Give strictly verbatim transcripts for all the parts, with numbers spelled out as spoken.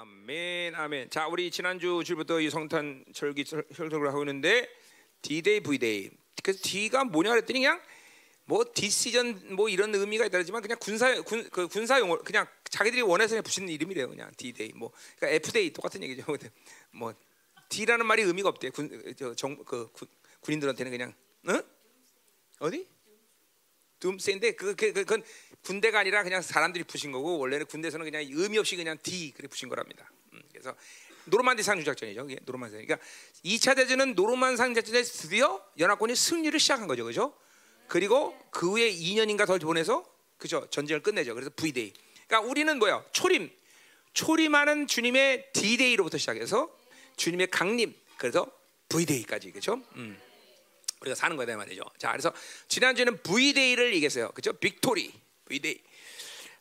아멘, 아멘. 자, 우리 지난주 주일부터 이 성탄 절기 설교를 하고 있는데 D-Day, V-Day. 그래서 D가 뭐냐 그랬더니 그냥 뭐 디시전 뭐 이런 의미가 있다지만 그냥 군사 군 그 군사 용어 그냥 자기들이 원해서 그냥 붙이는 이름이래요. 그냥 D-Day 뭐 그러니까 F-Day 똑같은 얘기죠. 뭐 D라는 말이 의미가 없대. 군 저 정 그 군인들한테는 그냥 응? 어디? 둠세인데 그 그 그건 군대가 아니라 그냥 사람들이 부신 거고 원래는 군대에서는 그냥 의미 없이 그냥 D 그렇게 부신 거랍니다. 음, 그래서 노르만디 상륙 작전이죠. 이게 노르만디. 그러니까 이 차 대전은 노르만 상륙 작전에 드디어 연합군이 승리를 시작한 거죠. 그죠? 그리고 그 후에 이 년인가 덜 보내서 그죠? 전쟁을 끝내죠. 그래서 V-Day. 그러니까 우리는 뭐야? 초림. 초림하는 주님의 D-Day로부터 시작해서 주님의 강림. 그래서 V-Day까지. 그죠? 음. 우리가 사는 거다 말이죠. 자, 그래서 지난주에는 V-Day를 얘기했어요. 그죠? 빅토리. V-Day.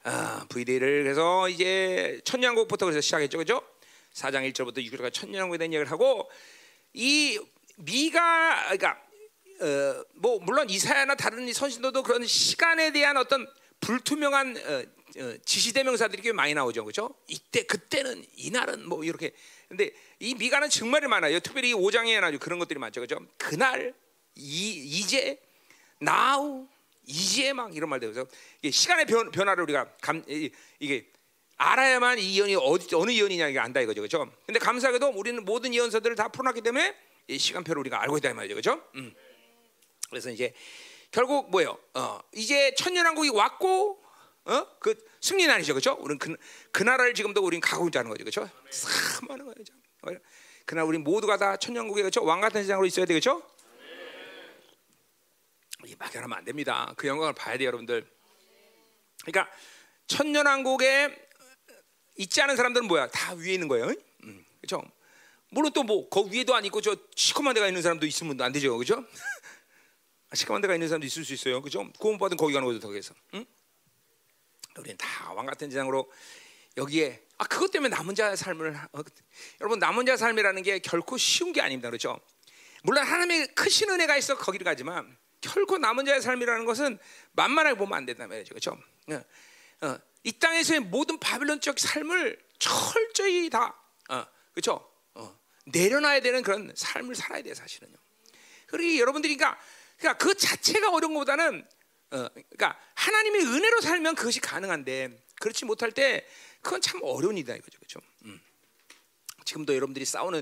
아, V-Day를 그래서 이제 천년왕국부터 그래서 시작했죠. 그죠? 사 장 일 절부터 육 절까지 천년왕국에 대한 얘기를 하고 이 미가 그러니까 어, 뭐 물론 이사야나 다른 선신도도 그런 시간에 대한 어떤 불투명한 어, 어, 지시대명사들이 꽤 많이 나오죠. 그죠? 이때 그때는 이날은 뭐 이렇게. 근데 이 미가는 정말 많아요. 특별히 오 장에 아주 그런 것들이 많죠. 그죠? 그날 이 이제 now 이제 막 이런 말도 해서 이게 시간의 변, 변화를 우리가 감, 이게 알아야만 이 예언이 어디, 어느 예언이냐 이게 안다 이거죠, 그렇죠? 근데 감사하게도 우리는 모든 예언서들을 다 풀어놨기 때문에 이 시간표를 우리가 알고 있다 이 말이죠, 그렇죠? 음. 그래서 이제 결국 뭐예요? 어, 이제 천년왕국이 왔고, 어? 그 승리 날이죠, 그렇죠? 우리는 그, 그 나라를 지금도 우리는 가고 있다는 거죠, 그렇죠? 참 많은 거죠. 그날 우리 모두가 다 천년국에 그렇죠? 왕 같은 세상으로 있어야 되겠죠? 막연하면 안 됩니다. 그 영광을 봐야 돼요, 여러분들. 그러니까 천년왕국에 있지 않은 사람들은 뭐야? 다 위에 있는 거예요. 음, 그렇죠? 물론 또 뭐 그 위에도 안 있고 저 시커먼 데가 있는 사람도 있으면 안 되죠, 그렇죠? 시커먼 데가 있는 사람도 있을 수 있어요, 그렇죠? 구원받은 거기 가는 거죠, 거기에서. 음? 우리는 다 왕 같은 세상으로 여기에 아 그것 때문에 남은 자 삶을 어, 여러분 남은 자 삶이라는 게 결코 쉬운 게 아닙니다, 그렇죠? 물론 하나님의 크신 은혜가 있어 거기를 가지만. 결코 남은 자의 삶이라는 것은 만만하게 보면 안 된다 말이죠, 그렇죠? 어, 어, 이 땅에서의 모든 바빌론적 삶을 철저히 다, 어, 그렇죠? 어, 내려놔야 되는 그런 삶을 살아야 돼요, 사실은요. 그러기 여러분들이 그러니까, 그러니까 그 자체가 어려운 것보다는, 어, 그러니까 하나님의 은혜로 살면 그것이 가능한데 그렇지 못할 때 그건 참 어려운 일이다 이거죠, 그렇죠? 음. 지금도 여러분들이 싸우는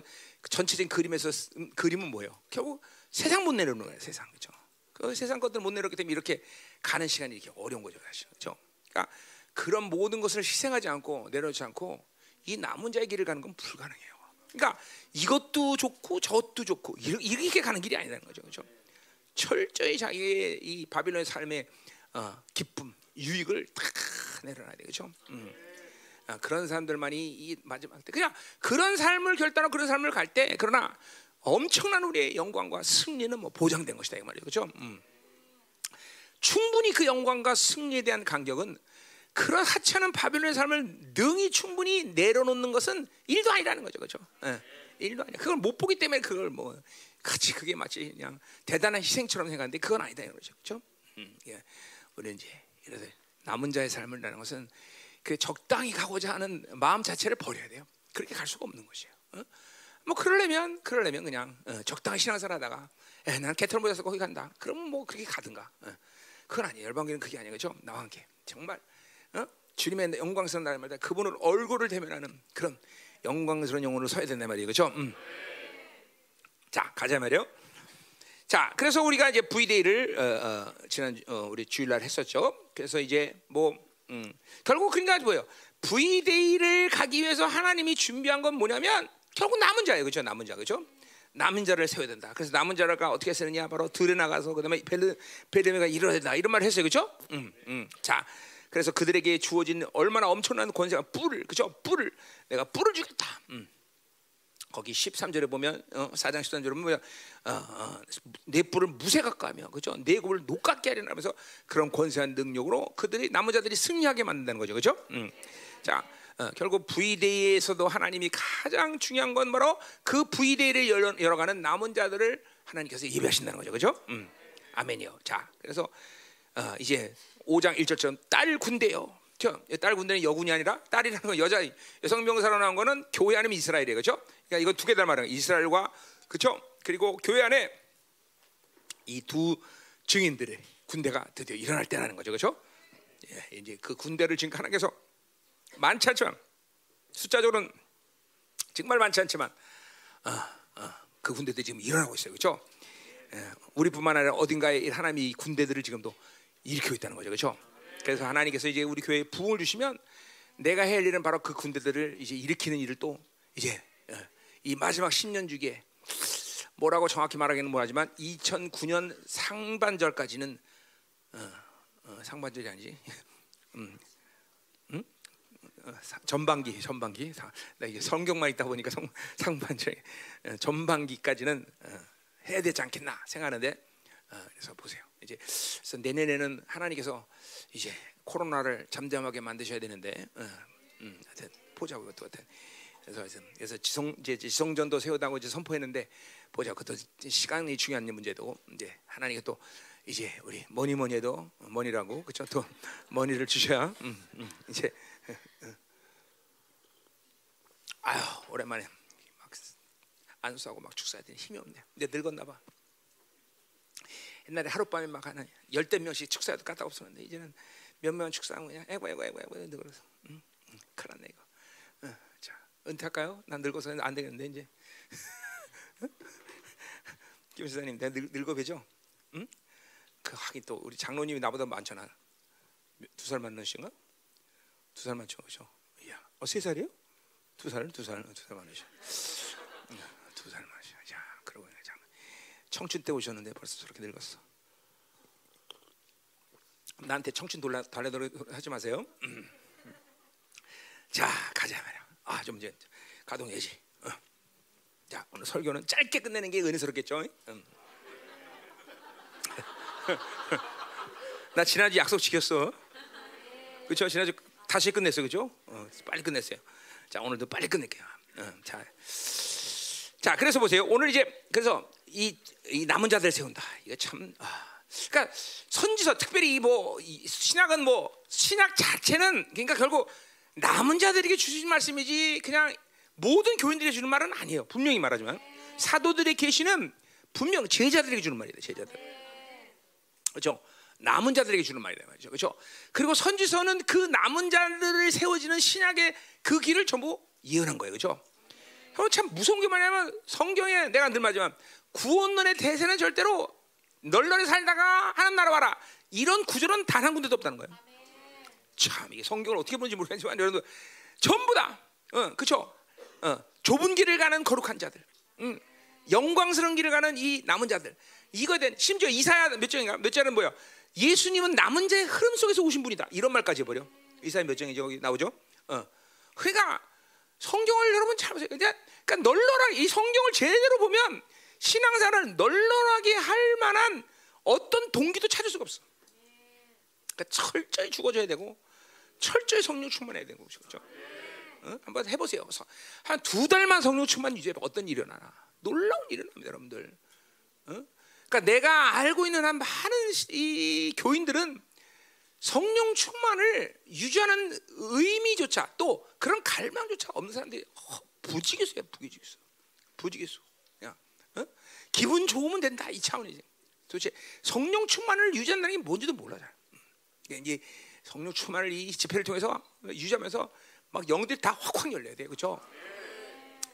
전체적인 그림에서 음, 그림은 뭐예요? 결국 세상 못 내려놓는 거예요, 세상, 그렇죠? 그 세상 것들 못 내렸기 때문에 이렇게 가는 시간이 이렇게 어려운 거죠, 사실. 그렇죠? 그러니까 그런 모든 것을 희생하지 않고 내려놓지 않고 이 남은 자의 길을 가는 건 불가능해요. 그러니까 이것도 좋고 저것도 좋고 이렇게 가는 길이 아니라는 거죠, 그렇죠? 철저히 자기의 이 바빌론의 삶의 어, 기쁨, 유익을 다 내려놔야 되죠. 음. 아, 그런 사람들만이 이 마지막 때 그냥 그런 삶을 결단하고 그런 삶을 갈 때 그러나. 엄청난 우리의 영광과 승리는 뭐 보장된 것이다 이 말이에요, 그렇죠? 음. 충분히 그 영광과 승리에 대한 간격은 그런 하찮은 바빌론의 삶을 능히 충분히 내려놓는 것은 일도 아니라는 거죠, 그렇죠? 예, 일도 아니야. 그걸 못 보기 때문에 그걸 뭐 같이 그게 마치 그냥 대단한 희생처럼 생각하는데 그건 아니다 이런 거죠, 그렇죠? 음. 예. 우리 이제 이래서 남은 자의 삶이라는 것은 그 적당히 가고자 하는 마음 자체를 버려야 돼요. 그렇게 갈 수가 없는 것이에요. 어? 뭐 그러려면 그러려면 그냥 어, 적당히 신앙생활하다가 에, 난 개털모자서 거기 간다. 그러면 뭐 그렇게 가든가. 어, 그건 아니에요. 열방교는 그게 아니에요, 그렇죠? 나와 함께 정말 어? 주님의 영광스러운 날마다 그분을 얼굴을 대면하는 그런 영광스러운 영혼으로 서야 된다 말이에요, 그렇죠? 음. 자 가자 말이요. 자 그래서 우리가 이제 V-Day를 어, 어, 지난 어, 우리 주일날 했었죠. 그래서 이제 뭐 음, 결국 그러니까 뭐예요? V-Day를 가기 위해서 하나님이 준비한 건 뭐냐면. 결국 남은 자예요, 그렇죠? 남은 자, 그렇죠? 남은 자를 세워야 된다. 그래서 남은 자를 어떻게 세느냐, 바로 들에 나가서 그다음에 베레메가 일어야 된다. 이런 말을 했어요, 그렇죠? 음, 음. 자, 그래서 그들에게 주어진 얼마나 엄청난 권세가 뿔을, 그렇죠? 뿔을 내가 뿔을 주겠다. 음. 거기 십삼 절에 보면, 어, 사 장 십삼 절에 보면, 어, 어, 내 뿔을 무쇠 같게 하며, 그렇죠? 내 뿔을 녹 같게 하리라면서 그런 권세한 능력으로 그들이 남은 자들이 승리하게 만든다는 거죠, 그렇죠? 음. 자. 어, 결국 V-Day에서도 하나님이 가장 중요한 건 바로 그 V-Day를 열어, 열어가는 남은 자들을 하나님께서 예배하신다는 거죠, 그렇죠? 음. 아멘이요. 자, 그래서 어, 이제 오 장 일 절처럼 딸 군대요, 딸 군대는 여군이 아니라 딸이라는 건 여자 여성명사로 나온 거는 교회 아니면 이스라엘이에요, 그렇죠? 그러니까 이거 두 개 다 말하는 거예요. 이스라엘과, 그렇죠? 그리고 교회 안에 이 두 증인들의 군대가 드디어 일어날 때라는 거죠, 그렇죠? 예, 이제 그 군대를 지금 하나님께서 많지 않지만 숫자적으로는 정말 많지 않지만 아, 아, 그 군대들이 지금 일어나고 있어요, 그렇죠? 예, 우리뿐만 아니라 어딘가에 하나님이 이 군대들을 지금도 일으키고 있다는 거죠, 그렇죠? 그래서 하나님께서 이제 우리 교회에 부흥을 주시면 내가 해야 할 일은 바로 그 군대들을 이제 일으키는 일을 또 이제 이 마지막 십 년 주기에 뭐라고 정확히 말하기는 뭐하지만 이천구 년 상반절까지는 어, 어, 상반절이 아니지 음, 음? 어, 사, 전반기 전반기 사, 나 이게 성경만 읽다 보니까 성, 상반절 어, 전반기까지는 어, 해야 되지 않겠나 생각하는데 어, 그래서 보세요. 이제 그래서 내년에는 하나님께서 이제 코로나를 잠잠하게 만드셔야 되는데, 어, 음, 하여튼 보자 그것도 같은. 그래서 그래서 지성 이제 지성전도 세우다고 이제 선포했는데 보자 그것도 시간이 중요한 문제도 이제 하나님이 또 이제 우리 뭐니 뭐니 해도 뭐니라고 그렇죠 또 뭐니를 주셔야 음, 음, 이제 아유 오랜만에 막 안수하고 막 축사했더니 힘이 없네. 이제 늙었나 봐. 옛날에 하룻밤에 막 하나 열댓 명씩 축사해도 까딱 없었는데 이제는 몇 명 축사하고 그냥 에고 에고 에고 에고 늙어서 응? 응, 큰일 났네 이거. 응, 자 은퇴할까요? 난 늙어서 안 되겠는데 이제 김 선생님 내가 늙, 늙어배죠? 응? 그 하긴 또 우리 장로님이 나보다 많잖아. 두 살 많으신가? 두 살 많죠, 그죠? 이야, 어 세 살이요? 두 살, 두 살, 두 살 많으셔. 두 살 많으셔. 자, 그러고 이제 장. 청춘 때 오셨는데 벌써 저렇게 늙었어. 나한테 청춘 돌라 달래도록 하지 마세요. 자, 가자 말이야. 아, 좀 이제 가동해야지. 어. 자, 오늘 설교는 짧게 끝내는 게 은혜스럽겠죠? 응. 나 지난주 약속 지켰어. 그렇죠? 지난주 다시 끝냈어, 그렇죠? 어, 빨리 끝냈어요. 자, 오늘도 빨리 끝낼게요. 어, 자, 자, 그래서 보세요. 오늘 이제 그래서. 이, 이 남은 자들 세운다. 이거 참. 아. 그러니까 선지서 특별히 뭐 이 신약은 뭐 신약 자체는 그러니까 결국 남은 자들에게 주신 말씀이지 그냥 모든 교인들에게 주는 말은 아니에요. 분명히 말하지만 사도들의 계시는 분명 제자들에게 주는 말이에요. 제자들. 그렇죠? 남은 자들에게 주는 말이에요. 그렇죠? 그리고 선지서는 그 남은 자들을 세워지는 신약의 그 길을 전부 예언한 거예요. 그렇죠? 참 무서운 게 뭐냐면 성경에 내가 늘 말하지만 구원론의 대세는 절대로 널널히 살다가 하나님 나라 와라 이런 구절은 단 한 군데도 없다는 거예요. 참 이게 성경을 어떻게 보는지 모르겠지만 여러분들 전부 다, 어, 그렇죠? 어, 좁은 길을 가는 거룩한 자들, 음, 영광스러운 길을 가는 이 남은 자들. 이거에 대한 심지어 이사야 몇 장인가 몇 장은 뭐야? 예수님은 남은 자의 흐름 속에서 오신 분이다. 이런 말까지 해버려. 이사야 몇 장이 저기 나오죠? 어, 그러니까 성경을 여러분 잘 보세요. 그러니까 널널하게 이 성경을 제대로 보면. 신앙사를 널널하게 할 만한 어떤 동기도 찾을 수가 없어. 그러니까 철저히 죽어져야 되고 철저히 성령 충만해야 되는 거죠. 그렇죠? 어? 한번 해보세요. 한 두 달만 성령 충만 유지해봐. 어떤 일이 일어나나. 놀라운 일이 일어납니다. 여러분들. 어? 그러니까 내가 알고 있는 한 많은 이 교인들은 성령 충만을 유지하는 의미조차 또 그런 갈망조차 없는 사람들이 어, 부지기수야. 부지기수. 부지기수. 어? 기분 좋으면 된다 이 차원이지. 도대체 성령 충만을 유지한다는 게 뭔지도 몰라 잘. 이제 성령 충만을 이 집회를 통해서 유지하면서 막 영들이 다 확확 열려야 돼요, 그렇죠?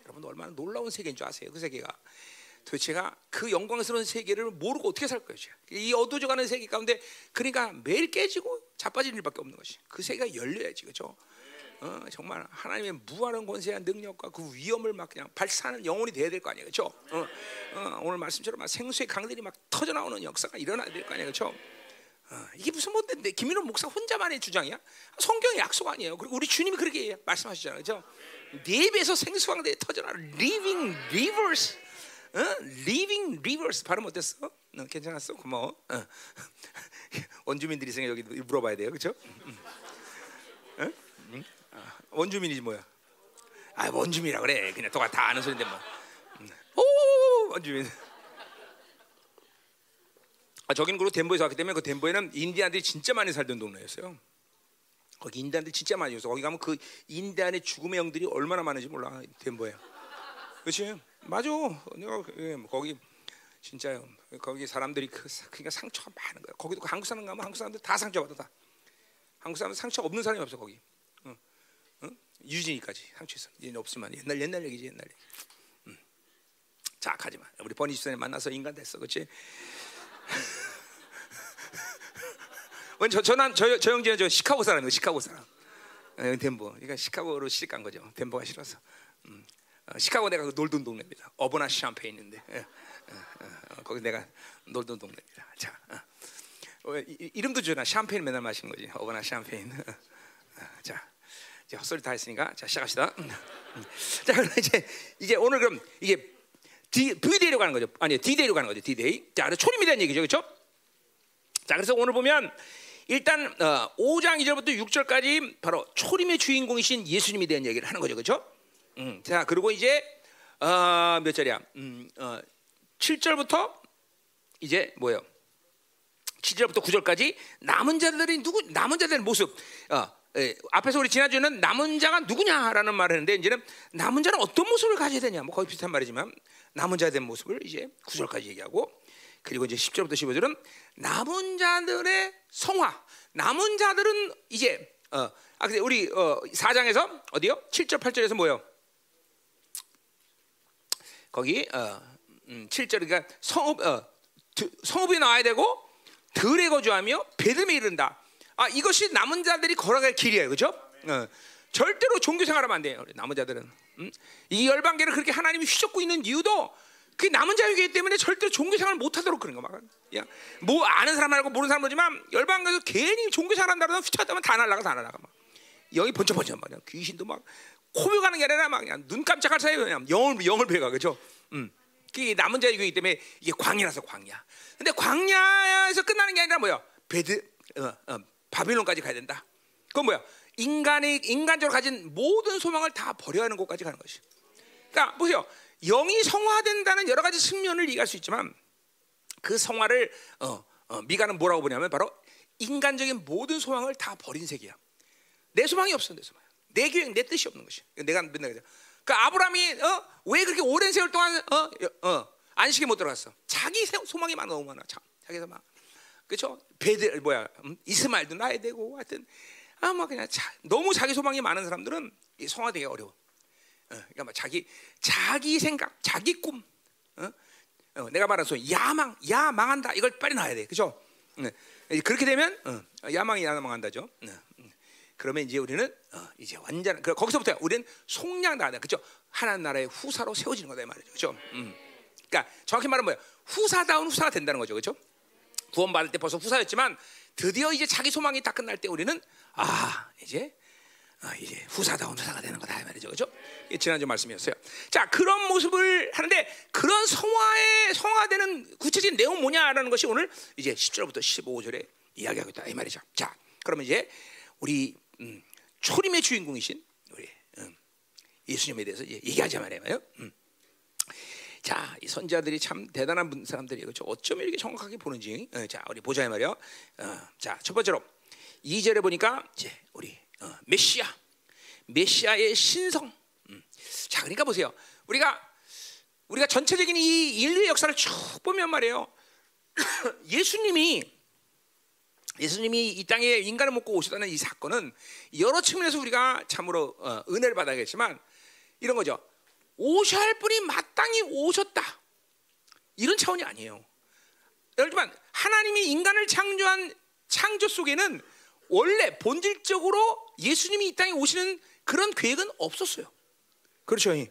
여러분 얼마나 놀라운 세계인 줄 아세요? 그 세계가 도대체가 그 영광스러운 세계를 모르고 어떻게 살 거예요? 이 어두워져가는 세계 가운데 그러니까 매일 깨지고 자빠지는 일밖에 없는 것이. 그 세계가 열려야지, 그렇죠? 어, 정말 하나님의 무한한 권세한 능력과 그 위엄을 막 그냥 발산하는 영혼이 돼야 될 거 아니에요, 그렇죠? 어, 어, 오늘 말씀처럼 막 생수의 강들이 막 터져 나오는 역사가 일어나야 될 거 아니에요, 그렇죠? 어, 이게 무슨 뭔데 김인호 목사 혼자만의 주장이야? 성경의 약속 아니에요. 그리고 우리 주님이 그렇게 말씀하시잖아요, 그렇죠? 네 배에서 생수 강들이 터져 나오는 living rivers, 어? living rivers 발음 어땠어? 어, 괜찮았어? 고마워. 어. 원주민들이 생겨 여기 물어봐야 돼요, 그렇죠? 응? 응? 원주민이지 뭐야? 아 원주민이라 그래. 그냥 너가 다 아는 소린데 뭐. 오 원주민. 아 저기는 그리고 덴버에서 왔기 때문에 그 덴버에는 인디안들이 진짜 많이 살던 동네였어요. 거기 인디안들 진짜 많이 있어. 거기 가면 그 인디안의 죽음의 영들이 얼마나 많은지 몰라. 덴버에. 그렇지? 맞아. 내가 거기 진짜요. 거기 사람들이 그, 그러니까 상처가 많은 거야. 거기도 한국 사람 가면 한국 사람들 다 상처 받아. 다. 한국 사람은 상처 없는 사람이 없어 거기. 응. 응? 유진이까지 상처 있어. 얘는 없으면 옛날 옛날 얘기지 옛날 얘기. 응. 자 가지마. 우리 버니 집사님 만나서 인간 됐어, 그렇지? 저 저난 저 저 형제는 저 시카고 사람이에요. 시카고 사람. 네, 덴버. 그러니까 시카고로 시집 간 거죠. 덴버가 싫어서. 음. 어, 시카고 내가 놀던 동네입니다. 어버나 샴페인 있는데. 예. 어, 어, 거기 내가 놀던 동네입니다. 자, 어. 어, 이, 이름도 주나 샴페인 맨날 마시는 거지. 어버나 샴페인. 어, 자, 이제 헛소리 다 했으니까 자 시작합시다. 자, 그럼 이제 이제 오늘 그럼 이게 D V데이로 가는 거죠. 아니 D데이로 가는 거죠. D 데이. 자, 초림에 대한 얘기죠, 그렇죠? 자, 그래서 오늘 보면. 일단 어, 오 장 일 절부터 육 절까지 바로 초림의 주인공이신 예수님에 대한 얘기를 하는 거죠, 그렇죠? 음, 자 그리고 이제 어, 몇 절이야? 음, 어, 칠 절부터 이제 뭐예요? 칠 절부터 구 절까지 남은 자들이 누구? 남은 자들의 모습. 어, 에, 앞에서 우리 지난주에는 남은 자가 누구냐라는 말을 했는데 이제는 남은 자는 어떤 모습을 가져야 되냐? 뭐 거의 비슷한 말이지만 남은 자에 대한 모습을 이제 구 절까지 얘기하고. 그리고 이제 십 절부터 십오 절은 남은 자들의 성화. 남은 자들은 이제 어, 아 근데 우리 어, 사 장에서 어디요? 칠 절 팔 절에서 뭐요? 거기 어, 음, 칠 절 그러니까 성읍 어, 성읍이 나와야 되고 들에 거주하며 베드메 이른다. 아 이것이 남은 자들이 걸어갈 길이에요, 그렇죠? 어, 절대로 종교 생활하면 안 돼요. 남은 자들은 음? 이 열방계를 그렇게 하나님이 휘젓고 있는 이유도. 그 남은 자유기 때문에 절대로 종교생활을 못하도록 그런 거 막. 야, 뭐 아는 사람 알고 모르는 사람 모르지만 열방에서 괜히 종교생활한다고 휘쳤다면 다 날라가 다 날라가 막. 영이 번쩍번쩍 막 귀신도 막 코벼가는 게 아니라 막 그냥 눈 깜짝할 사이에 그냥 영을 영을 배가 그죠. 음, 그 남은 자유기 때문에 이게 광야라서 광야. 근데 광야에서 끝나는 게 아니라 뭐야? 베드, 어, 어, 바빌론까지 가야 된다. 그건 뭐야? 인간이 인간적으로 가진 모든 소망을 다 버려야 하는 곳까지 가는 것이. 그러니까 보세요. 영이 성화된다는 여러 가지 측면을 이해할 수 있지만 그 성화를 어, 어, 미가는 뭐라고 보냐면 바로 인간적인 모든 소망을 다 버린 세계야. 내 소망이 없어, 내 소망. 내 계획, 내 뜻이 없는 것이. 내가 맨날 그죠. 그러니까 아브라함이 어, 왜 그렇게 오랜 세월 동안 어, 어, 안식에 못 들어갔어? 자기 소망이 많아, 너무 많아. 참, 자기가 막 그렇죠. 베드 뭐야 음, 이스마엘도 나야 되고 하여튼 아마 그냥 자, 너무 자기 소망이 많은 사람들은 성화되기 어려워. 어, 그러니까 막 자기 자기 생각, 자기 꿈, 어? 어, 내가 말한 소 야망, 야망한다. 이걸 빨리 놔야 돼, 그렇죠? 네. 그렇게 되면 어, 야망이 야망한다죠. 네. 그러면 이제 우리는 어, 이제 완전 그 거기서부터 우리는 속량다, 그렇죠? 하나님 나라의 후사로 세워지는 거다 이 말이죠, 그렇죠? 음. 그러니까 정확히 말은 뭐예요? 후사다운 후사가 된다는 거죠, 그렇죠? 구원 받을 때 벌써 후사였지만 드디어 이제 자기 소망이 다 끝날 때 우리는 아 이제. 아, 이제 후사다운 후사가 되는 거다 이 말이죠, 그렇죠? 예, 지난주 말씀이었어요. 자, 그런 모습을 하는데 그런 성화에 성화되는 구체적인 내용 뭐냐라는 것이 오늘 이제 십 절부터 십오 절에 이야기하고 있다 이 말이죠. 자, 그러면 이제 우리 음, 초림의 주인공이신 우리 음, 예수님에 대해서 이제 얘기하자마자 말이에요. 음. 자, 이 선지자들이 참 대단한 분 사람들이에요, 그렇죠? 어쩜 이렇게 정확하게 보는지. 어, 자, 우리 보자 이 말이요. 어, 자, 첫 번째로 이 절에 보니까 이제 우리 어, 메시아, 메시아의 신성. 음. 자, 그러니까 보세요. 우리가 우리가 전체적인 이 인류의 역사를 쭉 보면 말이에요. 예수님이 예수님이 이 땅에 인간을 먹고 오셨다는 이 사건은 여러 측면에서 우리가 참으로 어, 은혜를 받아야겠지만 이런 거죠. 오셔야 할 분이 마땅히 오셨다. 이런 차원이 아니에요. 예를 들면 하나님이 인간을 창조한 창조 속에는 원래 본질적으로 예수님이 이 땅에 오시는 그런 계획은 없었어요. 그렇죠, 이.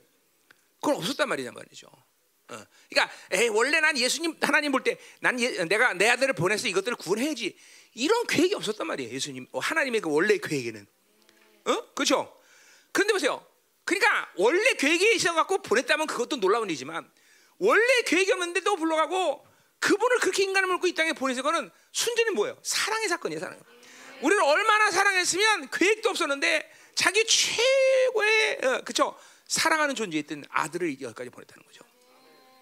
그건 없었단 말이냐 말이죠. 어. 그러니까 에이, 원래 난 예수님 하나님 볼 때 난 내가 내 아들을 보내서 이것들을 구원해야지 이런 계획이 없었단 말이에요. 예수님 하나님의 그 원래 계획에는. 어? 그렇죠. 그런데 보세요. 그러니까 원래 계획이 있어갖고 보냈다면 그것도 놀라운 일이지만 원래 계획이 없는데도 불러가고 그분을 그렇게 인간을 몰고 이 땅에 보내서 거는 순전히 뭐예요? 사랑의 사건이에요, 사랑. 우리를 얼마나 사랑했으면 계획도 없었는데 자기 최고의 어, 그쵸 사랑하는 존재였던 아들을 여기까지 보냈다는 거죠.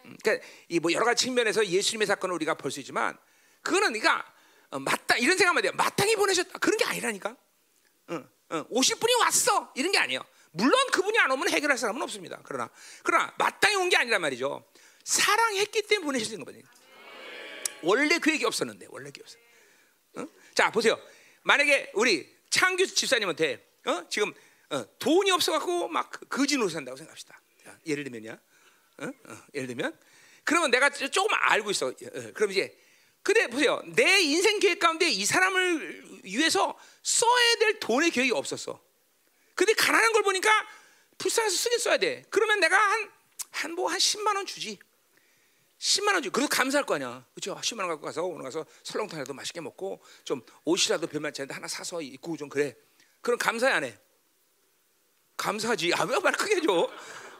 음, 그러니까 이 뭐 여러 가지 측면에서 예수님의 사건을 우리가 볼 수 있지만 그거는 그러니까 어, 마땅 이런 생각만 돼요. 마땅히 보내셨다 그런 게 아니라니까. 응, 응, 오실 분이 왔어 이런 게 아니에요. 물론 그분이 안 오면 해결할 사람은 없습니다. 그러나 그러나 마땅히 온 게 아니란 말이죠. 사랑했기 때문에 보내셨던 거거든요. 원래 그 얘기 없었는데 원래 그 없어. 응? 자 보세요. 만약에 우리 창규 집사님한테 어? 지금 어, 돈이 없어갖고 막 거지 노릇 한다고 생각합시다. 야, 예를 들면요. 어? 어, 예를 들면 그러면 내가 조금 알고 있어. 어, 그럼 이제 근데 보세요. 내 인생 계획 가운데 이 사람을 위해서 써야 될 돈의 계획이 없었어. 근데 가난한 걸 보니까 불쌍해서 쓰긴 써야 돼. 그러면 내가 한 한 뭐 한 십만 원 주지. 십만 원 주고 그래도 감사할 거 아니야. 그렇죠? 십만 원 갖고 가서 오늘 가서 설렁탕이라도 맛있게 먹고 좀 옷이라도 별만치 않은데 하나 사서 입고 좀 그래. 그럼 감사해 안 해? 감사하지. 아, 왜 말 크게 줘?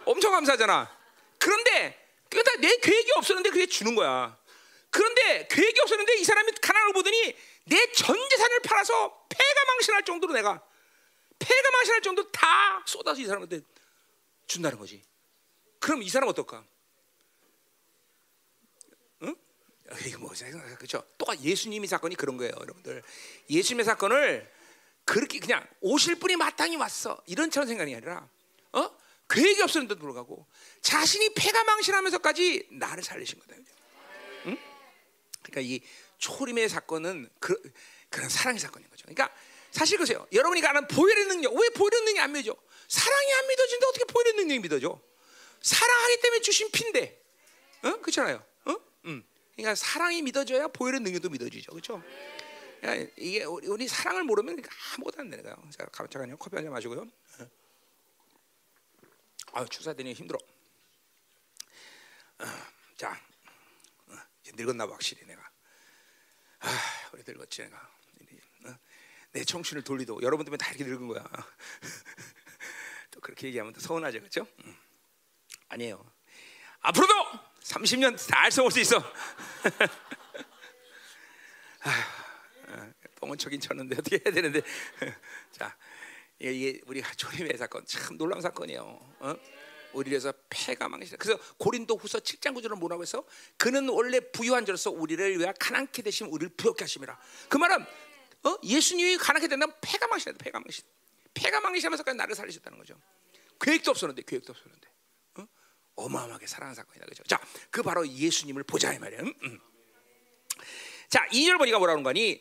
엄청 감사하잖아. 그런데 그러니까 내 계획이 없었는데 그게 주는 거야. 그런데 계획이 없었는데 이 사람이 가난을 보더니 내 전 재산을 팔아서 폐가 망신할 정도로 내가 폐가 망신할 정도로 다 쏟아서 이 사람한테 준다는 거지. 그럼 이 사람 어떨까? 이거 뭐 그렇죠? 똑같이 예수님의 사건이 그런 거예요, 여러분들. 예수님의 사건을 그렇게 그냥 오실 분이 마땅히 왔어 이런 차원 생각이 아니라, 어? 계획이 없었는데도 불구하고 자신이 폐가 망신하면서까지 나를 살리신 거다. 응? 그러니까 이 초림의 사건은 그, 그런 사랑의 사건인 거죠. 그러니까 사실 그러세요. 여러분이 아는 보혈의 능력, 왜 보혈의 능력이 안 믿어져? 사랑이 안 믿어지는데 어떻게 보혈의 능력이 믿어져? 사랑하기 때문에 주신 피인데, 응? 어? 그렇잖아요. 응? 어? 음. 그러니까 사랑이 믿어져야 보혈의 능력도 믿어지죠, 그렇죠? 그러니까 이게 우리, 우리 사랑을 모르면 아무것도 안 되는 거예요. 자, 잠깐만요, 커피 한 잔 마시고요. 아, 주사되니 힘들어. 아, 자, 아, 늙었나 봐, 확실히 내가. 아, 우리 늙었지 내가. 아, 내 청춘을 돌리도 여러분 때문에 다 이렇게 늙은 거야. 또 그렇게 얘기하면 또 서운하죠, 그렇죠? 음. 아니에요. 앞으로도 삼십 년 달성할 수 있어. 아, 뻥은 척인 쳤는데 어떻게 해야 되는데. 자, 이게 우리 초림의 사건 참 놀라운 사건이에요. 어? 우리를 위해서 폐가 망신이다. 그래서 고린도후서 칠 장 구 절을 뭐라고 해서 그는 원래 부유한 자로서 우리를 위하여 가난케 되시면 우리를 부욕케 하심이라. 그 말은 어? 예수님이 가난케 된다면 폐가 망신이다. 폐가 망신. 폐가 망신하면서까지 나를 살리셨다는 거죠. 계획도 없었는데, 계획도 없었는데. 어마어마하게 사랑하는 사건이다, 그렇죠? 자, 그 바로 예수님을 보자 이 말이에요. 음. 자, 이 절 보니까 뭐라는 거니?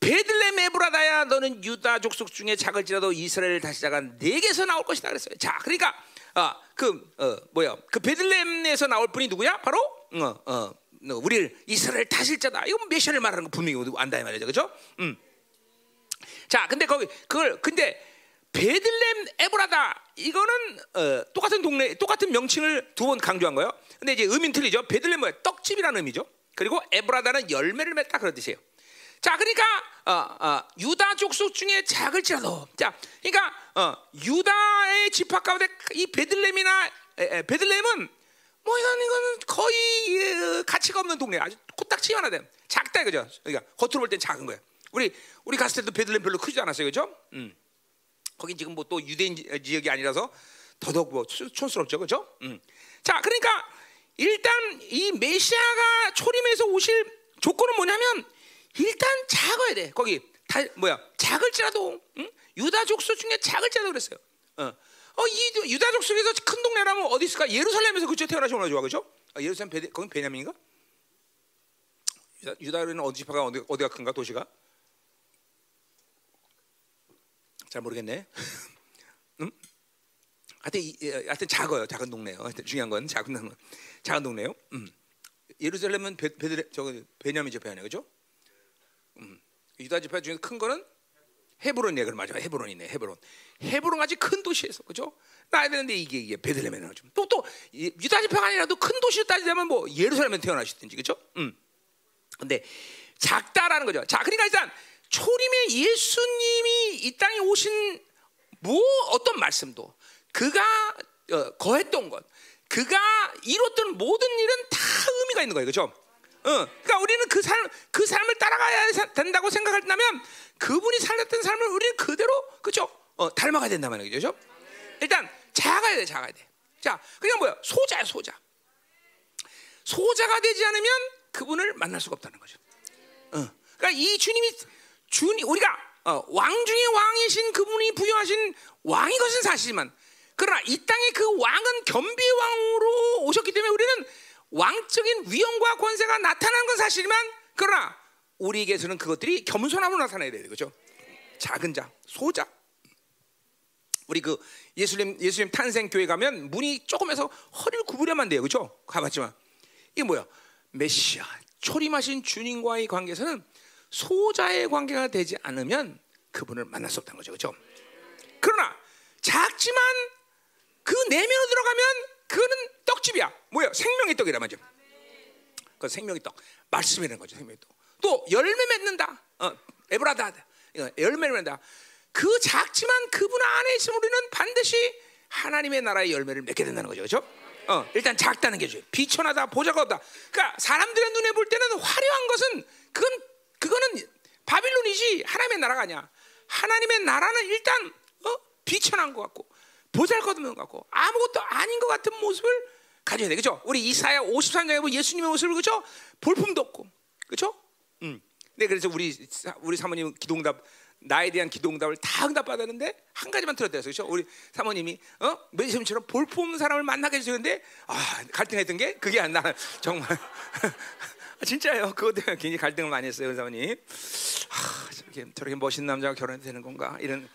베들레헴 에브라다야, 너는 유다 족속 중에 작을지라도 이스라엘 다시자가 네게서 나올 것이다 그랬어요. 자, 그러니까 아, 그 어, 뭐야? 그 베들레헴에서 나올 분이 누구야? 바로 어, 어, 우리 이스라엘 다시자다. 이건 메시아를 말하는 거 분명히 안다 이 말이죠, 그렇죠? 음. 자, 근데 거기 그걸 근데 베들렘 에브라다 이거는 어, 똑같은 동네 똑같은 명칭을 두 번 강조한 거예요. 근데 이제 의미는 틀리죠. 베들렘은 떡집이라는 의미죠. 그리고 에브라다는 열매를 맺다 그런 뜻이에요. 자, 그러니까 어, 어, 유다 족속 중에 작을지라도. 자, 그러니까 어, 유다의 집합 가운데 이 베들렘이나 에, 에, 베들렘은 뭐 이런 이거는 거의 에, 가치가 없는 동네, 아주 코딱지 하나 돼. 작다 그죠? 그러니까 겉으로 볼 땐 작은 거예요. 우리 우리 갔을 때도 베들렘 별로 크지 않았어요, 그죠? 음. 거긴 지금 뭐 또 유대인 지역이 아니라서 더더욱 뭐 촌스럽죠, 그렇죠? 음. 자, 그러니까 일단 이 메시아가 초림에서 오실 조건은 뭐냐면 일단 작아야 돼. 거기 다 뭐야? 작을지라도 응? 유다 족속 중에 작을지라도 그랬어요. 어, 어 이 유다 족속에서 큰 동네라면 어디 있을까? 예루살렘에서 그저 태어나신 분이 좋아, 그렇죠? 아, 예루살렘 베데, 거긴 베냐민인가? 유다, 유다는 어디 지파가 어디 어디가 큰가 도시가? 잘 모르겠네. 음? 하여튼, 하여튼 작아요. 작은 동네요. 하여튼 중요한 건 작은 동네. 작은 동네요. 음. 예루살렘은 베, 베드레 저 베냐민 지파 아니에요, 그죠? 음. 유다 지파 중에 큰 거는 헤브론이에요. 그럼 맞아. 헤브론이네. 헤브론. 헤브론까지 큰 도시에서, 그죠? 나야 되는데 이게 이게 베들레헴에 나오죠. 또 또 유다 지파가 아니라도 큰 도시로 따지자면 뭐 예루살렘에 태어나시든지, 그죠? 음. 근데 작다라는 거죠. 자, 그러니까 일단. 초림의 예수님이 이 땅에 오신 뭐 어떤 말씀도 그가 어, 거했던 것, 그가 이뤘던 모든 일은 다 의미가 있는 거예요, 그렇죠? 어, 그러니까 우리는 그 삶, 그 삶을 따라가야 사, 된다고 생각한다면 그분이 살았던 삶을 우리는 그대로, 그렇죠? 어, 닮아가야 된다는 말이죠, 그렇죠? 일단 작아야 돼, 작아야 돼. 자, 그냥 뭐야? 소자야, 소자. 소자가 되지 않으면 그분을 만날 수가 없다는 거죠. 어, 그러니까 이 주님이 주님 우리가 어, 왕 중에 왕이신 그분이 부여하신 왕인 것은 사실이지만 그러나 이 땅의 그 왕은 겸비왕으로 오셨기 때문에 우리는 왕적인 위엄과 권세가 나타난 건 사실이지만 그러나 우리에게서는 그것들이 겸손함으로 나타나야 돼요. 그렇죠? 작은 자, 소자. 우리 그 예수님 예수님 탄생 교회 가면 문이 조금해서 허리를 구부려만 돼요. 그렇죠? 가봤지만 이게 뭐야? 메시아, 초림하신 주님과의 관계에서는 소자의 관계가 되지 않으면 그분을 만날 수 없다는 거죠. 그렇죠? 그러나 작지만 그 내면으로 들어가면 그는 떡집이야. 뭐야? 생명의 떡이란 말이죠. 그 생명의 떡, 말씀이라는 거죠. 생명의 떡. 또 열매 맺는다. 어, 에브라다. 열매를 맺는다. 그 작지만 그분 안에 있으면 우리는 반드시 하나님의 나라의 열매를 맺게 된다는 거죠. 그렇죠? 어, 일단 작다는 게죠. 비천하다, 보좌가 없다. 그러니까 사람들의 눈에 볼 때는 화려한 것은 그건 그거는 바빌론이지 하나님의 나라가 아니야. 하나님의 나라는 일단 어? 비천한 것 같고 보잘것없는 것 같고 아무것도 아닌 것 같은 모습을 가져야 돼. 그렇죠? 우리 이사야 오십삼 장에 보면 예수님의 모습을 그렇죠? 볼품도 없고 그렇죠? 음. 근데 그래서 우리 우리 사모님 기도응답 나에 대한 기도응답을 다 응답받았는데 한 가지만 틀어드렸어요. 그렇죠? 우리 사모님이 어? 메시아님처럼 볼품 없는 사람을 만나게 해주셨는데 아, 갈등했던 게 그게 안 나는 정말 진짜예요. 그것 때문에 굉장히 갈등을 많이 했어요. 사모님 아, 저렇게, 저렇게 멋있는 남자가 결혼해도 되는 건가? 이런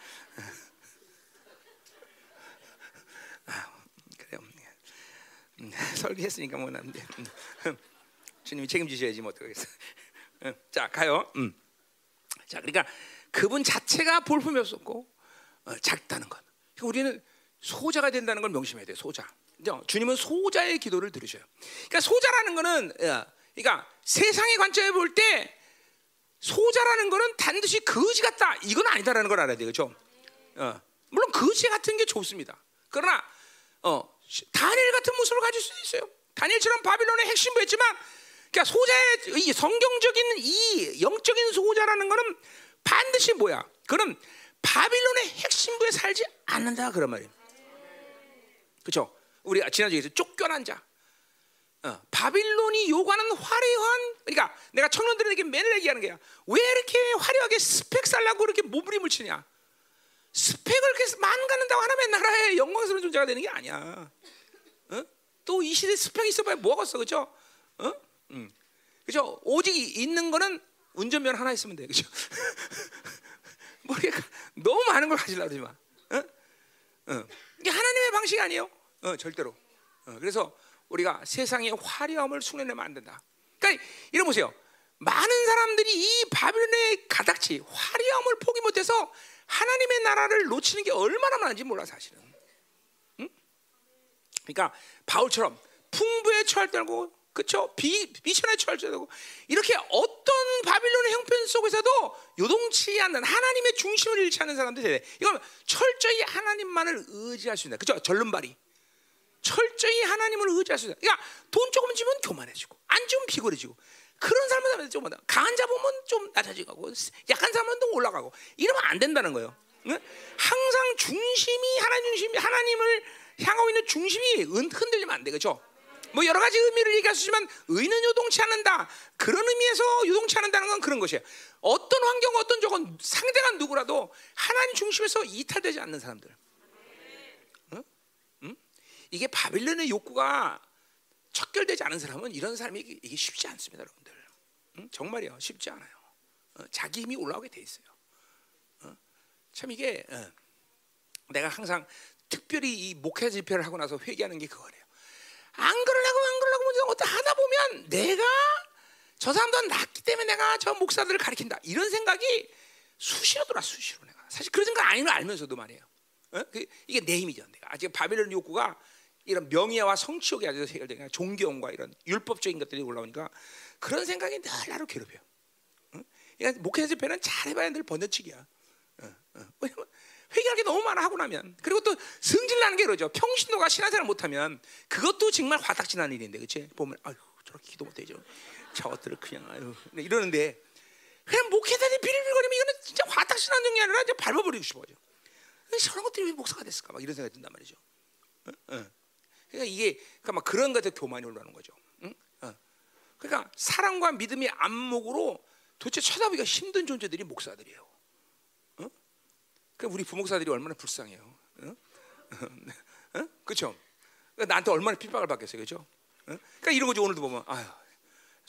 아, 그래요. 음, 설교했으니까 뭐 나는데 음, 주님이 책임지셔야지 뭐 어떡하겠어. 음, 자 가요. 음. 자 그러니까 그분 자체가 볼품이 없었고 어, 작다는 것. 우리는 소자가 된다는 걸 명심해야 돼요. 소자. 주님은 소자의 기도를 들으셔요. 그러니까 소자라는 거는 어, 그러니까 세상의 관점에 볼 때 소자라는 거는 단지 거지 같다. 이건 아니다라는 걸 알아야 돼요. 그렇죠? 어, 물론 거지 같은 게 좋습니다. 그러나 어, 다니엘 같은 모습을 가질 수도 있어요. 다니엘처럼 바빌론의 핵심부였지만 그러니까 소자의 이 성경적인 이 영적인 소자라는 거는 반드시 뭐야? 그럼 바빌론의 핵심부에 살지 않는다 그런 말이에요. 그렇죠? 우리 지난주에서 쫓겨난 자. 어, 바빌론이 요구하는 화려한 그러니까 내가 청년들에게 맨날 얘기하는 게야. 왜 이렇게 화려하게 스펙 살라고 이렇게 몸부림을 치냐? 스펙을 그렇게 만가는다고 하나면 나라의 영광스러운 존재가 되는 게 아니야. 어? 또 이 시대 스펙이 있어봐야 뭐겠어, 그렇죠? 어? 음. 그렇죠? 오직 있는 거는 운전면 하나 있으면 돼. 그렇죠? 모르겠 너무 많은 걸 가지려고 하지 마. 어? 어. 이게 하나님의 방식이 아니에요. 어, 절대로. 어, 그래서 우리가 세상의 화려함을 숭례내면 안 된다. 그러니까 이런 보세요. 많은 사람들이 이 바빌론의 가닥치 화려함을 포기 못해서 하나님의 나라를 놓치는 게 얼마나 많은지 몰라 사실은. 응? 그러니까 바울처럼 풍부에 처할 줄 알고 그렇죠? 비, 비천에 처할 줄 알고 이렇게 어떤 바빌론의 형편 속에서도 요동치 않는 하나님의 중심을 잃지 않는 사람들이 돼. 이건 철저히 하나님만을 의지할 수 있다. 그렇죠? 절름발이. 철저히 하나님을 의지할 수 있다. 그러니까 돈 조금 주면 교만해지고 안 주면 비굴해지고 그런 사람은 좀 강한 자 보면 좀 낮아지고 약한 사람은 또 올라가고 이러면 안 된다는 거예요. 응? 항상 중심이 하나님 중심이 하나님을 향하고 있는 중심이 흔들리면 안 돼. 그렇죠? 뭐 여러 가지 의미를 얘기할 수 있지만 의는 요동치 않는다. 그런 의미에서 요동치 않는다는 건 그런 것이에요. 어떤 환경, 어떤 조건, 상대가 누구라도 하나님 중심에서 이탈되지 않는 사람들. 응? 응? 이게 바빌론의 욕구가 척결되지 않은 사람은 이런 사람이 이게 쉽지 않습니다, 여러분들. 응? 정말이요, 쉽지 않아요. 어, 자기 힘이 올라오게 돼 있어요. 어? 참 이게 어, 내가 항상 특별히 이 목회 집회를 하고 나서 회개하는 게 그거래요. 안 그러려고 안 그러려고 어떻게 하다 보면 내가 저 사람도 낫기 때문에 내가 저 목사들을 가리킨다 이런 생각이 수시로 돌아 수시로 내가 사실 그런 생각 아닌 걸 알면서도 말이에요. 어? 이게 내 힘이죠. 내가 아직 바빌론 욕구가 이런 명예와 성취욕이 아주 해결되니까 존경과 이런 율법적인 것들이 올라오니까 그런 생각이 늘 나를 괴롭혀요. 어? 그러니까 목회 집회는 잘해봐야 늘 번뇌치기야. 어, 어. 왜냐면 회개할 게 너무 많아 하고 나면 그리고 또 승질나는 게 이러죠. 평신도가 신앙생활 못하면 그것도 정말 화딱지나는 일인데 그치? 보면 아유 저렇게 기도 못해죠 저것들을 그냥 아유 이러는데 그냥 목회자들이 비리비리거리면 이거는 진짜 화딱지나는 종이 아니라 이제 밟아버리고 싶어요. 저런 것들이 왜 목사가 됐을까 막 이런 생각이 든단 말이죠. 응? 응. 그러니까 이게 그러니까 막 그런 것에 교만이 올라오는 거죠. 응? 응. 그러니까 사랑과 믿음의 안목으로 도대체 쳐다보기가 힘든 존재들이 목사들이에요. 그 우리 부목사들이 얼마나 불쌍해요. 응? 응? 그렇죠? 그러니까 나한테 얼마나 핍박을 받겠어요, 그렇죠? 응? 그러니까 이런 거죠. 오늘도 보면 아유,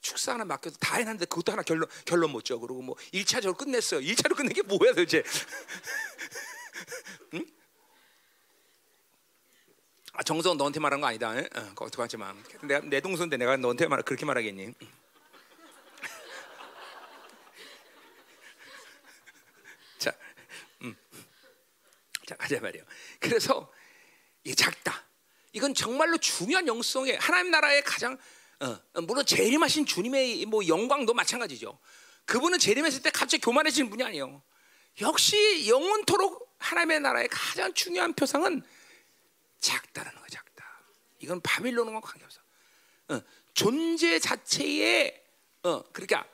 축사 하나 맡겨서 다 해놨는데 그것도 하나 결론 결론 못 줘. 그러고 뭐 일차적으로 끝냈어요. 일차로 끝낸 게 뭐야 도대체? 응? 아, 정성 너한테 말한 거 아니다. 응? 어, 그거 하지 마. 내가 내 동생인데 내가 너한테 말 그렇게 말하겠니? 자, 음, 자 가자 말이요. 그래서 이 작다. 이건 정말로 중요한 영성의 하나님 나라의 가장 어, 물론 재림하신 주님의 뭐 영광도 마찬가지죠. 그분은 재림했을 때 갑자기 교만해지는 분이 아니에요. 역시 영원토록 하나님의 나라의 가장 중요한 표상은 작다라는 거, 작다. 이건 바빌론과 관계없어. 어, 존재 자체에 어, 그러니까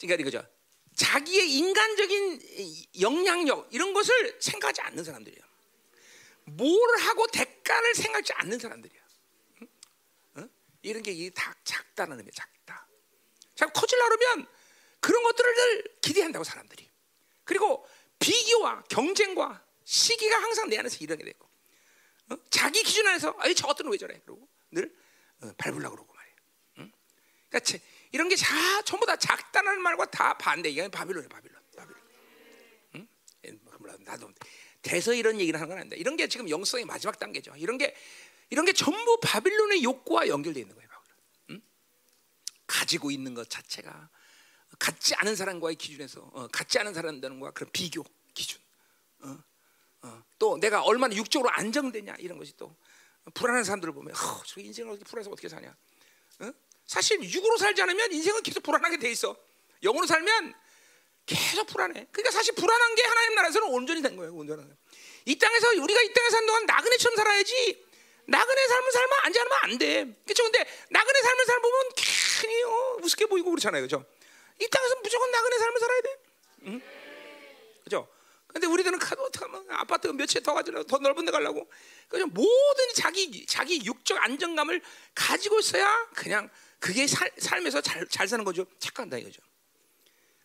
그러니까 이거죠. 자기의 인간적인 영향력 이런 것을 생각하지 않는 사람들이야. 뭘 하고 대가를 생각하지 않는 사람들이야. 응? 응? 이런 게 다 작다는 의미야, 작다. 자, 커지려고 그러면 그런 것들을 기대한다고 사람들이. 그리고 비교와 경쟁과 시기가 항상 내 안에서 일어나게 되고. 어? 자기 기준 안에서 아이 저것들은 왜 저래? 그러고 늘 어, 밟으려고 그러고 말이에요. 응? 그러니까 제, 이런 게 자, 전부 다 작다는 말과 다 반대. 이게 바빌론이에요, 바빌론. 바빌론. 응? 나도 대서 이런 얘기를 하는 건 아닌데 이런 게 지금 영성의 마지막 단계죠. 이런 게 이런 게 전부 바빌론의 욕구와 연결되어 있는 거예요. 응? 가지고 있는 것 자체가 갖지 않은 사람과의 기준에서 어, 갖지 않은 사람들과 그런 비교 기준. 어. 어, 또 내가 얼마나 육적으로 안정되냐 이런 것이 또 불안한 사람들을 보면 어, 저 인생을 어떻게 불안해서 어떻게 사냐. 어? 사실 육으로 살지 않으면 인생은 계속 불안하게 돼 있어. 영으로 살면 계속 불안해. 그러니까 사실 불안한 게 하나님 나라에서는 온전히 된 거예요. 온전한 거예요. 이 땅에서 우리가 이 땅에 사는 동안 나그네처럼 살아야지. 나그네 삶을 살면 안 자면 안 돼. 그렇죠? 근데 나그네 삶을 살면 보면 괜히 어, 우습게 보이고 그렇잖아요. 그렇죠? 이 땅에서 무조건 나그네 삶을 살아야 돼. 응? 그렇죠? 근데 우리들은 가도 어떡하면 아파트 몇 채 더 가지려고 더 넓은 데 가려고 그냥 모든 자기 자기 육적 안정감을 가지고 있어야 그냥 그게 살, 삶에서 잘, 잘 사는 거죠. 착각한다 이거죠.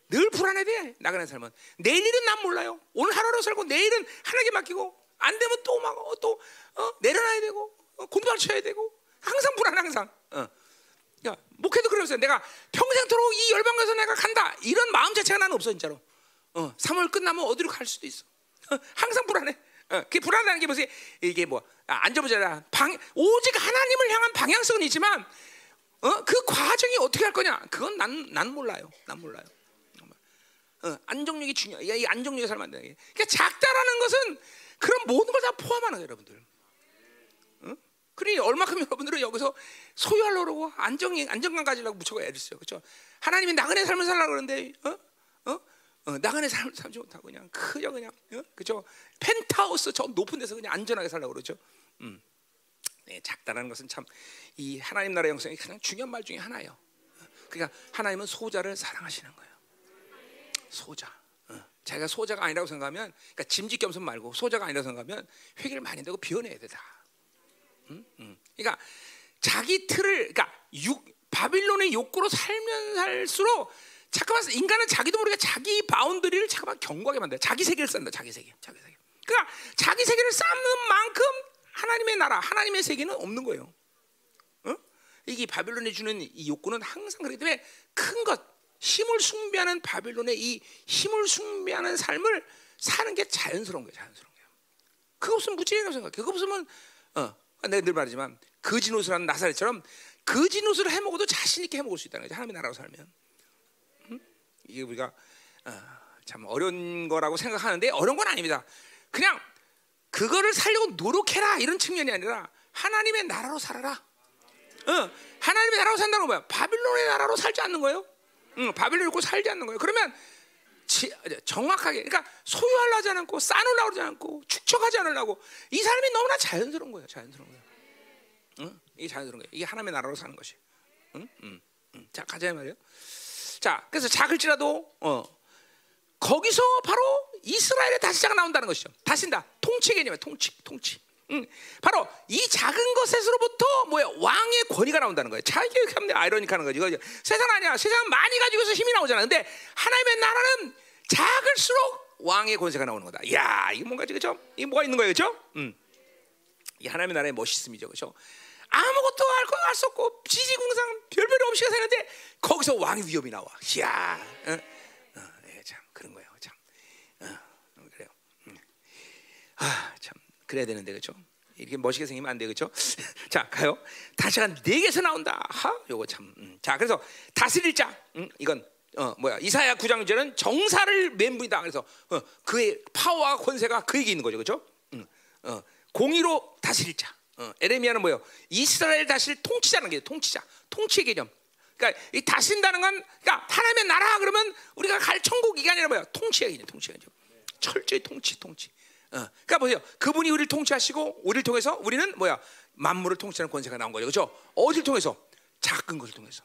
늘 불안해 돼 나가는 삶은. 내일은 난 몰라요. 오늘 하루하루 살고 내일은 하나에게 맡기고 안 되면 또 막 또 어, 내려놔야 되고 어, 곤두박쳐야 되고 항상 불안해 항상. 어. 야, 목회도 그러면서 내가 평생토록 이 열방에서 내가 간다 이런 마음 자체가 나는 없어 진짜로. 어, 삼월 끝나면 어디로 갈 수도 있어. 어, 항상 불안해. 어, 그게 불안하다는 게 무슨 이게 뭐 안 잡으잖아. 방 오직 하나님을 향한 방향성은 있지만 어, 그 과정이 어떻게 할 거냐? 그건 난 난 몰라요. 난 몰라요. 어, 안정력이 중요. 이 안정력에 살면 안 돼. 그러니까 작다라는 것은 그런 모든 걸 다 포함하는 거예요, 여러분들. 어? 그러니 얼마큼 여러분들은 여기서 소유하려고 안정 안정감 가지려고 무척 애를 써요. 그렇죠? 하나님이 나그네 삶을 살라고 그러는데 어? 어? 어, 나간에 삶, 살지 못하고 그냥 그저 그냥 어? 그죠 펜트하우스 저 높은 데서 그냥 안전하게 살라고 그러죠. 음, 네, 작다라는 것은 참 이 하나님 나라의 영성이 가장 중요한 말 중에 하나예요. 어, 그러니까 하나님은 소자를 사랑하시는 거예요. 소자, 어, 자기가 소자가 아니라고 생각하면, 그러니까 짐짓겸손 말고 소자가 아니라고 생각하면 회개를 많이 되고 비워내야 되다. 음, 음. 그러니까 자기 틀을, 그러니까 육, 바빌론의 욕구로 살면 살수록. 잠깐만 인간은 자기도 모르게 자기 바운더리를 잠깐만 견고하게 만들어. 자기 세계를 쌓는다. 자기 세계, 자기 세계. 그러니까 자기 세계를 쌓는 만큼 하나님의 나라, 하나님의 세계는 없는 거예요. 어? 이게 바빌론이 주는 이 욕구는 항상 그렇기 때문에 큰 것, 힘을 숭배하는 바빌론의 이 힘을 숭배하는 삶을 사는 게 자연스러운 거예요. 자연스러운 거예요. 그거 없으면 무지랭이라고 생각해. 그거 없으면 어, 내가 늘 말하지만 거지노스 하는 나사렛처럼 거지노스를 해먹어도 자신 있게 해먹을 수 있다는 거죠. 하나님의 나라로 살면. 이게 우리가 어, 참 어려운 거라고 생각하는데 어려운 건 아닙니다. 그냥 그거를 살려고 노력해라 이런 측면이 아니라 하나님의 나라로 살아라. 어, 하나님의 나라로 산다는 거야. 바빌론의 나라로 살지 않는 거예요. 응, 바빌론 있고 살지 않는 거예요. 그러면 지, 정확하게 그러니까 소유하려 하지 않고 싸놓으려고 하지 않고 축적하지 않으려고 이 삶이 너무나 자연스러운 거예요. 자연스러운 거예요. 응? 이게 자연스러운 거예요. 이게 하나님의 나라로 사는 것이. 응? 응. 응. 자 가자 말이에요. 자, 그래서 작을지라도 어, 거기서 바로 이스라엘의 다시자가 나온다는 것이죠. 다신다. 통치 개념이에요. 통치, 통치. 응. 바로 이 작은 것에서로부터 뭐야 왕의 권위가 나온다는 거예요. 자, 이게 아이러니카는 거지. 이거 세상 아니야. 세상은 많이 가지고서 힘이 나오잖아. 근데 하나님의 나라는 작을수록 왕의 권세가 나오는 거다. 야, 이게 뭔가 그죠? 이게 뭐가 있는 거예요, 그죠? 음, 이 하나님의 나라의 멋있음이죠, 그죠? 아무것도 알 거 알 수 없고 지지공상 별별 없이가 사는데 거기서 왕의 위협이 나와. 이야, 어, 어, 예, 참 그런 거예요, 참. 어, 그래요. 음. 아, 참 그래야 되는데, 그죠? 이렇게 멋있게 생기면 안 돼, 그렇죠? 자, 가요. 다시가 내게서 나온다. 하, 요거 참. 음. 자, 그래서 다스릴 자. 음, 이건 어 뭐야? 이사야 구 장 일 절은 정사를 멘붕이다. 그래서 어, 그의 파워와 권세가 그에게 있는 거죠, 그렇죠? 음, 어, 공의로 다스릴 자. 어, 에레미야는 뭐요? 이스라엘 다스릴 통치자는 게 통치자, 통치의 개념. 그러니까 이 다스린다는 건, 그러니까 하나님의 나라 그러면 우리가 갈 천국이 아니라 뭐야? 통치의 개념, 통치의 개념. 철저히 통치, 통치. 어, 그러니까 보세요. 그분이 우리를 통치하시고 우리를 통해서 우리는 뭐야? 만물을 통치하는 권세가 나온 거죠, 그렇죠? 어디를 통해서? 작은 것을 통해서.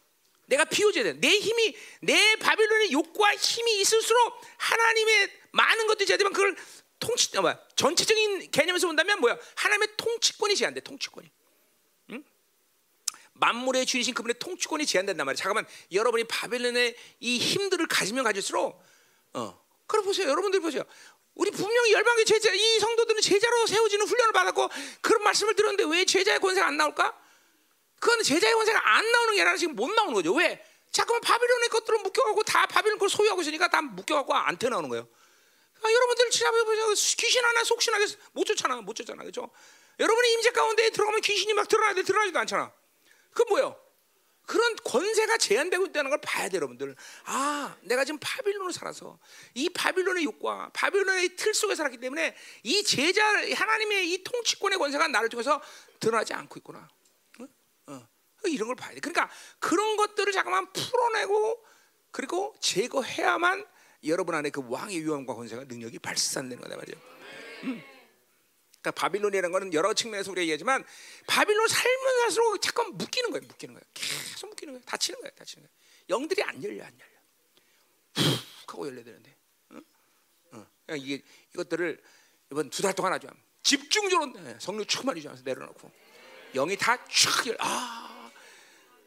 내가 비워져야 돼. 내 힘이, 내 바빌론의 욕구와 힘이 있을수록 하나님의 많은 것들이 되지만 그걸 통치, 뭐야? 전체적인 개념에서 본다면 뭐야? 하나님의 통치권이 제한돼. 통치권이. 응? 만물의 주인이신 그분의 통치권이 제한된단 말이야. 잠깐만, 여러분이 바빌론의 이 힘들을 가지면 가질수록, 어, 그럼 보세요. 여러분들 보세요. 우리 분명히 열방의 제자, 이 성도들은 제자로 세워지는 훈련을 받았고 그런 말씀을 들었는데 왜 제자의 권세가 안 나올까? 그건 제자의 권세가 안 나오는 게 아니라 지금 못 나오는 거죠. 왜? 자꾸만 바빌론의 것들을 묶여가고 다 바빌론 걸 소유하고 있으니까 다 묶여가고 안 태어나오는 거예요. 아, 여러분들 지나보면 귀신 하나 속신하게 못 쫓잖아, 못 쫓잖아, 그렇죠? 여러분이 임재 가운데 들어가면 귀신이 막 드러나는데 드러나지도 않잖아. 그 뭐예요? 그런 권세가 제한되고 있다는 걸 봐야 돼요, 여러분들. 아, 내가 지금 바빌론을 살아서 이 바빌론의 욕과 바빌론의 틀 속에 살았기 때문에 이 제자 하나님의 이 통치권의 권세가 나를 통해서 드러나지 않고 있구나. 응? 어, 이런 걸 봐야 돼. 그러니까 그런 것들을 잠깐만 풀어내고 그리고 제거해야만 여러분 안에 그 왕의 위엄과 권세가 능력이 발산되는 거다 말이죠. 음. 그러니까 바빌론이라는 거는 여러 측면에서 우리가 얘기하지만 바빌론 살면 살수록 자꾸 묶이는 거예요, 묶이는 거예요. 계속 묶이는 거예요, 다치는 거예요, 다치는 거예요. 영들이 안 열려, 안 열려. 훅 하고 열려야 되는데, 응? 응. 그러니까 이게 이것들을 이번 두 달 동안 아주 집중적으로 성령 충만이 주면서 내려놓고 영이 다 촥 열. 아,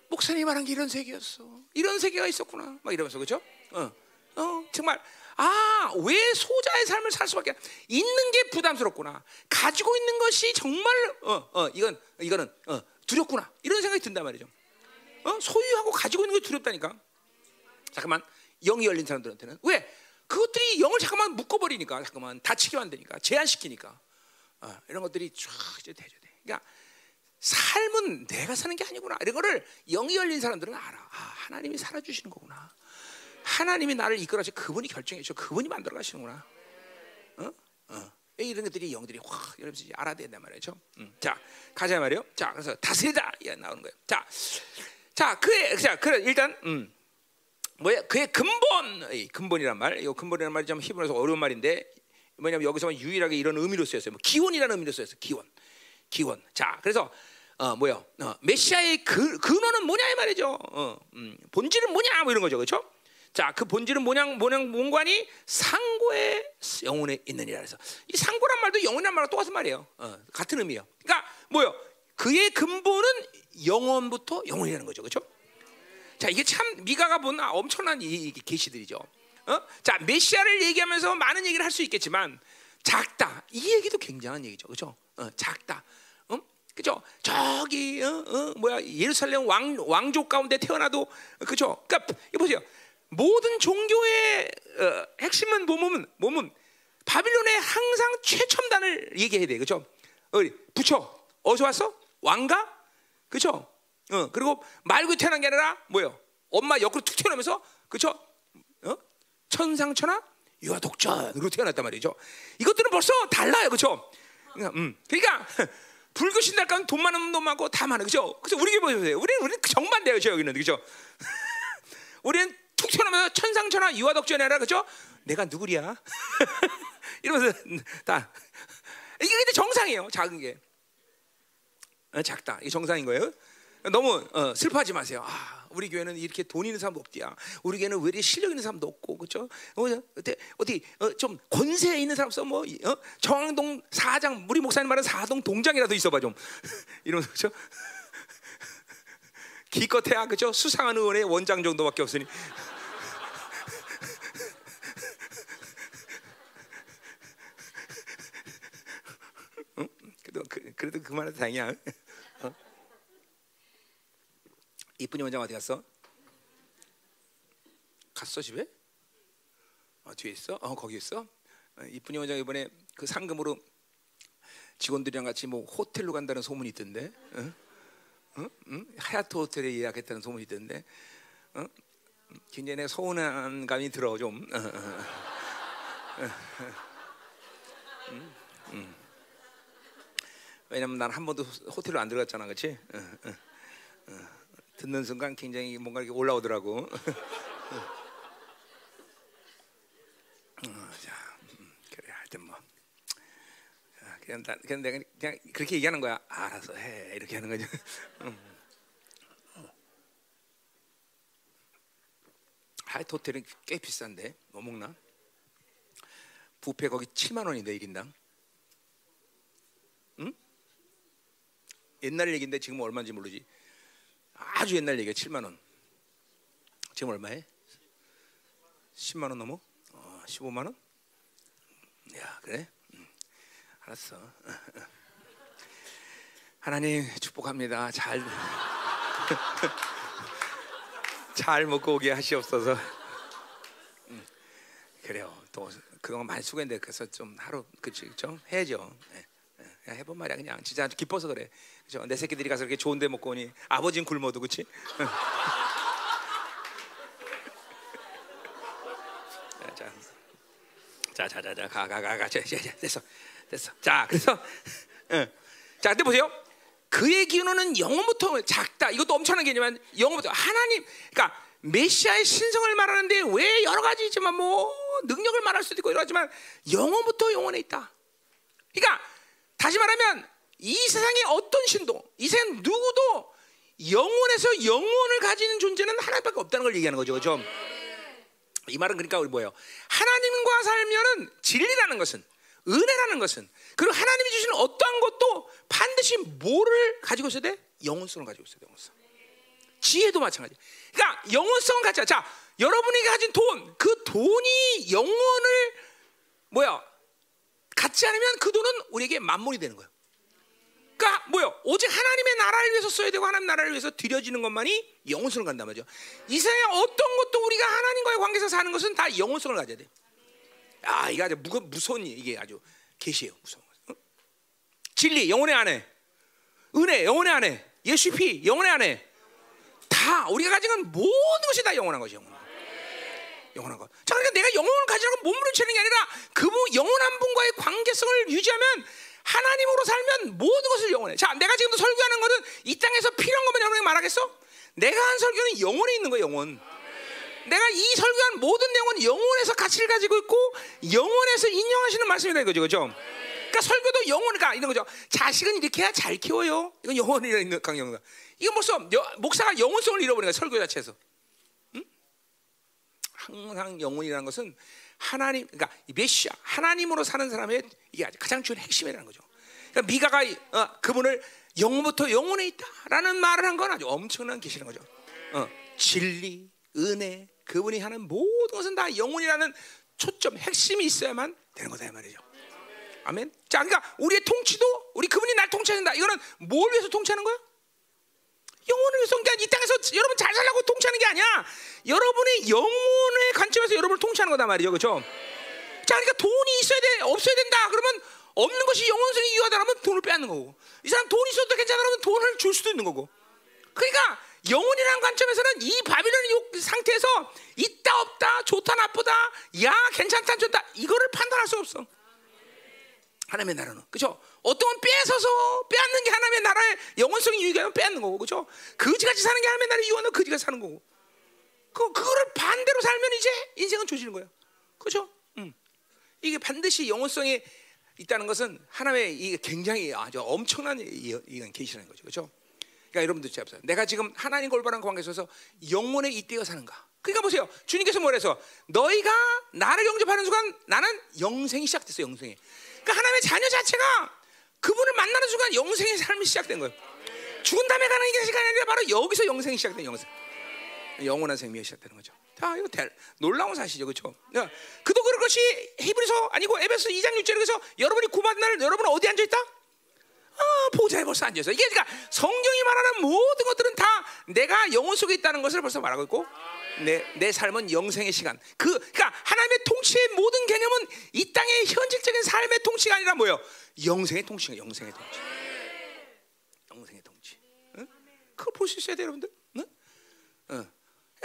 목사님 말한 게 이런 세계였어. 이런 세계가 있었구나. 막 이러면서 그렇죠? 응. 어, 정말 아, 왜 소자의 삶을 살 수밖에 없... 있는 게 부담스럽구나. 가지고 있는 것이 정말 어, 어, 이건 이거는 어, 두렵구나. 이런 생각이 든단 말이죠. 어? 소유하고 가지고 있는 게 두렵다니까. 잠깐만, 영이 열린 사람들한테는 왜? 그것들이 영을 잠깐만 묶어버리니까, 잠깐만 다치게 만드니까, 제한시키니까 어, 이런 것들이 쫙 이제 돼줘야 돼. 그러니까 삶은 내가 사는 게 아니구나. 이런 거를 영이 열린 사람들은 알아. 아, 하나님이 살아주시는 거구나. 하나님이 나를 이끌어서 그분이 결정해 주셔, 그분이 만들어 가시는구나. 어? 어. 이런 것들이 영들이 확 여러분들이 알아야 된단 말이죠. 음. 자, 가자 말이요. 자, 그래서 다스리다 예, 나오는 거예요. 자, 자 그의 자 그래 일단 음, 뭐야 그의 근본, 이 근본이란 말, 이 근본이란 말이 좀 히브리어에서 어려운 말인데 뭐냐면 여기서만 유일하게 이런 의미로 쓰였어요. 뭐 기원이라는 의미로 쓰였어요. 기원, 기원. 자, 그래서 어 뭐야 어, 메시아의 그, 근원은 뭐냐 이 말이죠. 어, 음, 본질은 뭐냐 뭐 이런 거죠, 그렇죠? 자, 그 본질은 뭐냐, 뭐냐, 뭔관이 상고의 영혼에 있느니라 해서 이 상고란 말도 영혼이란 말과 똑같은 말이에요. 어, 같은 의미예요. 그러니까 뭐요? 그의 근본은 영혼부터 영혼이라는 거죠, 그렇죠? 자, 이게 참 미가가 본 엄청난 이 계시들이죠. 어? 자, 메시아를 얘기하면서 많은 얘기를 할 수 있겠지만 작다 이 얘기도 굉장한 얘기죠, 그렇죠? 어, 작다. 그죠? 저기 어, 어, 뭐야 예루살렘 왕 왕족 가운데 태어나도 그죠? 그러니까 이 보세요. 모든 종교의 어, 핵심은 몸은 몸은 바빌론의 항상 최첨단을 얘기해야 돼, 그렇죠? 어, 부처 어디서 왔어? 왕가, 그렇죠? 어, 그리고 말고 태어난 게 아니라 뭐요? 엄마 옆으로 툭 튀어나면서 그렇죠? 어? 천상천하 유아독전으로 태어났단 말이죠. 이것들은 벌써 달라요, 그렇죠? 그러니까, 음, 그러니까 불교 신학가는 돈 많은 놈 많고 다 많아, 그렇죠? 그래서 우리 교회 보세요. 우리는 우리 정반대예요, 저 여기는, 그렇죠? 우리는 툭 튀어나면서 천상천하 유아독전해라, 그죠? 내가 누구랴? 이러면서 다 이게 근데 정상이에요. 작은 게 작다. 이게 정상인 거예요. 너무 어, 슬퍼하지 마세요. 아, 우리 교회는 이렇게 돈 있는 사람도 없디야. 우리 교회는 왜 이렇게 실력 있는 사람도 없고, 그죠? 어디 어디 어, 좀 권세 있는 사람 없어? 뭐 어? 정왕동 사장, 우리 목사님 말은 사동 동장이라도 있어봐 좀. 이러면서 그죠? 기껏해야 그죠? 수상한 의원의 원장 정도밖에 없으니 그, 그래도 그만해도 다행이야. 어? 이쁜이 원장 어디 갔어? 갔어 집에? 어, 뒤에 있어? 어 거기 있어? 어, 이쁜이 원장 이번에 그 상금으로 직원들이랑 같이 뭐 호텔로 간다는 소문이 있던데. 응? 응? 응? 하얏트 호텔에 예약했다는 소문이 있던데. 응? 굉장히 서운한 감이 들어 좀. 응? 응. 왜냐면 난 한 번도 호텔로 안 들어갔잖아, 그렇지? 응, 응, 응. 듣는 순간 굉장히 뭔가 이렇게 올라오더라고. 어, 자, 음, 그래 하여튼 뭐 자, 그냥, 다, 그냥 내가 그냥 그렇게 얘기하는 거야. 알아서 해 이렇게 하는 거지. 음. 하얏트 호텔은 꽤 비싼데 뭐 먹나? 뷔페 거기 칠만 원인데 일 인당. 응? 옛날 얘기인데 지금 얼마인지 모르지. 아주 옛날 얘기야. 칠만 원. 지금 얼마에? 십만 원 넘어? 어, 십오만 원? 야 그래? 응. 알았어. 하나님 축복합니다. 잘 잘 먹고 오게 하시옵소서. 응. 그래요. 또 그동안 많이 수고했는데 그래서 좀 하루 그치 좀 해야죠. 네. 그냥 해본 말이야. 그냥 진짜 아주 기뻐서 그래. 그죠? 내 새끼들이 가서 이렇게 좋은 데 먹고 오니 아버지는 굶어도 그치? 자자자자 가가가가 됐어 됐어. 자 그래서 응. 자 근데 보세요. 그의 기운은 영혼부터 작다. 이것도 엄청난 개념이지만 영혼부터 하나님 그러니까 메시아의 신성을 말하는데 왜 여러 가지 있지만 뭐 능력을 말할 수도 있고 이러지만 영혼부터 영혼에 있다. 그러니까 다시 말하면 이 세상의 어떤 신도, 이 세상 누구도 영혼에서 영혼을 가지는 존재는 하나밖에 없다는 걸 얘기하는 거죠. 그렇죠? 이 말은 그러니까 우리 뭐예요? 하나님과 살면은 진리라는 것은, 은혜라는 것은, 그리고 하나님이 주시는 어떠한 것도 반드시 뭐를 가지고 있어야 돼? 영혼성을 가지고 있어야 돼. 영혼성. 지혜도 마찬가지. 그러니까 영혼성을 가지고, 자, 여러분이 가진 돈, 그 돈이 영혼을 뭐야? 갖지 않으면 그 돈은 우리에게 만물이 되는 거예요. 그러니까 뭐요? 오직 하나님의 나라를 위해서 써야 되고 하나님 나라를 위해서 들여지는 것만이 영혼성을 간단 말이죠. 이 세상에 어떤 것도 우리가 하나님과의 관계에서 사는 것은 다 영혼성을 가져야 돼요. 아 이게 아주 무거, 무서운 이게 아주 계시예요. 무서운 거. 진리 영혼의 안에, 은혜 영혼의 안에, 예수의 피 영혼의 안에, 다 우리가 가진 건 모든 것이 다 영원한 것이에요. 영혼. 영원한 것. 자, 그러니까 내가 영혼을 가지라고 몸으로 채는 게 아니라 그 영혼 한 분과의 관계성을 유지하면 하나님으로 살면 모든 것을 영원해. 자, 내가 지금도 설교하는 거는 이 땅에서 필요한 것만 여러분에게 말하겠어? 내가 한 설교는 영혼에 있는 거야, 영혼. 내가 이 설교한 모든 내용은 영혼에서 가치를 가지고 있고 영혼에서 인용하시는 말씀이다 이거죠, 그렇죠? 그러니까 설교도 영혼이니까 이런 거죠. 자식은 이렇게 해야 잘 키워요. 이건 영혼이라는 강령이다. 이건 벌써 목사가 영혼성을 잃어버린 거야, 설교 자체에서. 항상 영혼이라는 것은 하나님, 그러니까 메시아 하나님으로 사는 사람의 이게 가장 중요한 핵심이라는 거죠. 그러니까 미가가 어, 그분을 영혼부터 영혼에 있다라는 말을 한 건 아주 엄청난 계시는 거죠. 어, 진리, 은혜, 그분이 하는 모든 것은 다 영혼이라는 초점, 핵심이 있어야만 되는 거다 이 말이죠. 아멘. 자, 그러니까 우리의 통치도 우리 그분이 날 통치하신다. 이거는 뭘 위해서 통치하는 거야? 영혼을 위해서. 그러니까 이 땅에서 여러분 잘 살라고 통치하는 게 아니야. 여러분의 영혼의 관점에서 여러분을 통치하는 거다 말이죠. 그렇죠? 자, 그러니까 돈이 있어야 돼, 없어야 된다. 그러면 없는 것이 영혼성이 유하다라면 돈을 빼앗는 거고, 이 사람 돈이 있어도 괜찮다라면 돈을 줄 수도 있는 거고. 그러니까 영혼이라는 관점에서는 이 바빌론 상태에서 있다 없다, 좋다 나쁘다, 야 괜찮다 안 좋다 이거를 판단할 수 없어. 하나님의 나라는, 그렇죠? 어떤 건 빼앗아서 빼앗는 게 하나님의 나라의 영원성이 유익하면 빼앗는 거고, 그렇죠? 거지같이 사는 게 하나님의 나라의 유익하면 거지같이 사는 거고, 그 그거를 반대로 살면 이제 인생은 조지는 거예요, 그렇죠? 음. 이게 반드시 영원성이 있다는 것은 하나님의 이게 굉장히 아주 엄청난 이런 계시라는 거죠, 그렇죠? 그러니까 여러분들 제 앞서 내가 지금 하나님 골반한 관계에서 영혼에 잇대어 사는가? 그러니까 보세요, 주님께서 뭐래서 너희가 나를 영접하는 순간 나는 영생이 시작됐어, 영생이. 그러니까 하나님의 자녀 자체가 그분을 만나는 순간 영생의 삶이 시작된 거예요. 죽은 다음에 가는 게 시간이 아니라 바로 여기서 영생이 시작된 영생. 영원한 생명이 시작되는 거죠. 자, 이거 대, 놀라운 사실이죠. 그렇죠? 그러니까 그도 그럴 것이 히브리서 아니고 에베소 이 장 육 절에서 여러분이 구받는 날 여러분은 어디 앉아있다? 아, 보좌에 벌써 앉아서 이게 그러니까 성경이 말하는 모든 것들은 다 내가 영혼 속에 있다는 것을 벌써 말하고 있고 내, 내 삶은 영생의 시간. 그 그러니까 하나님의 통치의 모든 개념은 이 땅의 현실적인 삶의 통치가 아니라 뭐예요? 영생의 통치가 영생의 통치. 영생의 통치. 응? 그걸 볼 수 있어야 돼요, 여러분들. 응? 응.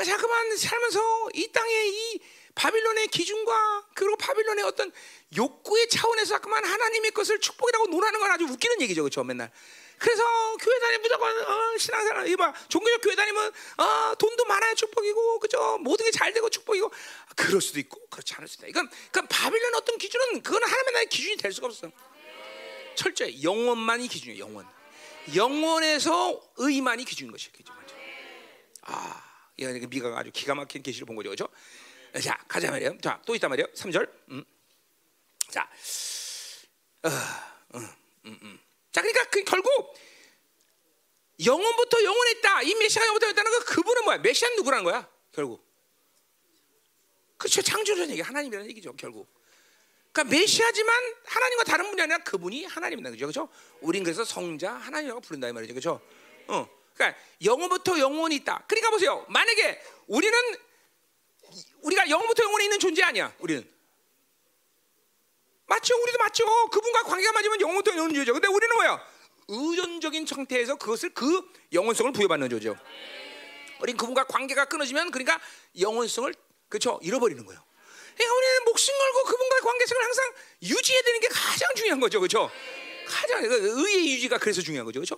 자꾸만 살면서 이 땅의 이 바빌론의 기준과 그리고 바빌론의 어떤 욕구의 차원에서 자꾸만 하나님의 것을 축복이라고 논하는 건 아주 웃기는 얘기죠, 그렇죠? 맨날. 그래서 교회 다니면 무조건 어, 신앙생활 이봐 종교적 교회 다니면 어, 돈도 많아야 축복이고 그죠 모든 게 잘 되고 축복이고 그럴 수도 있고 그렇지 않을 수도 있다. 이건 그러니까 바빌론 어떤 기준은 그건 하나님의 나의 기준이 될 수가 없어. 철저히 영원만이 기준이에요. 영원. 영원에서 의만이 기준인 것이에요. 기준. 아, 야, 미가 아주 기가 막힌 계시를 본 거죠, 그렇죠? 자, 가자 말이에요. 자, 또 있단 말이에요. 삼 절. 음. 자, 어, 음, 음, 음. 자, 그러니까 그 결국 영혼부터 영혼에 있다. 이 메시아가 영혼부터 있다는 건 그분은 뭐야? 메시아는 누구라는 거야? 결국. 그렇죠. 창조주라는 얘기, 하나님이라는 얘기죠. 결국. 그러니까 메시아지만 하나님과 다른 분이 아니라 그분이 하나님이다. 그죠? 그렇죠? 우린 그래서 성자 하나님이라고 부른다 이 말이죠. 그렇죠? 어. 그러니까 영혼부터 영혼이 있다. 그러니까 보세요. 만약에 우리는 우리가 영혼부터 영혼에 있는 존재 아니야. 우리는. 맞죠? 우리도 맞죠? 그분과 관계가 맞으면 영혼부터 영혼 존재죠. 근데 우리는 뭐야? 의존적인 상태에서 그것을 그 영혼성을 부여받는 존재죠. 우린 그분과 관계가 끊어지면 그러니까 영혼성을 그렇죠? 잃어버리는 거예요. 그러니까 우리는 목숨 걸고 그분과의 관계성을 항상 유지해야 되는 게 가장 중요한 거죠. 그렇죠? 가장 의의 유지가 그래서 중요한 거죠. 그렇죠?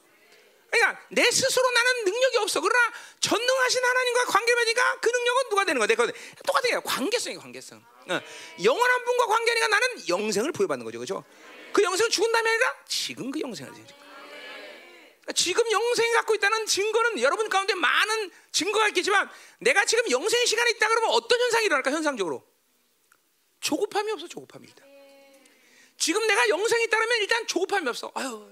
그러니까 내 스스로 나는 능력이 없어. 그러나 전능하신 하나님과 관계를 맺으니까 그 능력은 누가 되는 거야? 내가 똑같은 거야. 관계성이 관계성. 어. 영원한 분과 관계니까 나는 영생을 부여받는 거죠, 그렇죠? 그 영생을 죽은 다음이 아니라 지금 그 영생을 지금. 그러니까 지금 영생이 갖고 있다는 증거는 여러분 가운데 많은 증거가 있겠지만 내가 지금 영생의 시간이 있다 그러면 어떤 현상이 일어날까? 현상적으로 조급함이 없어. 조급함이 일단. 지금 내가 영생이 있다면 일단 조급함이 없어. 아유,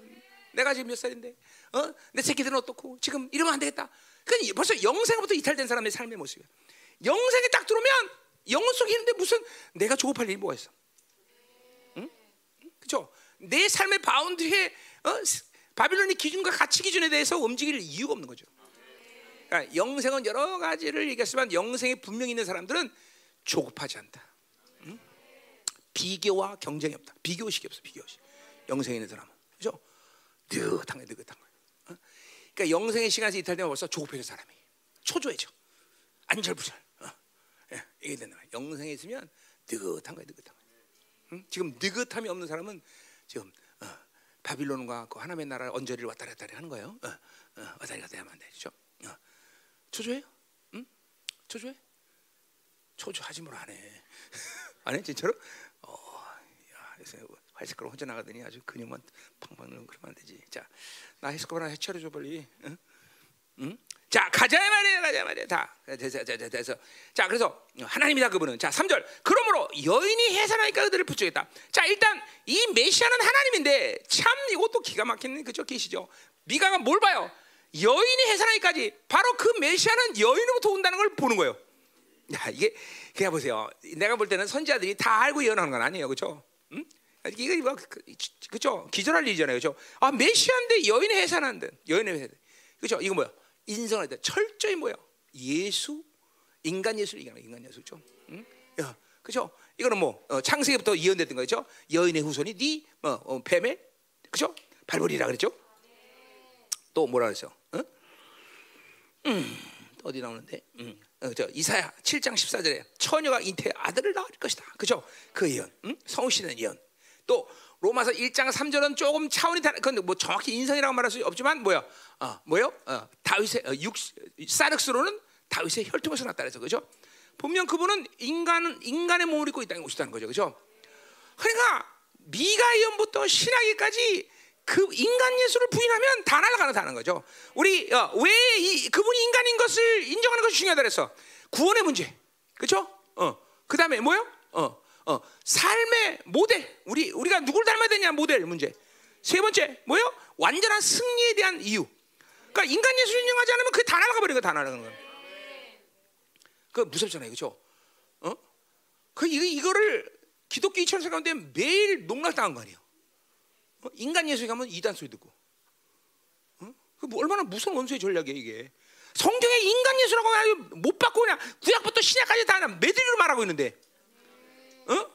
내가 지금 몇 살인데? 어? 내 새끼들은 어떻고 지금 이러면 안 되겠다. 그러니까 벌써 영생부터 이탈된 사람의 삶의 모습이야. 영생에 딱 들어오면 영혼 속에 있는데 무슨 내가 조급할 일이 뭐가 있어? 응? 그렇죠? 내 삶의 바운드에 어? 바빌론의 기준과 가치 기준에 대해서 움직일 이유가 없는 거죠. 그러니까 영생은 여러 가지를 얘기했지만 영생에 분명히 있는 사람들은 조급하지 않다. 응? 비교와 경쟁이 없다. 비교식이 없어. 비교식. 영생에 있는 사람은 그렇죠? 느긋한 거, 느긋한 거. 그러니까 영생의 시간에서 이탈되면 벌써 조급해져 사람이 초조해져 안절부절 어. 예, 이게 된다. 영생에 있으면 느긋한 거야, 느긋한 거야. 응? 지금 느긋함이 없는 사람은 지금 어, 바빌론과 그 하나님의 나라 언저리를 왔다 갔다 하는 거예요. 어, 어, 왔다 갔다 하면 안 되죠. 어. 초조해요? 응? 초조해? 초조하지 뭘 안 해? 안 해? 진짜로? 어, 야, 그래서 헬스클럽 혼자 나가더니 아주 근육만 팡팡 넣으면 그러면 안 되지. 자, 나 헬스클럽 하나 해체를 줘 빨리. 응? 응? 자, 가자 말이야, 가자 말이야. 다, 됐어, 됐어, 됐어. 자, 그래서 하나님이다 그분은. 자, 삼 절. 그러므로 여인이 해산하니까 그들을 부추겼다. 자, 일단 이 메시아는 하나님인데 참 이것도 기가 막히는 그죠 계시죠. 미가가 뭘 봐요? 여인이 해산하기까지 바로 그 메시아는 여인으로부터 온다는 걸 보는 거예요. 야, 이게 그냥 보세요. 내가 볼 때는 선지자들이 다 알고 예언하는 건 아니에요, 그렇죠? 응? 이게 뭐 그죠 기절할 일이잖아요, 그죠? 아 메시아인데 여인의 해산한데 여인의 해산, 그죠? 이거 뭐야? 인성한다. 철저히 뭐야? 예수, 인간 예수 얘기하는 인간 예수죠. 응? 야, 그죠? 이거는 뭐 어, 창세기부터 예언됐던 거죠. 여인의 후손이 네 어, 어, 뱀의 그죠? 발볼이라 그랬죠? 또 뭐라 그랬어? 응? 음, 또 어디 나오는데? 음. 어, 저 이사야 칠 장 십사 절에 처녀가 잉태해 아들을 낳을 것이다. 그죠? 그 예언, 응? 성신의 예언. 또 로마서 일 장 삼 절은 조금 차원이 다른 건데 뭐 정확히 인성이라고 말할 수 없지만 뭐야? 어, 뭐요? 어, 다윗의 어, 육 사륵스로는 다윗의 혈통에서 났다래서 그죠? 분명 그분은 인간 인간의 몸을 입고 이 땅에 오셨다는 거죠, 그죠? 그러니까 미가 예언부터 신학기까지 그 인간 예수를 부인하면 다 날아가는 거죠. 우리 어, 왜 이, 그분이 인간인 것을 인정하는 것이 중요하다래서 구원의 문제, 그죠? 어, 그다음에 뭐요? 어. 어, 삶의 모델, 우리 우리가 누굴 닮아야 되냐 모델 문제. 세 번째 뭐요? 완전한 승리에 대한 이유. 그러니까 인간 예수 인정하지 않으면 그 다 날아가 버리는 거, 다 날아가는 거. 그 무섭잖아요, 그렇죠? 어? 그 이거 이거를 기독교 이천 세 가운데 매일 농락당한 거 아니에요? 인간 예수에 가면 이단 소리 듣고. 응? 얼마나 무서운 원수의 전략이야 이게. 성경에 인간 예수라고 못 받고 그냥 구약부터 신약까지 다 그냥 메들리로 말하고 있는데, 어?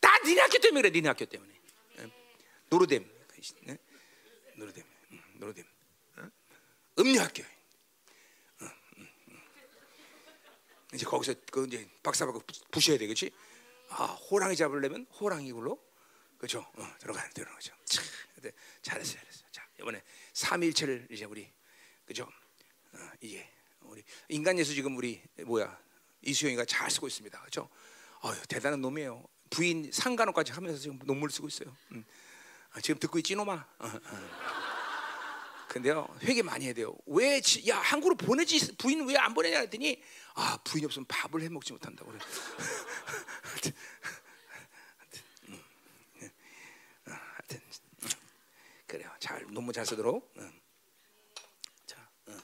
다 니네 학교 때문에 그래. 니네 학교 때문에. 노르뎀, 노르뎀, 노르뎀. 음료 학교. 이제 거기서 그 이제 박사받고 부셔야 돼, 그렇지? 아, 호랑이 잡으려면 호랑이굴로, 그렇죠? 어, 들어가는 들어가는 거죠. 참, 잘했어, 잘했어. 자, 이번에 삼일체를 이제 우리, 그렇죠? 어, 이게 우리 인간 예수 지금 우리 뭐야 이수영이가 잘 쓰고 있습니다, 그렇죠? 어휴, 대단한 놈이에요. 부인 상간호까지 하면서 지금 논문을 쓰고 있어요. 음. 아, 지금 듣고 있지 놈아. 어, 어. 근데요 회개 많이 해야 돼요. 왜 야 한국으로 보내지 부인 왜 안 보내냐 했더니 아 부인 없으면 밥을 해 먹지 못한다고 그래. 하여튼, 하여튼, 음, 하여튼 음, 그래요. 잘 논문 잘 쓰도록. 음. 자, 음,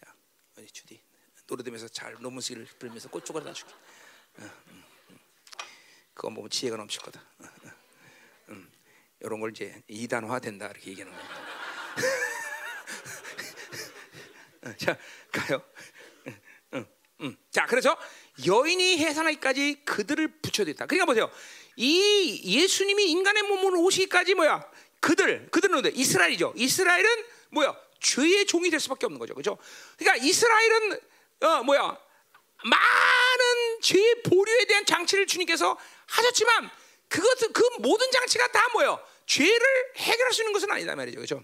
자 어디 주디 노래되면서 잘 논문 쓰기를 빌면서 꽃초가루 다 줄게. 음, 음. 그거 보면 지혜가 넘칠 거다. 음, 음. 이런 걸 이제 이단화 된다 이렇게 얘기하는 거예요. 자 가요. 응, 응. 자 그래서 여인이 해산하기까지 그들을 붙여뒀다. 그러니까 보세요. 이 예수님이 인간의 몸으로 오시기까지 뭐야? 그들, 그들은 어디? 이스라엘이죠. 이스라엘은 뭐야? 죄의 종이 될 수밖에 없는 거죠, 그렇죠? 그러니까 이스라엘은 어 뭐야? 많은 죄의 보류에 대한 장치를 주님께서 하셨지만 그것 그 모든 장치가 다 뭐예요? 죄를 해결할 수 있는 것은 아니다 말이죠, 그렇죠?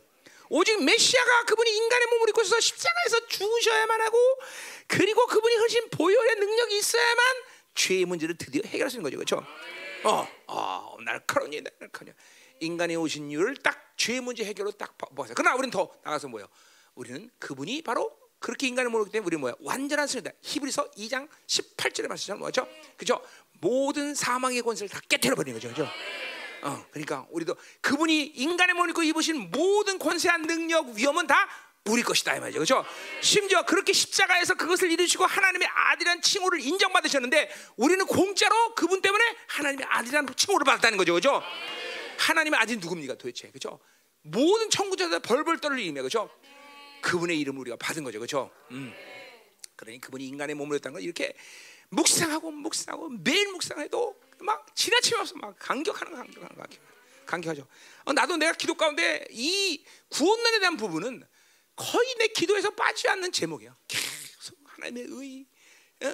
오직 메시아가 그분이 인간의 몸을 입고 있어서 십자가에서 죽으셔야만 하고 그리고 그분이 흘신 보혈의 능력이 있어야만 죄의 문제를 드디어 해결할 수 있는 거죠. 그렇죠? 어, 어, 날카로운 얘기다. 날카로운 인간이 오신 이유를 딱 죄의 문제 해결로 딱 보았어요. 그러나 우리는 더 나가서 뭐예요? 우리는 그분이 바로 그렇게 인간의 몸을 입기 때문에 우리는 뭐야? 완전한 승리다. 히브리서 이장 십팔절의 말씀처럼 뭐죠? 그렇죠? 모든 사망의 권세를 다 깨트려버리는 거죠. 그렇죠? 어, 그러니까 우리도 그분이 인간의 몸을 입고 입으신 모든 권세한 능력, 위험은 다 우리 것이다 이 말이죠, 그렇죠? 심지어 그렇게 십자가에서 그것을 이루시고 하나님의 아들이란 칭호를 인정받으셨는데 우리는 공짜로 그분 때문에 하나님의 아들이란 칭호를 받았다는 거죠, 그렇죠? 하나님의 아들이 누굽니까 도대체, 그렇죠? 모든 천국자들 벌벌 떨을 이름이야, 그렇죠? 그분의 이름을 우리가 받은 거죠, 그렇죠? 음. 그러니 그분이 인간의 몸을 입었다는 건 이렇게 묵상하고 묵상하고 매일 묵상해도 막 지나치면서 막 강격하는 거, 강격하는 거, 강격하죠. 어, 나도 내가 기도 가운데 이 구원론에 대한 부분은 거의 내 기도에서 빠지지 않는 제목이야. 계속 하나님의 의,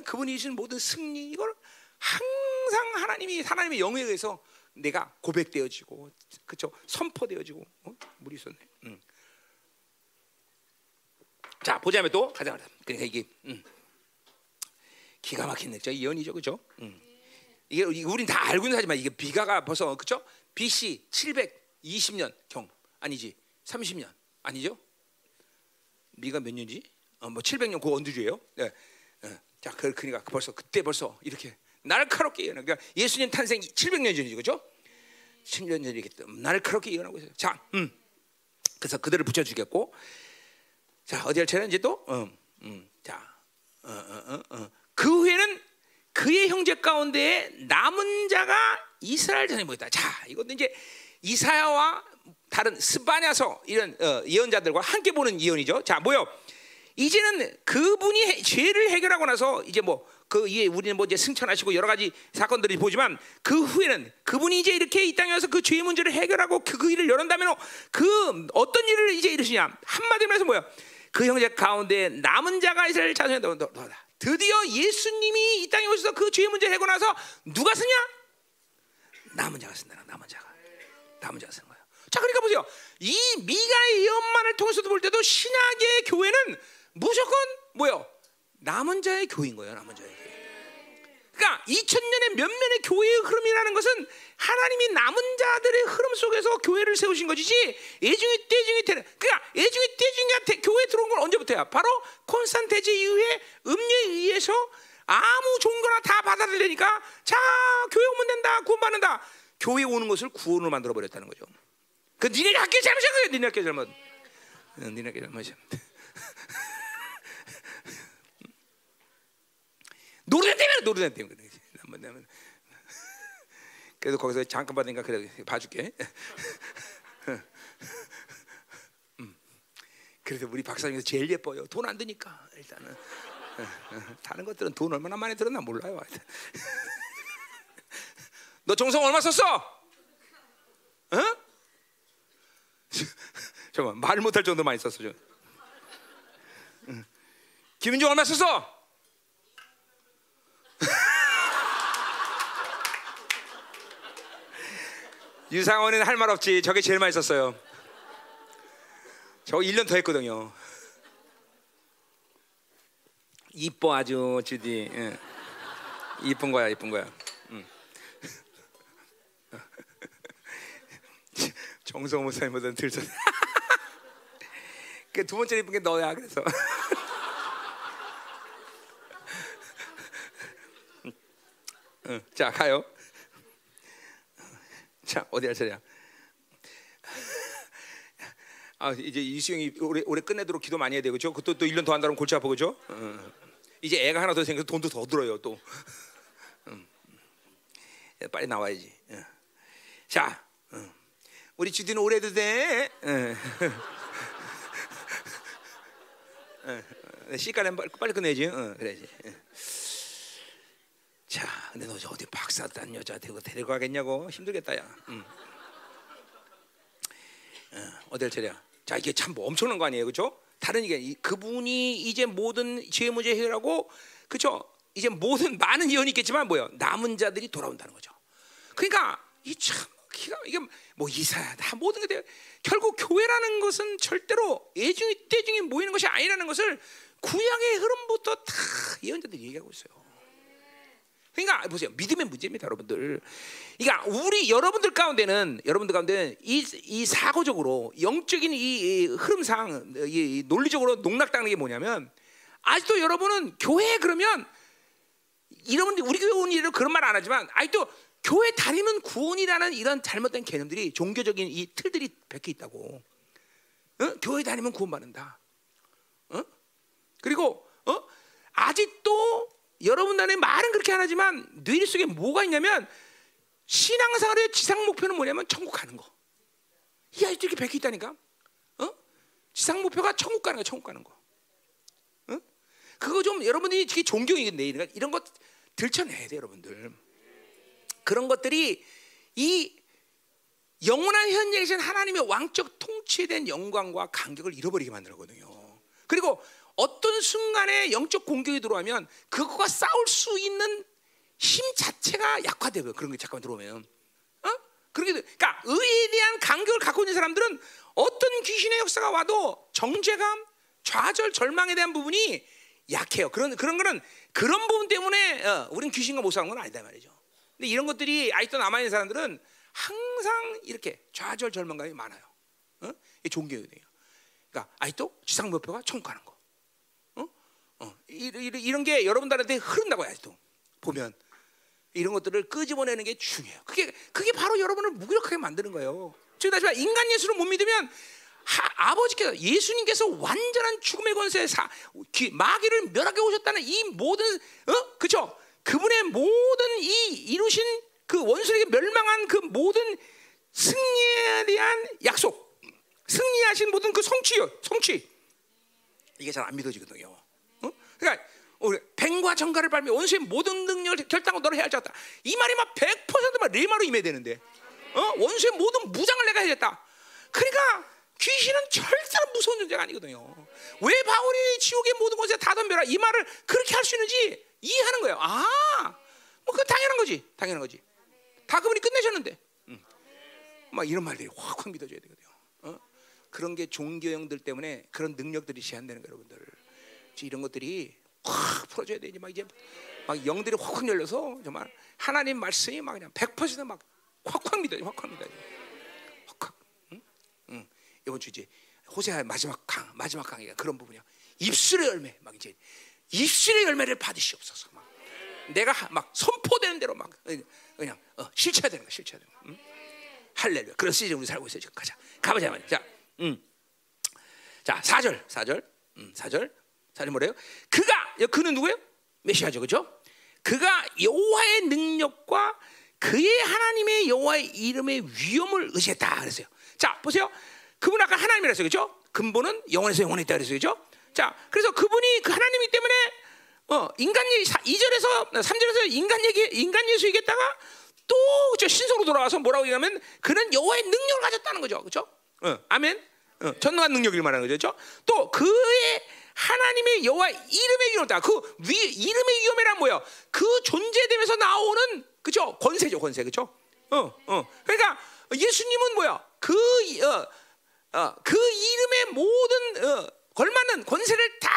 그분이 주신 모든 승리, 이걸 항상 하나님이 하나님의 영에 의해서 내가 고백되어지고, 그렇죠? 선포되어지고. 어? 물이 있었네. 음. 자 보자면 또 가자. 그러니까 이게 음. 기가 막힌 냈죠. 예언이죠, 그렇죠? 음. 이게 우린 다 알고는 하지만 이게 비가가 벌써 그렇죠? 비씨 칠백이십년 경 아니지? 삼십년 아니죠? 미가 몇 년지? 어, 뭐 칠백년 그 언두주예요. 네. 네. 자, 그러니까 벌써 그때 벌써 이렇게 날카롭게 예언. 그러니까 예수님 탄생 칠백년 전이죠, 그렇죠? 칠백년 전이기 때문에 날카롭게 예언하고 있어요. 자, 음. 그래서 그들을 붙여 주겠고, 자 어디 할 차례는 이제 또, 음, 음, 자, 어, 어, 어, 어. 그 후에는 그의 형제 가운데에 남은 자가 이스라엘 자손이 모였다. 자, 이것도 이제 이사야와 다른 스바냐서 이런 어, 예언자들과 함께 보는 예언이죠. 자, 뭐요? 이제는 그분이 해, 죄를 해결하고 나서 이제 뭐 그 이에 우리는 뭐 이제 승천하시고 여러 가지 사건들이 보지만 그 후에는 그분이 이제 이렇게 이 땅에 와서 그 죄의 문제를 해결하고 그, 그 일을 열었다면 그 어떤 일을 이제 이루시냐? 한마디로 해서 뭐요? 그 형제 가운데 남은 자가 이스라엘 자손이 모였다. 드디어 예수님이 이 땅에 오셔서 그 죄의 문제를 해고 나서 누가 쓰냐? 남은 자가 쓴다. 남은 자가. 남은 자가 쓰는 거예요. 자, 그러니까 보세요. 이 미가의 예언만을 통해서도 볼 때도 신약의 교회는 무조건 뭐예요? 남은 자의 교회인 거예요. 남은 자의 교회. 그러니까 이천 년에 몇 년의 교회의 흐름이라는 것은 하나님이 남은 자들의 흐름 속에서 교회를 세우신 것이지 예중이 떼중이 되는, 그러니까 예중이 떼중이가 교회에 들어온 건 언제부터야? 바로 콘스탄티제 이후에 음료에 의해서 아무 종교나 다 받아들이니까 자 교회 오면 된다, 구원받는다. 교회 오는 것을 구원으로 만들어버렸다는 거죠. 그 니네 학교 잘못이야, 그래. 니네 학교 잘못. 니네 학교 잘못이야. 노르덴 때문에 노르덴 때문에 그래. 한번 내면 그래도 거기서 잠깐 받으니까 그래 봐줄게. 그래서 우리 박사님께서 제일 예뻐요. 돈 안 드니까 일단은. 다른 것들은 돈 얼마나 많이 들었나 몰라요. 너 정성 얼마 썼어? 응? 잠깐만, 말 못할 정도 많이 썼어. 응. 김은중 얼마 썼어? 유상원은 할 말 없지. 저게 제일 많이 썼어요. 저거 일 년 더 했거든요. 이뻐 아주 주디. 예. 이쁜 거야, 이쁜 거야. 응. 정성호 목사님보다는 들썩. 그 두 번째로 이쁜 게 너야. 그래서 응. 자 가요. 자 어디 할 차례야? 아 이제 이수영이 올해, 올해 끝내도록 기도 많이 해야 되고 그죠? 그것도 또 일 년 더 한다면 골치 아파 그죠? 음. 이제 애가 하나 더 생겨서 돈도 더 들어요 또. 음. 빨리 나와야지. 음. 자, 음. 우리 주디는 오래 해도 돼. 음. 음. 시간에 빨리, 빨리 끝내지. 음, 그래야지. 음. 자, 근데 너 어디 박사 딴 여자 데리고 데려가겠냐고 힘들겠다 야. 음. 음. 어디 할 차례야? 자 이게 참 뭐 엄청난 거 아니에요, 그렇죠? 다른 이게 그분이 이제 모든 죄 문제 해결하고, 그렇죠? 이제 모든 많은 예언이 있겠지만 뭐요? 남은 자들이 돌아온다는 거죠. 그러니까 이 참 이게 뭐 이사야 다 모든 게 결국 교회라는 것은 절대로 예중이 때중이 모이는 것이 아니라는 것을 구약의 흐름부터 다 예언자들이 얘기하고 있어요. 그러니까 보세요, 믿음의 문제입니다, 여러분들. 그러니까 우리 여러분들 가운데는 여러분들 가운데는 이, 이 사고적으로 영적인 이, 이 흐름상 이, 이 논리적으로 농락당하는 게 뭐냐면 아직도 여러분은 교회 그러면 여러분들 우리 교회 온 일로 그런 말 안 하지만 아직도 교회 다니면 구원이라는 이런 잘못된 개념들이 종교적인 이 틀들이 박혀 있다고. 어? 교회 다니면 구원받는다. 어? 그리고 어? 아직도 여러분 안에 말은 그렇게 안 하지만 뇌리 속에 뭐가 있냐면 신앙생활의 지상 목표는 뭐냐면 천국 가는 거. 이 아이들 이렇게 박혀 있다니까. 어? 지상 목표가 천국 가는 거, 천국 가는 거. 어? 그거 좀 여러분들이 특히 존경이겠네. 이런 것 들춰내야 돼, 여러분들. 그런 것들이 이 영원한 현재이신 하나님의 왕적 통치에 대한 영광과 감격을 잃어버리게 만들거든요. 그리고 어떤 순간에 영적 공격이 들어오면 그것과 싸울 수 있는 힘 자체가 약화되고요. 그런 게 잠깐 들어오면, 어? 그렇게 그러니까 의에 대한 간격을 갖고 있는 사람들은 어떤 귀신의 역사가 와도 정죄감, 좌절, 절망에 대한 부분이 약해요. 그런 그런 거는 그런 부분 때문에 어, 우리는 귀신과 못 사는 건 아니다 말이죠. 근데 이런 것들이 아직도 남아 있는 사람들은 항상 이렇게 좌절, 절망감이 많아요. 어? 이 종교에 대해요. 그러니까 아직도 지상 목표가 천국 가는 거. 어, 이런 게 여러분들한테 흐른다고 해야죠. 보면 이런 것들을 끄집어내는 게 중요해요. 그게 그게 바로 여러분을 무기력하게 만드는 거예요. 지금 다시 말 인간 예수를 못 믿으면 하, 아버지께서 예수님께서 완전한 죽음의 권세에 사, 귀, 마귀를 멸하게 오셨다는 이 모든 어? 그죠? 그분의 모든 이 이루신 그 원수에게 멸망한 그 모든 승리에 대한 약속, 승리하신 모든 그 성취요, 성취 이게 잘 안 믿어지거든요. 그러니까 우리 뱀과 전갈을 밟으며 원수의 모든 능력을 결단하고 너를 헤아렸다. 이 말이 막 백 퍼센트 막 레마로 임해야 되는데, 어? 원수의 모든 무장을 내가 해야겠다. 그러니까 귀신은 절대로 무서운 존재가 아니거든요. 왜 바울이 지옥의 모든 곳에 다 덤벼라 이 말을 그렇게 할 수 있는지 이해하는 거예요. 아, 뭐 그 당연한 거지, 당연한 거지. 다 그분이 끝내셨는데, 음. 막 이런 말들이 확확 믿어줘야 되거든요. 어? 그런 게 종교형들 때문에 그런 능력들이 제한되는 거예요, 여러분들. 이런 것들이 확 풀어줘야 되지. 막 이제 막 영들이 확확 열려서 정말 하나님 말씀이 막 그냥 백 퍼센트 막 확확 믿어요. 확확 믿어요. 확확. 응? 응. 이번 주 이제 호세아의 마지막 강, 마지막 강의가 그런 부분이야. 입술의 열매, 막 이제 입술의 열매를 받으시옵소서. 막 내가 막 선포되는 대로 막 그냥 어, 실체가 되는 거, 실체가 되는 거. 응? 할렐루야. 그런 시즌 우리 살고 있어요. 지금 가자. 가보자 말이야. 자, 음, 자, 사 절, 사 절, 음, 사 절. 사실 뭐래요? 그가 그는 누구예요? 메시아죠, 그렇죠? 그가 여호와의 능력과 그의 하나님의 여호와의 이름의 위엄을 의지했다 그랬어요. 자 보세요. 그분 아까 하나님이라 했어요, 그렇죠? 근본은 영원에서 영원에 있다 그랬어요, 그렇죠? 자, 그래서 그분이 그 하나님이기 때문에 어, 인간 얘기 이 절에서 삼 절에서 인간 얘기 인간 예수 얘기했다가 또 그렇죠? 신성으로 돌아와서 뭐라고 얘기하면 그는 여호와의 능력을 가졌다는 거죠, 그렇죠? 어, 아멘. 어, 전능한 능력을 말하는 거죠, 그렇죠? 또 그의 하나님의 여호와 이름의 위엄이다. 그 위, 이름의 위엄이란 뭐야? 그 존재됨에서 나오는 그죠? 권세죠, 권세, 그렇죠? 어, 어. 그러니까 예수님은 뭐야? 그 어, 어, 그 이름의 모든 어, 걸맞는 권세를 다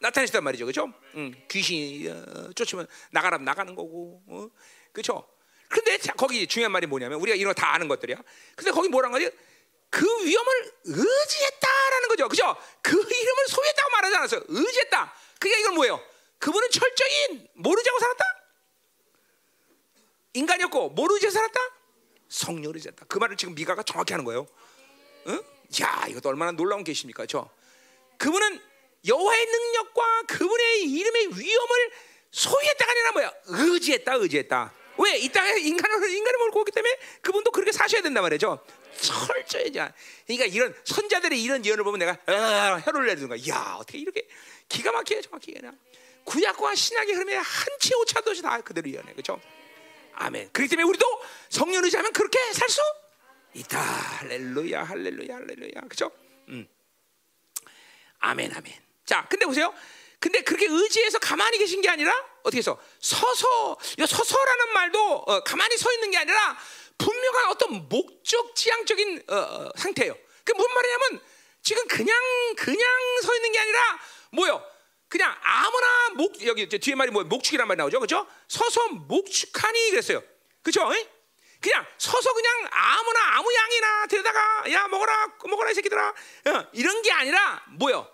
나타내셨단 말이죠, 그렇죠? 음, 귀신이 어, 쫓으면 나가라면 나가는 거고, 어, 그렇죠? 근데 자, 거기 중요한 말이 뭐냐면 우리가 이런 거 다 아는 것들이야. 근데 거기 뭐라는 거지? 그 위험을 의지했다라는 거죠, 그죠? 그 이름을 소유했다고 말하지 않았어요. 의지했다. 그러니까 이건 뭐예요? 그분은 철저히 모르지 않고 살았다? 인간이었고 모르지 살았다? 성령을 의지했다. 그 말을 지금 미가가 정확히 하는 거예요. 응? 야, 이것도 얼마나 놀라운 계시입니까, 그죠? 그분은 여호와의 능력과 그분의 이름의 위험을 소유했다가 아니라 뭐야? 의지했다, 의지했다. 왜? 이 땅에 인간을, 인간을 몰고 오기 때문에 그분도 그렇게 사셔야 된단 말이죠. 철저히. 그러니까 이런 선자들의 이런 예언을 보면 내가 아, 혀를 내리는 거야. 이야, 어떻게 이렇게 기가 막히게 정확히 그냥 구약과 신약의 흐름에 한치 오차도 없이 다 그대로 예언해, 그렇죠? 아멘. 그렇기 때문에 우리도 성령 의지하면 그렇게 살 수 있다. 할렐루야, 할렐루야, 할렐루야, 그렇죠? 음. 아멘, 아멘. 자, 근데 보세요. 근데 그렇게 의지해서 가만히 계신 게 아니라 어떻게 해서 서서, 이 서서라는 말도 어, 가만히 서 있는 게 아니라 분명한 어떤 목적지향적인 어, 어, 상태예요. 그 무슨 말이냐면 지금 그냥 그냥 서 있는 게 아니라 뭐요? 그냥 아무나 목 여기 뒤에 말이 뭐 목축이란 말 나오죠, 그렇죠? 서서 목축하니 그랬어요, 그렇죠? 그냥 서서 그냥 아무나 아무 양이나 데려다가 야 먹어라 먹어라 이 새끼들아 어, 이런 게 아니라 뭐요?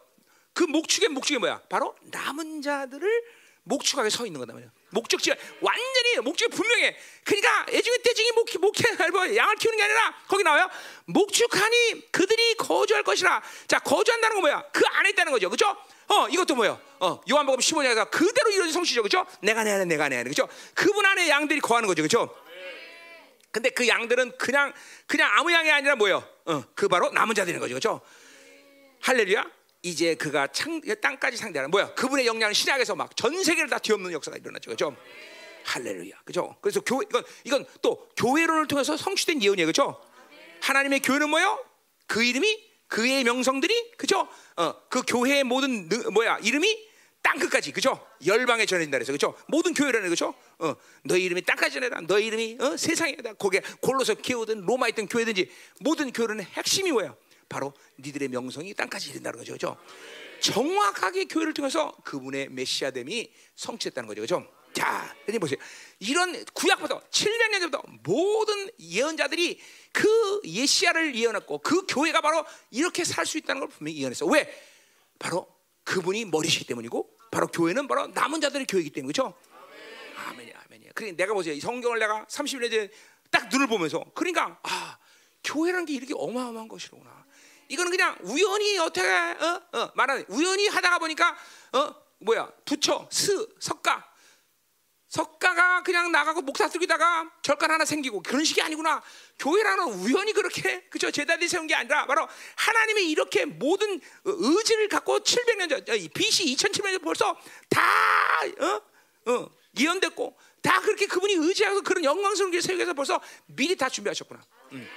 그 목축의 목축이 뭐야? 바로 남은 자들을 목축하게 서 있는 거다 말이야. 목적지 완전히 목적이 분명해. 그러니까 애중에 떼중이 목해 목해 양을 키우는 게 아니라 거기 나와요. 목축하니 그들이 거주할 것이라. 자, 거주한다는 건 뭐야? 그 안에 있다는 거죠, 그렇죠? 어, 이것도 뭐예요? 어, 요한복음 십오 장에서 그대로 이루어진 성취죠, 그렇죠? 내가 내 안에 내가 내 안에, 그렇죠? 그분 안에 양들이 거하는 거죠, 그렇죠? 근데 그 양들은 그냥 그냥 아무 양이 아니라 뭐예요? 어, 그 바로 남은 자들인 거죠, 그렇죠? 할렐루야. 이제 그가 창, 땅까지 상대하는 뭐야? 그분의 영향을 신약에서 막 전 세계를 다 뒤엎는 역사가 일어났죠, 그렇죠? 할렐루야, 그렇죠? 그래서 교회 이건 이건 또 교회론을 통해서 성취된 예언이에요, 그렇죠? 하나님의 교회는 뭐요? 그 이름이 그의 명성들이 그렇죠? 어, 그 교회의 모든 느, 뭐야 이름이 땅 끝까지 그렇죠? 열방에 전해진다 그래서 그렇죠? 모든 교회라는 그렇죠? 어, 너 이름이 땅까지 전해라, 너 이름이 어, 세상에다 거기에 골로서 키우든 로마 있던 교회든지 모든 교회론의 핵심이 뭐야? 바로 니들의 명성이 땅까지 이른다는 거죠, 그렇죠? 정확하게 교회를 통해서 그분의 메시아됨이 성취됐다는 거죠, 그렇죠? 자, 여기 보세요. 이런 구약부터 칠백 년 전부터 모든 예언자들이 그 예시아를 예언했고 그 교회가 바로 이렇게 살 수 있다는 걸 분명히 예언했어요. 왜? 바로 그분이 머리시기 때문이고 바로 교회는 바로 남은 자들의 교회이기 때문에, 그렇죠? 아멘이야, 아멘이야. 그러니까 내가 보세요. 이 성경을 내가 삼십 년 전에 딱 눈을 보면서 그러니까 아, 교회라는 게 이렇게 어마어마한 것이로구나. 이거는 그냥 우연히 어떻게 어? 어, 말하는 우연히 하다가 보니까 어 뭐야 부처, 스, 석가, 석가가 그냥 나가고 목사 쓰기다가 절간 하나 생기고 그런 식이 아니구나. 교회라는 우연히 그렇게 그죠 제자들이 세운 게 아니라 바로 하나님이 이렇게 모든 의지를 갖고 칠백 년 전 비씨 이천칠백 년 전 벌써 다 어? 어, 예언됐고 다 그렇게 그분이 의지해서 그런 영광스러운 길을 세우기 위해서 벌써 미리 다 준비하셨구나. 음.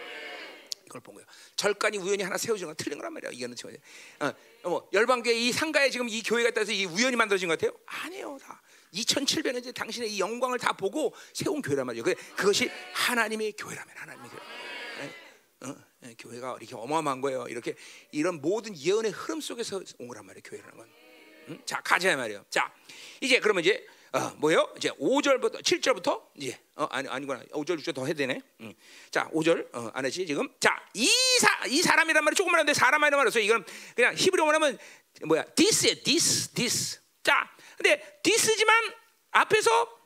이걸 본 거예요. 절간이 우연히 하나 세워진 건 틀린 거란 말이야. 이거는 지금 어, 뭐 열방교회 이 상가에 지금 이 교회가 있다 해서 이 우연히 만들어진 것 같아요? 아니에요. 다 이천칠백 년 전에 당신의 이 영광을 다 보고 세운 교회란 말이에요. 그것이 하나님의 교회라면 하나님의 교회. 어? 어? 교회가 이렇게 어마어마한 거예요. 이렇게 이런 모든 예언의 흐름 속에서 온 거란 말이에요, 교회라는 건. 응? 자, 가자 말이에요. 자, 이제 그러면 이제 어, 뭐예요? 이제 오 절부터 칠 절부터 이제 어, 아니 아니구나. 오 절 육 절 더 해야 되네. 음. 자, 오 절 어, 안 했지 지금. 자, 이 사 이 사람이란 말이 조금만 하는데 사람이란 말이었어요. 이건 그냥 히브리어로 하면 뭐야? 디스에 디스 디스. 자, 근데 디스지만 앞에서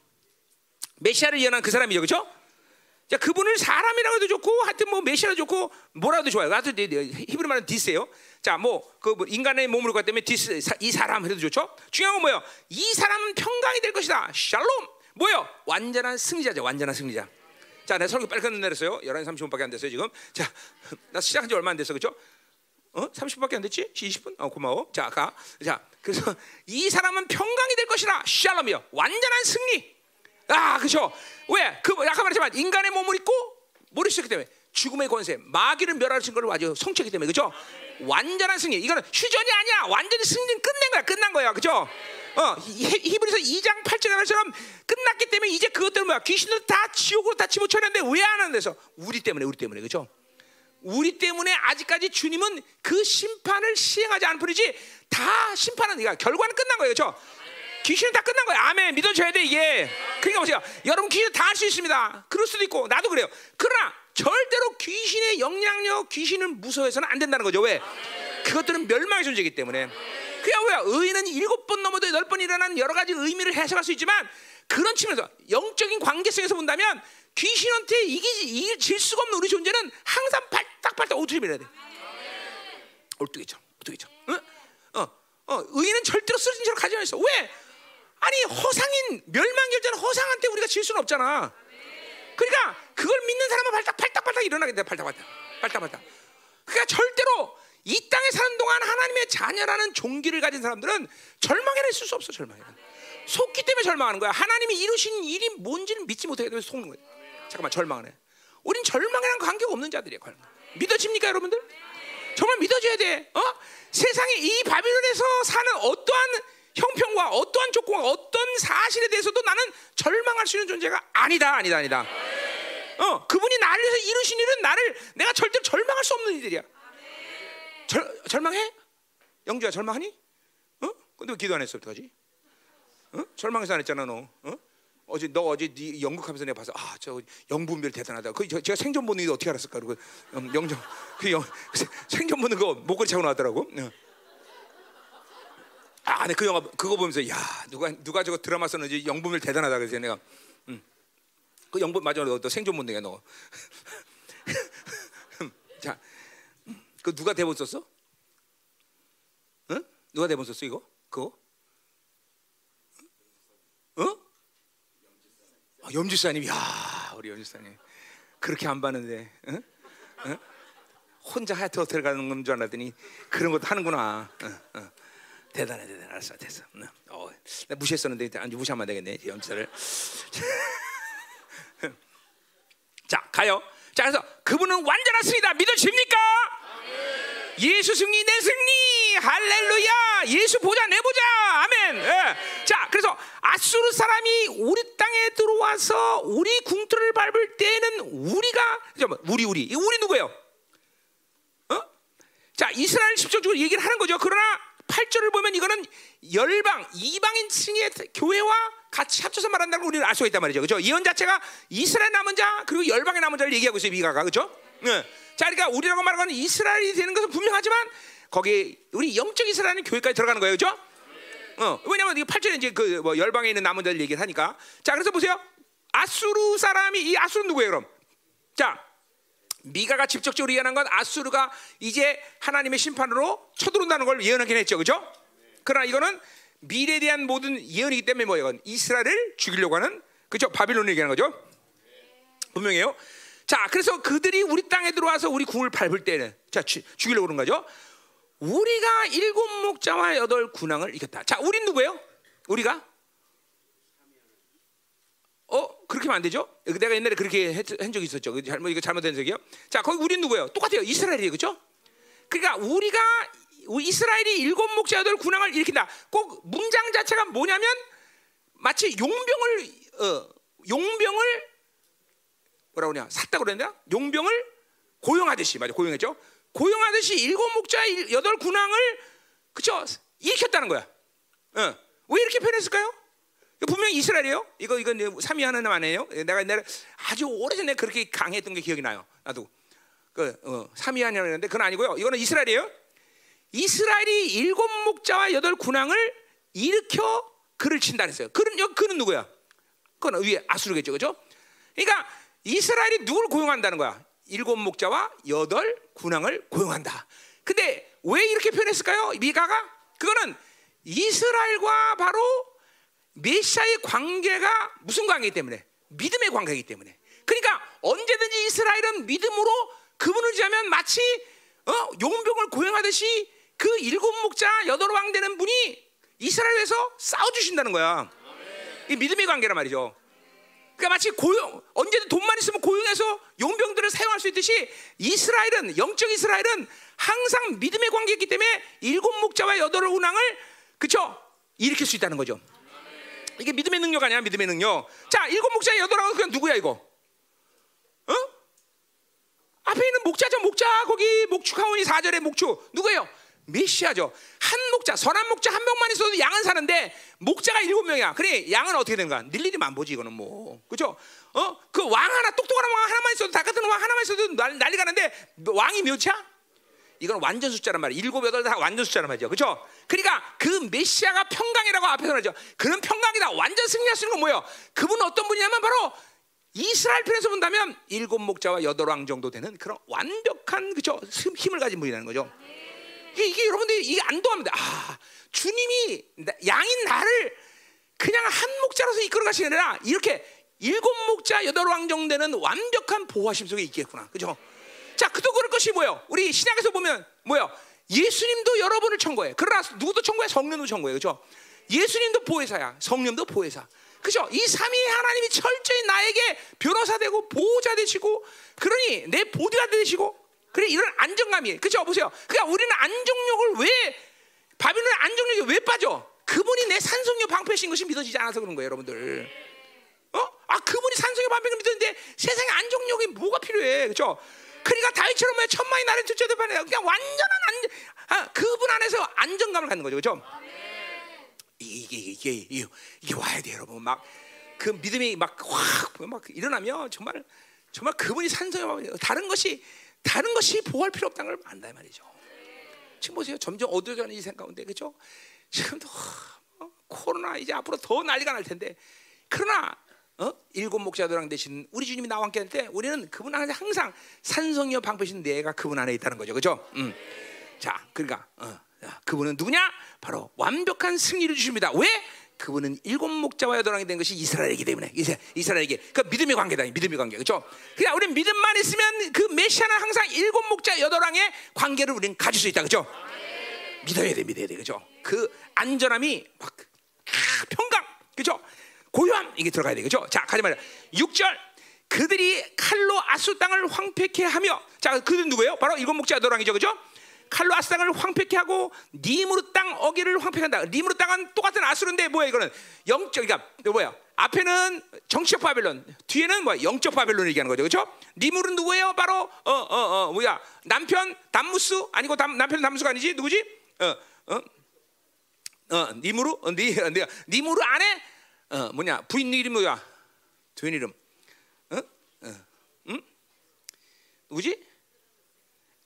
메시아를 예언한 그 사람이죠, 그렇죠? 자, 그분을 사람이라고 해도 좋고 하여튼 뭐 메시아도 좋고 뭐라도 좋아요. 하여튼 히브리 말은 디스예요. 자, 뭐 그 인간의 몸으로 갔기 때문에 디스 이 사람 해도 좋죠. 중요한 건 뭐예요? 이 사람은 평강이 될 것이다. 샬롬. 뭐예요? 완전한 승리자죠. 완전한 승리자. 자, 내 설교 빨리 끝내렸어요. 열한 시 삼십 분밖에 안 됐어요 지금. 자, 나 시작한 지 얼마 안 됐어, 그렇죠? 어? 삼십 분밖에 안 됐지? 이십 분? 어, 고마워. 자, 가. 자, 그래서 이 사람은 평강이 될 것이라. 샬롬이요. 완전한 승리. 아, 그렇죠. 왜? 그 아까 말했지만 인간의 몸을 입고 머리 쓰기 때문에 죽음의 권세, 마귀를 멸할 증거를 아주 성취했기 때문에 그렇죠. 완전한 승리. 이거는 휴전이 아니야. 완전히 승리는 끝낸 거야. 끝난 거야. 그렇죠? 어, 히브리서 이 장 팔 절에 말처럼 끝났기 때문에 이제 그것들 뭐야? 귀신들 다 지옥으로 다 집어쳐냈는데 왜 안 하는데서 우리 때문에 우리 때문에 그렇죠? 우리 때문에 아직까지 주님은 그 심판을 시행하지 않을 뿐이지 다 심판은 그러니까 결과는 끝난 거예요. 그렇죠? 귀신은 다 끝난 거예요. 아멘. 믿어줘야 돼 이게. 그러니까 보세요. 여러분 귀신 다 할 수 있습니다. 그럴 수도 있고 나도 그래요. 그러나 절대로 귀신의 영향력, 귀신을 무서워해서는 안 된다는 거죠. 왜? 그것들은 멸망의 존재이기 때문에. 그야 뭐야? 의인은 일곱 번 넘어도 여덟 번 일어난 여러 가지 의미를 해석할 수 있지만 그런 측면에서 영적인 관계성에서 본다면 귀신한테 이기지 이길 질 수가 없는 우리 존재는 항상 팔딱팔딱 오트림이라야 돼. 얼뚜기죠, 얼뚜기죠. 응? 어, 어, 의인은 절대로 쓰러진 채로 가지 않았어. 왜? 아니 허상인 멸망 결제는 허상한테 우리가 질 수는 없잖아. 그러니까 그걸 믿는 사람은 팔딱팔딱팔딱 일어나게 돼. 팔딱팔딱, 팔딱팔딱. 그러니까 절대로 이 땅에 사는 동안 하나님의 자녀라는 종기를 가진 사람들은 절망에는 있을 수 없어. 절망에 속기 때문에 절망하는 거야. 하나님이 이루신 일이 뭔지를 믿지 못하게 되면서 속는 거야. 잠깐만 절망하네. 우린 절망이랑 관계가 없는 자들이에요. 믿어집니까 여러분들? 정말 믿어줘야 돼. 어? 세상에 이 바빌론에서 사는 어떠한 형편과 어떠한 조건과 어떤 사실에 대해서도 나는 절망할 수 있는 존재가 아니다. 아니다. 아니다. 어, 그분이 나를 위해서 이루신 일은 나를 내가 절대로 절망할 수 없는 일들이야. 절, 절망해? 영주야 절망하니? 어? 근데 왜 기도 안 했어? 어떡하지? 어? 절망해서 안 했잖아 너. 어? 어제 너 어제 네 연극하면서 내가 봐서 아 저 영분별 대단하다. 그 제가 생존 보는 게 어떻게 알았을까? 그리고 영정 그 영 생존 보는 거 목걸이 차고 나왔더라고. 아, 네 그 영화 그거 보면서 야 누가 누가 저거 드라마 썼는지 영분별 대단하다 그래서 내가 음 그 영분 맞아 너, 너 생존 보는 게 너. 자, 그 누가 대본 썼어? 응? 누가 대본 썼어 이거? 그거? 어? 아, 염지사님, 야 우리 염지사님 그렇게 안 봤는데, 응? 응? 혼자 하얏트 호텔 가는 건 줄 알았더니 그런 것도 하는구나. 응, 응. 대단해, 대단해. 알았어, 됐어. 응. 어, 나 무시했었는데 아니 무시하면 안 되겠네, 염지사를. 자, 가요. 자, 그래서 그분은 완전한 승리다. 믿어집니까? 예수 승리, 내 승리. 할렐루야. 예수 보자, 내 보자. 아멘. 예. 자, 그래서 아수르 사람이 우리 땅에 들어와서 우리 궁투를 밟을 때는 우리가 우리 우리 이 우리 누구예요? 어? 자, 이스라엘 십정적으로 얘기를 하는 거죠. 그러나 팔 절을 보면 이거는 열방 이방인 층의 교회와 같이 합쳐서 말한다는 걸 우리는 알 수가 있단 말이죠. 그렇죠? 예언 자체가 이스라엘 남은 자 그리고 열방의 남은 자를 얘기하고 있어요. 미가가 그렇죠? 네. 자, 그러니까 우리라고 말하는 건 이스라엘이 되는 것은 분명하지만 거기 우리 영적 이스라엘은 교회까지 들어가는 거예요. 그렇죠? 어, 왜냐면 이 팔 절에 이제 그 뭐 열방에 있는 남은 자를 얘기를 하니까. 자, 그래서 보세요. 아수르 사람이 이 아수르 누구예요, 그럼? 자, 미가가 직접적으로 얘기하는 건 아수르가 이제 하나님의 심판으로 쳐들어온다는 걸 예언하긴 했죠. 그렇죠? 그러나 이거는 미래에 대한 모든 예언이기 때문에 뭐예요? 이건 이스라엘을 죽이려고 하는 그렇죠? 바빌론을 얘기하는 거죠. 분명해요. 자, 그래서 그들이 우리 땅에 들어와서 우리 궁을 밟을 때는 자, 주, 죽이려고 그런 거죠. 우리가 일곱 목자와 여덟 군왕을 이겼다. 자, 우린 누구예요? 우리가? 어? 그렇게 하면 안 되죠? 내가 옛날에 그렇게 했, 한 적이 있었죠. 잘못, 이거 잘못된 적이에요. 자, 거기 우린 누구예요? 똑같아요. 이스라엘이에요. 그렇죠? 그러니까 우리가 이스라엘이 일곱 목자 여덟 군왕을 일으킨다. 꼭 문장 자체가 뭐냐면 마치 용병을 어, 용병을 뭐라고 그러냐? 샀다고 그랬나? 용병을 고용하듯이. 맞아. 고용했죠? 고용하듯이 일곱 목자 여덟 군왕을 그쵸 일으켰다는 거야. 어. 왜 이렇게 표현했을까요? 분명히 이스라엘이에요. 이거 이건 삼위 하나님 아니에요. 내가 옛날에 아주 오래전에 그렇게 강했던 게 기억이 나요. 나도 그 어, 삼위 하나님 했는데 그건 아니고요. 이거는 이스라엘이에요. 이스라엘이 일곱 목자와 여덟 군왕을 일으켜 그를 친다 했어요. 그는 여기 그는 누구야? 그건 위에 아수르겠죠, 그죠? 그러니까 이스라엘이 누굴 고용한다는 거야? 일곱 목자와 여덟 군왕을 고용한다. 근데 왜 이렇게 표현했을까요? 미가가? 그거는 이스라엘과 바로 메시아의 관계가 무슨 관계이기 때문에? 믿음의 관계이기 때문에. 그러니까 언제든지 이스라엘은 믿음으로 그분을 지으면 마치 어? 용병을 고용하듯이 그 일곱 목자 여덟 왕 되는 분이 이스라엘에서 싸워주신다는 거야. 이 믿음의 관계란 말이죠. 그러니까 마치 고용, 언제든 돈만 있으면 고용해서 용병들을 사용할 수 있듯이 이스라엘은, 영적 이스라엘은 항상 믿음의 관계였기 때문에 일곱 목자와 여덟 운항을, 그쵸? 일으킬 수 있다는 거죠. 이게 믿음의 능력 아니야? 믿음의 능력. 자, 일곱 목자 여덟 왕은 그냥 누구야 이거? 어? 앞에 있는 목자죠. 목자 거기 목축하오니 사 절에 목축 누구예요? 메시아죠. 한 목자, 선한 목자 한 명만 있어도 양은 사는데 목자가 일곱 명이야. 그래, 양은 어떻게 되는가? 늘리지 만보지 이거는 뭐, 그렇죠? 어, 그 왕 하나, 똑똑한 왕 하나만 있어도, 다 같은 왕 하나만 있어도 난리가 나는데 왕이 몇이야? 이건 완전 숫자란 말이야. 일곱, 여덟 다 완전 숫자란 말이죠, 그렇죠? 그러니까 그 메시아가 평강이라고 앞에서 나죠. 그런 평강이다. 완전 승리할 수 있는 건 뭐예요? 그분은 어떤 분이냐면 바로 이스라엘 편에서 본다면 일곱 목자와 여덟 왕 정도 되는 그런 완벽한, 그렇죠? 힘을 가진 분이라는 거죠. 이게, 이게 여러분들이 이게 안도합니다. 아, 주님이 양인 나를 그냥 한 목자로서 이끌어 가시는 데라 이렇게 일곱 목자 여덟 왕 정도 되는 완벽한 보호하심 속에 있겠구나, 그렇죠? 자, 그도 그럴 것이 뭐예요? 우리 신약에서 보면 뭐예요? 예수님도 여러분을 청구해. 그러나 누구도 청구해? 성령도 청구해, 그렇죠? 예수님도 보혜사야, 성령도 보혜사, 그렇죠? 이 삼위 하나님이 철저히 나에게 변호사 되고 보호자 되시고, 그러니 내 보디가 되시고, 그래, 이런 안정감이, 그렇죠? 보세요. 그러니까 우리는 안정력을 왜, 바빌론 안정력이 왜 빠져? 그분이 내 산속력 방패신 것이 믿어지지 않아서 그런 거예요, 여러분들. 어? 아, 그분이 산속력 방패를 믿었는데 세상에 안정력이 뭐가 필요해, 그렇죠? 그러니까 다윗처럼 왜 천만이 나를 쫓아도 반해? 그냥 완전한 안정, 아, 그분 안에서 안정감을 갖는 거죠, 그렇죠? 이게 이게 이게, 이게 와야 돼요, 여러분. 막 그 믿음이 막 확 막 일어나면 정말 정말 그분이 산속력, 다른 것이 다른 것이 보호할 필요 없다는 걸 안다 이 말이죠. 지금 보세요. 점점 어두워지는 이 생각인데, 그렇죠? 지금도 어, 코로나 이제 앞으로 더 난리가 날 텐데, 그러나 어? 일곱 목자들랑 대신 우리 주님이 나와 함께 할 때 우리는 그분 안에 항상 산성이여 방패신 내가 그분 안에 있다는 거죠, 그렇죠? 음. 자, 그러니까 어, 그분은 누구냐? 바로 완벽한 승리를 주십니다. 왜? 그분은 일곱 목자와 여덟 왕이 된 것이 이스라엘이기 때문에, 이스라엘에게 그 믿음의 관계다, 믿음의 관계, 그렇죠? 그냥 우리 믿음만 있으면 그 메시아는 항상 일곱 목자 여덟 왕의 관계를 우리는 가질 수 있다, 그렇죠? 네. 믿어야 돼, 믿어야 돼, 그렇죠? 그 안전함이 막 아, 평강, 그렇죠? 고요함 이게 들어가야 돼, 그렇죠? 자, 가자 말이야. 육 절 그들이 칼로 아수 땅을 황폐케 하며, 자, 그들은 누구예요? 바로 일곱 목자 여덟 왕이죠, 그렇죠? 칼로 아수 땅을 황폐케 하고 니므롯 땅 어귀를 황폐케 한다. 니므롯 땅은 똑같은 아수르인데 뭐야 이거는? 영적, 그러니까 뭐야? 앞에는 정치적 바빌론, 뒤에는 뭐야? 영적 바빌론을 얘기하는 거죠, 그렇죠? 니므롯은 누구예요? 바로 어 어 어 어, 뭐야? 남편 담무스 아니고 담, 남편 담무스가 아니지 누구지? 어 어 어 니므루 어, 니 어, 니므루 안에 어 뭐냐? 부인 이름 뭐야? 부인 이름 어어음 누구지?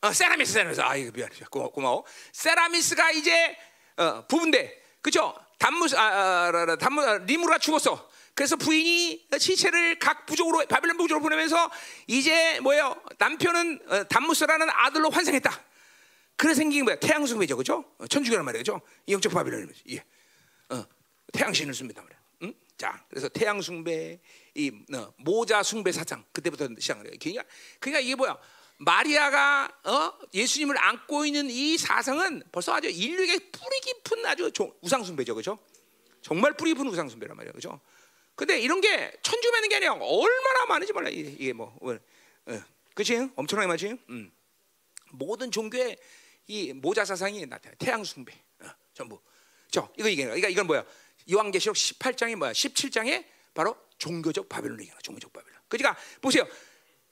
어, 세라미스, 세라미스. 아, 이거 미안해. 고마워, 고마워. 세라미스가 이제 어, 부부인데, 그렇죠? 담무스, 아, 아, 담무, 아, 니무라 죽었어. 그래서 부인이 시체를 각 부족으로, 바빌론 부족으로 보내면서 이제 뭐예요? 남편은 어, 담무스라는 아들로 환생했다. 그래서 생긴 거야. 태양숭배죠, 그렇죠? 어, 천주교란 말이죠. 영적 바빌론, 예. 어, 태양신을 씁니다, 말이야. 음? 자, 그래서 태양숭배, 이 어, 모자 숭배 사상 그때부터 시작을 해요. 그러니까, 그러니까 이게 뭐야? 마리아가 어? 예수님을 안고 있는 이 사상은 벌써 아주 인류에게 뿌리 깊은 아주 우상숭배죠, 그렇죠? 정말 뿌리 깊은 우상숭배란 말이에요, 그렇죠? 근데 이런 게 천주교 믿는 게 아니라 얼마나 많은지 몰라. 이게 뭐, 어, 그렇지? 엄청나게 많지? 음. 모든 종교의 이 모자 사상이 나타나. 태양 숭배, 어, 전부. 저 이거 이게 그러니까 이건 뭐야? 요한계시록 십팔 장이 뭐야? 십칠 장에 바로 종교적 바벨론 얘기나, 종교적 바벨론. 그러니까 보세요.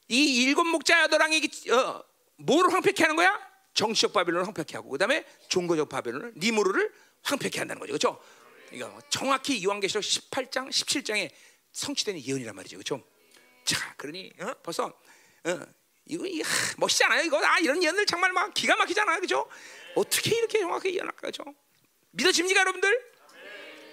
이 일곱 목자 여덟 왕이 어, 뭐를 황폐케 하는 거야? 정치적 바빌론을 황폐케 하고, 그 다음에 종교적 바빌론을, 니무르를 황폐케 한다는 거죠, 그렇죠? 그러니까 정확히 요한계시록 십팔 장, 십칠 장에 성취된 예언이란 말이죠, 그렇죠? 자, 그러니 어? 벌써 어, 이거 이, 하, 멋있잖아요, 이거. 아, 이런 예언들 정말 막 기가 막히잖아요, 그렇죠? 어떻게 이렇게 정확히 예언할까, 그렇죠? 믿어집니까, 여러분들?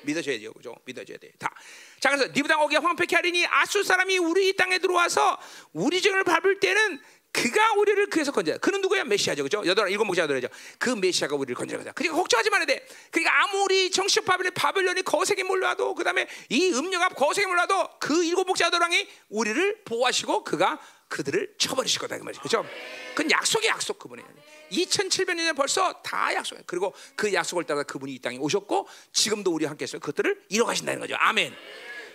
믿어줘야죠, 그죠? 믿어줘야 돼. 다. 자, 그래서 니브당 어귀가 황폐케 하리니 아수 사람이 우리 이 땅에 들어와서 우리 죄를 밟을 때는 그가 우리를 그에서 건져라. 그는 누구야? 메시아죠, 그죠? 여덟 일곱 목자가 되죠. 그 메시아가 우리를 건져라. 그러니까 걱정하지 말아야 돼. 그러니까 아무리 정치적 바빌론, 바빌론이 거세게 몰려와도, 그 다음에 이 음녀가 거세게 몰려와도 그 일곱 목자 여왕이 우리를 보호하시고 그가 그들을 쳐버리실 거다, 그 말이죠, 그죠? 그건 약속의 약속, 그분이. 이천칠백 년 전에 벌써 다 약속해. 그리고 그 약속을 따라 그분이 이 땅에 오셨고 지금도 우리와 함께 있어요. 그것들을 이뤄가신다는 거죠. 아멘.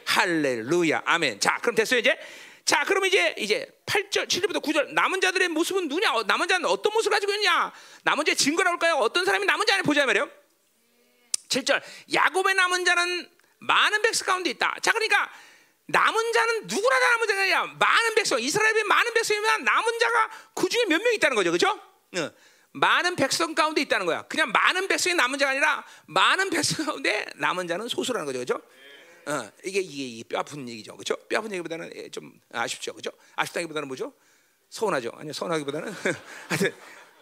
할렐루야. 아멘. 자, 그럼 됐어요 이제. 자, 그럼 이제 이제 팔 절, 칠 절부터 구 절. 남은 자들의 모습은 누구냐? 남은 자는 어떤 모습을 가지고 있냐? 남은 자의 증거 나올까요? 어떤 사람이 남은 자를 보자 말이에요. 칠 절. 야곱의 남은 자는 많은 백성 가운데 있다. 자, 그러니까 남은 자는 누구나 다 남은 자냐? 많은 백성. 이스라엘의 많은 백성이면 남은 자가 그 중에 몇 명 있다는 거죠, 그렇죠? 응. 많은 백성 가운데 있다는 거야. 그냥 많은 백성이 남은 자가 아니라 많은 백성 가운데 남은 자는 소수라는 거죠, 그렇죠? 어, 이게 이게, 이게 뼈 아픈 얘기죠, 그렇죠? 뼈 아픈 얘기보다는 좀 아쉽죠, 그렇죠? 아쉽다기보다는 뭐죠? 서운하죠. 아니 서운하기보다는 하여튼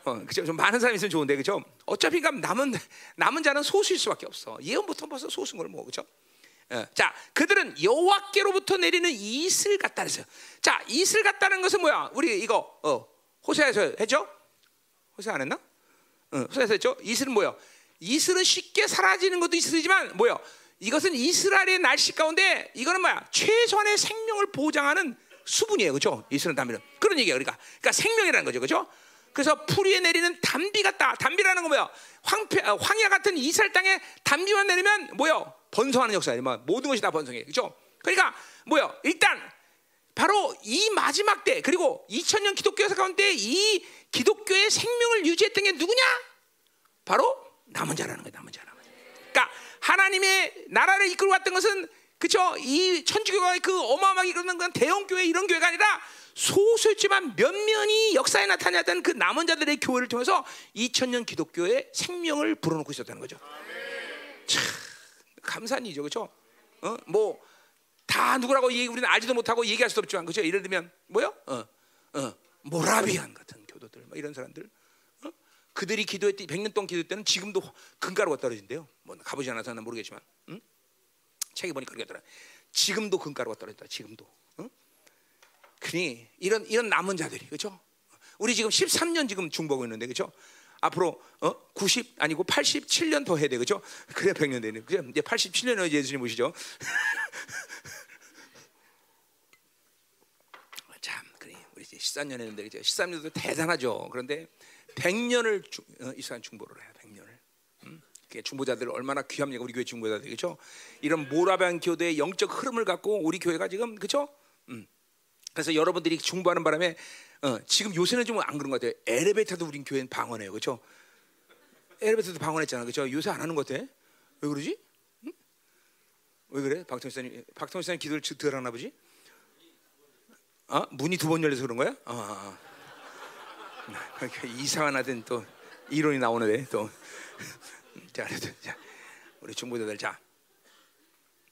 어, 그렇죠. 좀 많은 사람이 있으면 좋은데, 그렇죠? 어차피 그럼 남은 남은 자는 소수일 수밖에 없어. 예언부터 벌써 소수인 걸 뭐, 그렇죠? 어, 자, 그들은 여호와께로부터 내리는 이슬 같다 그랬어요. 자, 이슬 같다는 것은 뭐야? 우리 이거 어, 호세아에서 했죠? 호세아 안 했나? 어, 호세아에서 했죠? 이슬은 뭐야? 이슬은 쉽게 사라지는 것도 이슬이지만 뭐야? 이것은 이스라엘의 날씨 가운데 이거는 뭐야? 최선의 생명을 보장하는 수분이에요, 그렇죠? 이슬은 담비는 그런 얘기야, 그러니까, 그러니까 생명이라는 거죠, 그렇죠? 그래서 풀 위에 내리는 담비 같다. 담비라는 거 뭐야? 황폐, 황야 같은 이스라엘 땅에 담비만 내리면 뭐야? 번성하는 역사예요. 모든 것이 다 번성해, 그렇죠? 그러니까 뭐야? 일단 바로 이 마지막 때 그리고 이천 년 기독교 역사 가운데 이 기독교의 생명을 유지했던 게 누구냐? 바로 남은 자라는 거예요, 남은 자라는 거예요. 그러니까 하나님의 나라를 이끌고 왔던 것은 그쵸? 이 천주교가 그 어마어마하게 이끌었던 건 대형교회 이런 교회가 아니라 소수였지만 면면이 역사에 나타났던 그 남은 자들의 교회를 통해서 이천 년 기독교의 생명을 불어넣고 있었다는 거죠. 참 감사한 일이죠, 그렇죠? 어? 뭐 다 누구라고 얘기 우리는 알지도 못하고 얘기할 수도 없지만 그렇죠? 예를 들면 뭐요? 어, 어, 모라비안 같은 교도들 막 이런 사람들. 그들이 기도했더니 백 년 동안 기도했다는 지금도 금가루가 떨어진대요. 뭐 가보지 않아서 는 모르겠지만, 응? 책에 보니까 그러더라. 지금도 금가루가 떨어진다. 지금도. 응? 그니 이런 이런 남은 자들이 그렇죠? 우리 지금 십삼 년 지금 중보하고 있는데 그렇죠? 앞으로 어? 구십 아니고 팔십칠 년 더 해야 돼 그렇죠? 그래 백 년 되네. 그죠? 이제 팔십칠 년에 예수님 오시죠. 참, 그니 우리 이제 십삼 년 했는데 이제 십삼 년도 대단하죠. 그런데 백 년을 어, 이스라엘 중보를 해요. 백 년을. 음? 그게 중보자들 얼마나 귀합니까? 우리 교회 중보자들 그렇죠? 이런 모라반 교도의 영적 흐름을 갖고 우리 교회가 지금 그렇죠? 음. 그래서 여러분들이 중보하는 바람에 어, 지금 요새는 좀 안 그런 것 같아요. 엘리베이터도 우리 교회는 방언해요, 그렇죠? 엘리베이터도 방언했잖아, 그렇죠? 요새 안 하는 것 같아. 왜 그러지? 음? 왜 그래? 박통수사님, 박통수사님 기도를 덜 하나 보지? 아, 문이 두 번 열려서 그런 거야? 아. 아, 아. 이상한 하든 또 이론이 나오는데 또 자, 자, 우리 중보자들 자,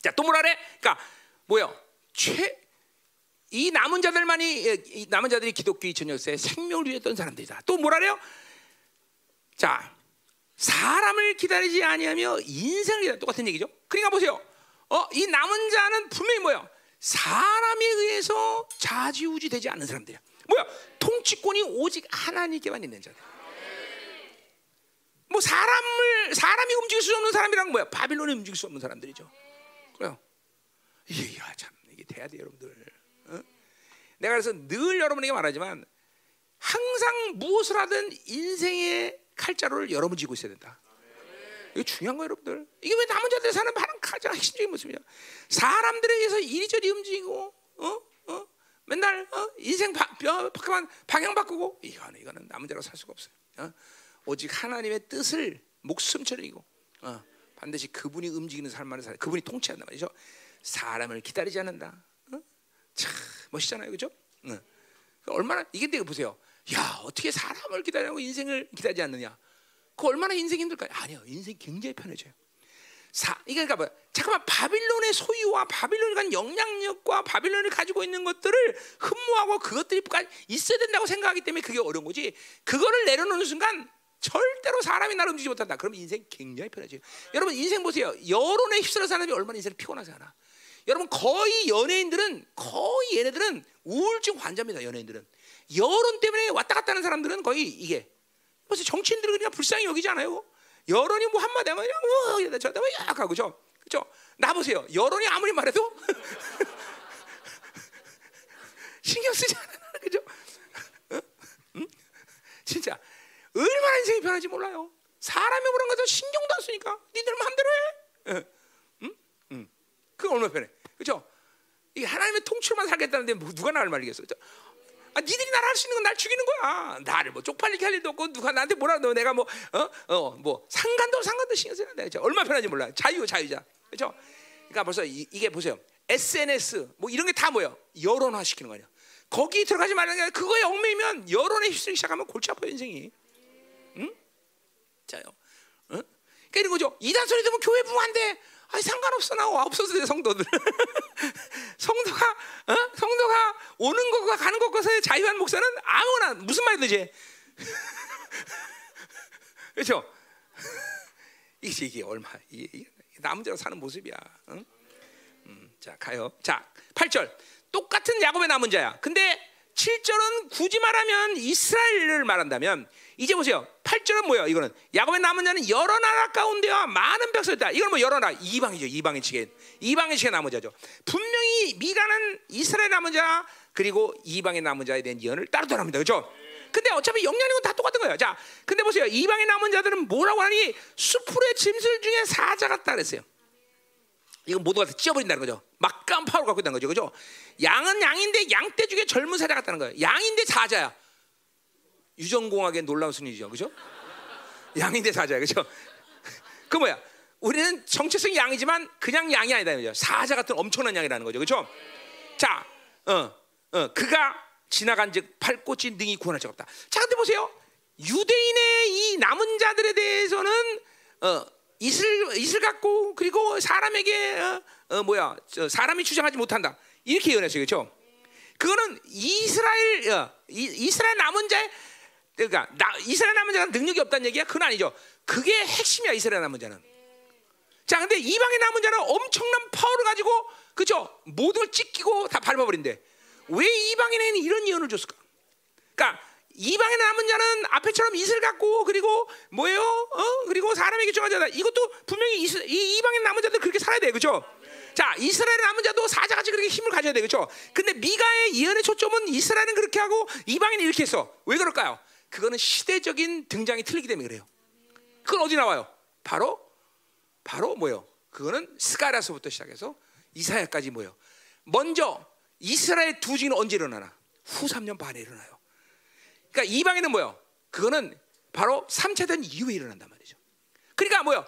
자 또 뭐라 그래? 그러니까 뭐요? 최 이 남은 자들만이 이 남은 자들이 기독교 이천 년 역사에 생명을 유지했던 사람들이다. 또 뭐라 그래요? 자, 사람을 기다리지 아니하며 인생을 기다려. 똑같은 얘기죠. 그러니까 보세요. 어, 이 남은 자는 분명히 뭐요? 사람에 의해서 좌지우지 되지 않는 사람들이야. 뭐야? 통치권이 오직 하나님께만 있는 자들. 뭐 사람을 사람이 움직일 수 없는 사람이란 뭐야? 바빌론이 움직일 수 없는 사람들이죠. 그래요. 이야 참 이게 돼야 돼 여러분들. 어? 내가 그래서 늘 여러분에게 말하지만 항상 무엇을 하든 인생의 칼자루를 여러분 쥐고 있어야 된다. 이게 중요한 거예요, 여러분들. 이게 왜 남은 자들 사는 가장 핵심적인 모습이야. 사람들에 의해서 이리저리 움직이고, 어, 어. 맨날 어? 인생 바, 어, 방향 바꾸고 이거는 이거는 남은 자로 살 수가 없어요. 어? 오직 하나님의 뜻을 목숨처럼 이고 어, 반드시 그분이 움직이는 삶만을 살아요. 그분이 통치한단 말이죠. 사람을 기다리지 않는다. 어? 참 멋있잖아요, 그렇죠? 어. 얼마나 이게 되게 보세요. 야 어떻게 사람을 기다리고 인생을 기다리지 않느냐? 그 얼마나 인생이 힘들까요? 아니요, 인생 굉장히 편해져요. 사, 이게 그러니까 뭐야? 잠깐만 바빌론의 소유와 바빌론이 간 영향력과 바빌론이 가지고 있는 것들을 흠모하고 그것들이 있어야 된다고 생각하기 때문에 그게 어려운 거지. 그거를 내려놓는 순간 절대로 사람이 나를 움직이지 못한다. 그럼 인생 굉장히 편해져요. 여러분 인생 보세요. 여론에 휩쓸어 사람이 얼마나 인생을 피곤하지 않아. 여러분 거의 연예인들은 거의 얘네들은 우울증 환자입니다. 연예인들은 여론 때문에 왔다 갔다 하는 사람들은 거의 이게 무슨 정치인들은 그냥 불쌍히 여기지 않아요? 여론이 뭐 한마디 하면 그냥 우와 저다 야 하고 저 그죠? 나 보세요. 여론이 아무리 말해도 신경 쓰지 않아, 그죠? 응? 진짜 얼마나 인생이 변하지 몰라요. 사람이 그런 것은 신경도 안 쓰니까 니들 마음대로 해. 응? 응. 그거 얼마나 편해. 그렇죠? 이 하나님의 통치로만 살겠다는데 뭐 누가 나를 말리겠어. 그렇죠? 아, 니들이 나를 할 수 있는 건 날 죽이는 거야. 나를 뭐 쪽팔리게 할 일도 없고 누가 나한테 뭐라 너 내가 뭐 어 어 뭐 상관도 상관도 신경 쓰는 데 그렇죠? 얼마나 편한지 몰라. 자유 자유자. 그렇죠? 그러니까 벌써 이, 이게 보세요. 에스엔에스 뭐 이런 게 다 뭐예요? 여론화 시키는 거 아니야. 거기 들어가지 말라는 게 아니라 그거에 얽매이면 여론에 휩쓸리기 시작하면 골치 아파요 인생이. 응? 자요. 응? 그러니까 이런 거죠. 이단 소리 들으면 교회 부안돼. 아니 상관없어 나 없어도 돼 성도들. 성도가 어? 성도가 오는 것과 가는 것과의 자유한 목사는 아무나 무슨 말이든지. 그렇죠? 이게 이게 얼마 이게 남자로 사는 모습이야. 응? 음, 자 가요. 자 팔 절. 똑같은 야곱의 남은 자야. 근데 칠 절은 굳이 말하면 이스라엘을 말한다면 이제 보세요. 팔 절은 뭐예요? 이거는 야곱의 남은 자는 여러 나라 가운데와 많은 백성이다. 이건 뭐 여러 나라 이방이죠. 이방인 측에 이방인 측에 남은 자죠. 분명히 미가는 이스라엘 남은 자 그리고 이방의 남은 자에 대한 예언을 따로따로 합니다. 그렇죠? 근데 어차피 영향이 다 똑같은 거예요. 자, 근데 보세요. 이방의 남은 자들은 뭐라고 하니 수풀의 짐승 중에 사자 같다 그랬어요. 이건 모두가 찢어버린다는 거죠. 막간 파워를 갖고 있다는 거죠. 그죠? 양은 양인데 양떼 중에 젊은 사자 같다는 거예요. 양인데 사자야. 유전공학의 놀라운 순위죠. 그죠? 양인데 사자야. 그죠? 그 뭐야? 우리는 정체성이 양이지만 그냥 양이 아니다는 거죠. 사자 같은 엄청난 양이라는 거죠. 그죠? 자, 어, 어, 그가 지나간 즉 팔꽃이 능히 구원할 적 없다. 자, 근데 보세요. 유대인의 이 남은 자들에 대해서는 어, 이슬 이슬 갖고 그리고 사람에게 어, 어, 뭐야 저 사람이 주장하지 못한다 이렇게 예언했어요. 그렇죠? 그거는 이스라엘 어, 이, 이스라엘 남은 자의 그러니까 나, 이스라엘 남은 자가 능력이 없다는 얘기야? 그건 아니죠. 그게 핵심이야 이스라엘 남은 자는. 자, 근데 이방의 남은 자는 엄청난 파워를 가지고 그죠? 모든 걸 찢기고 다 밟아버린대. 왜 이방인에는 이런 예언을 줬을까? 그러니까. 이방의 남은 자는 앞에처럼 이슬 갖고 그리고 뭐예요? 어? 그리고 사람에게 정하자다. 이것도 분명히 이슬, 이, 이방의 남은 자들 그렇게 살아야 돼, 그렇죠? 자, 이스라엘 남은 자도 사자같이 그렇게 힘을 가져야 돼, 그렇죠? 근데 미가의 예언의 초점은 이스라엘은 그렇게 하고 이방인은 이렇게 했어. 왜 그럴까요? 그거는 시대적인 등장이 틀리기 때문에 그래요. 그건 어디 나와요? 바로 바로 뭐예요? 그거는 스가랴서부터 시작해서 이사야까지 뭐예요? 먼저 이스라엘 두 증인 언제 일어나나? 후 삼 년 반에 일어나요. 그러니까 이방인은 뭐요? 그거는 바로 삼 차 대전 이후에 일어난단 말이죠. 그러니까 뭐요?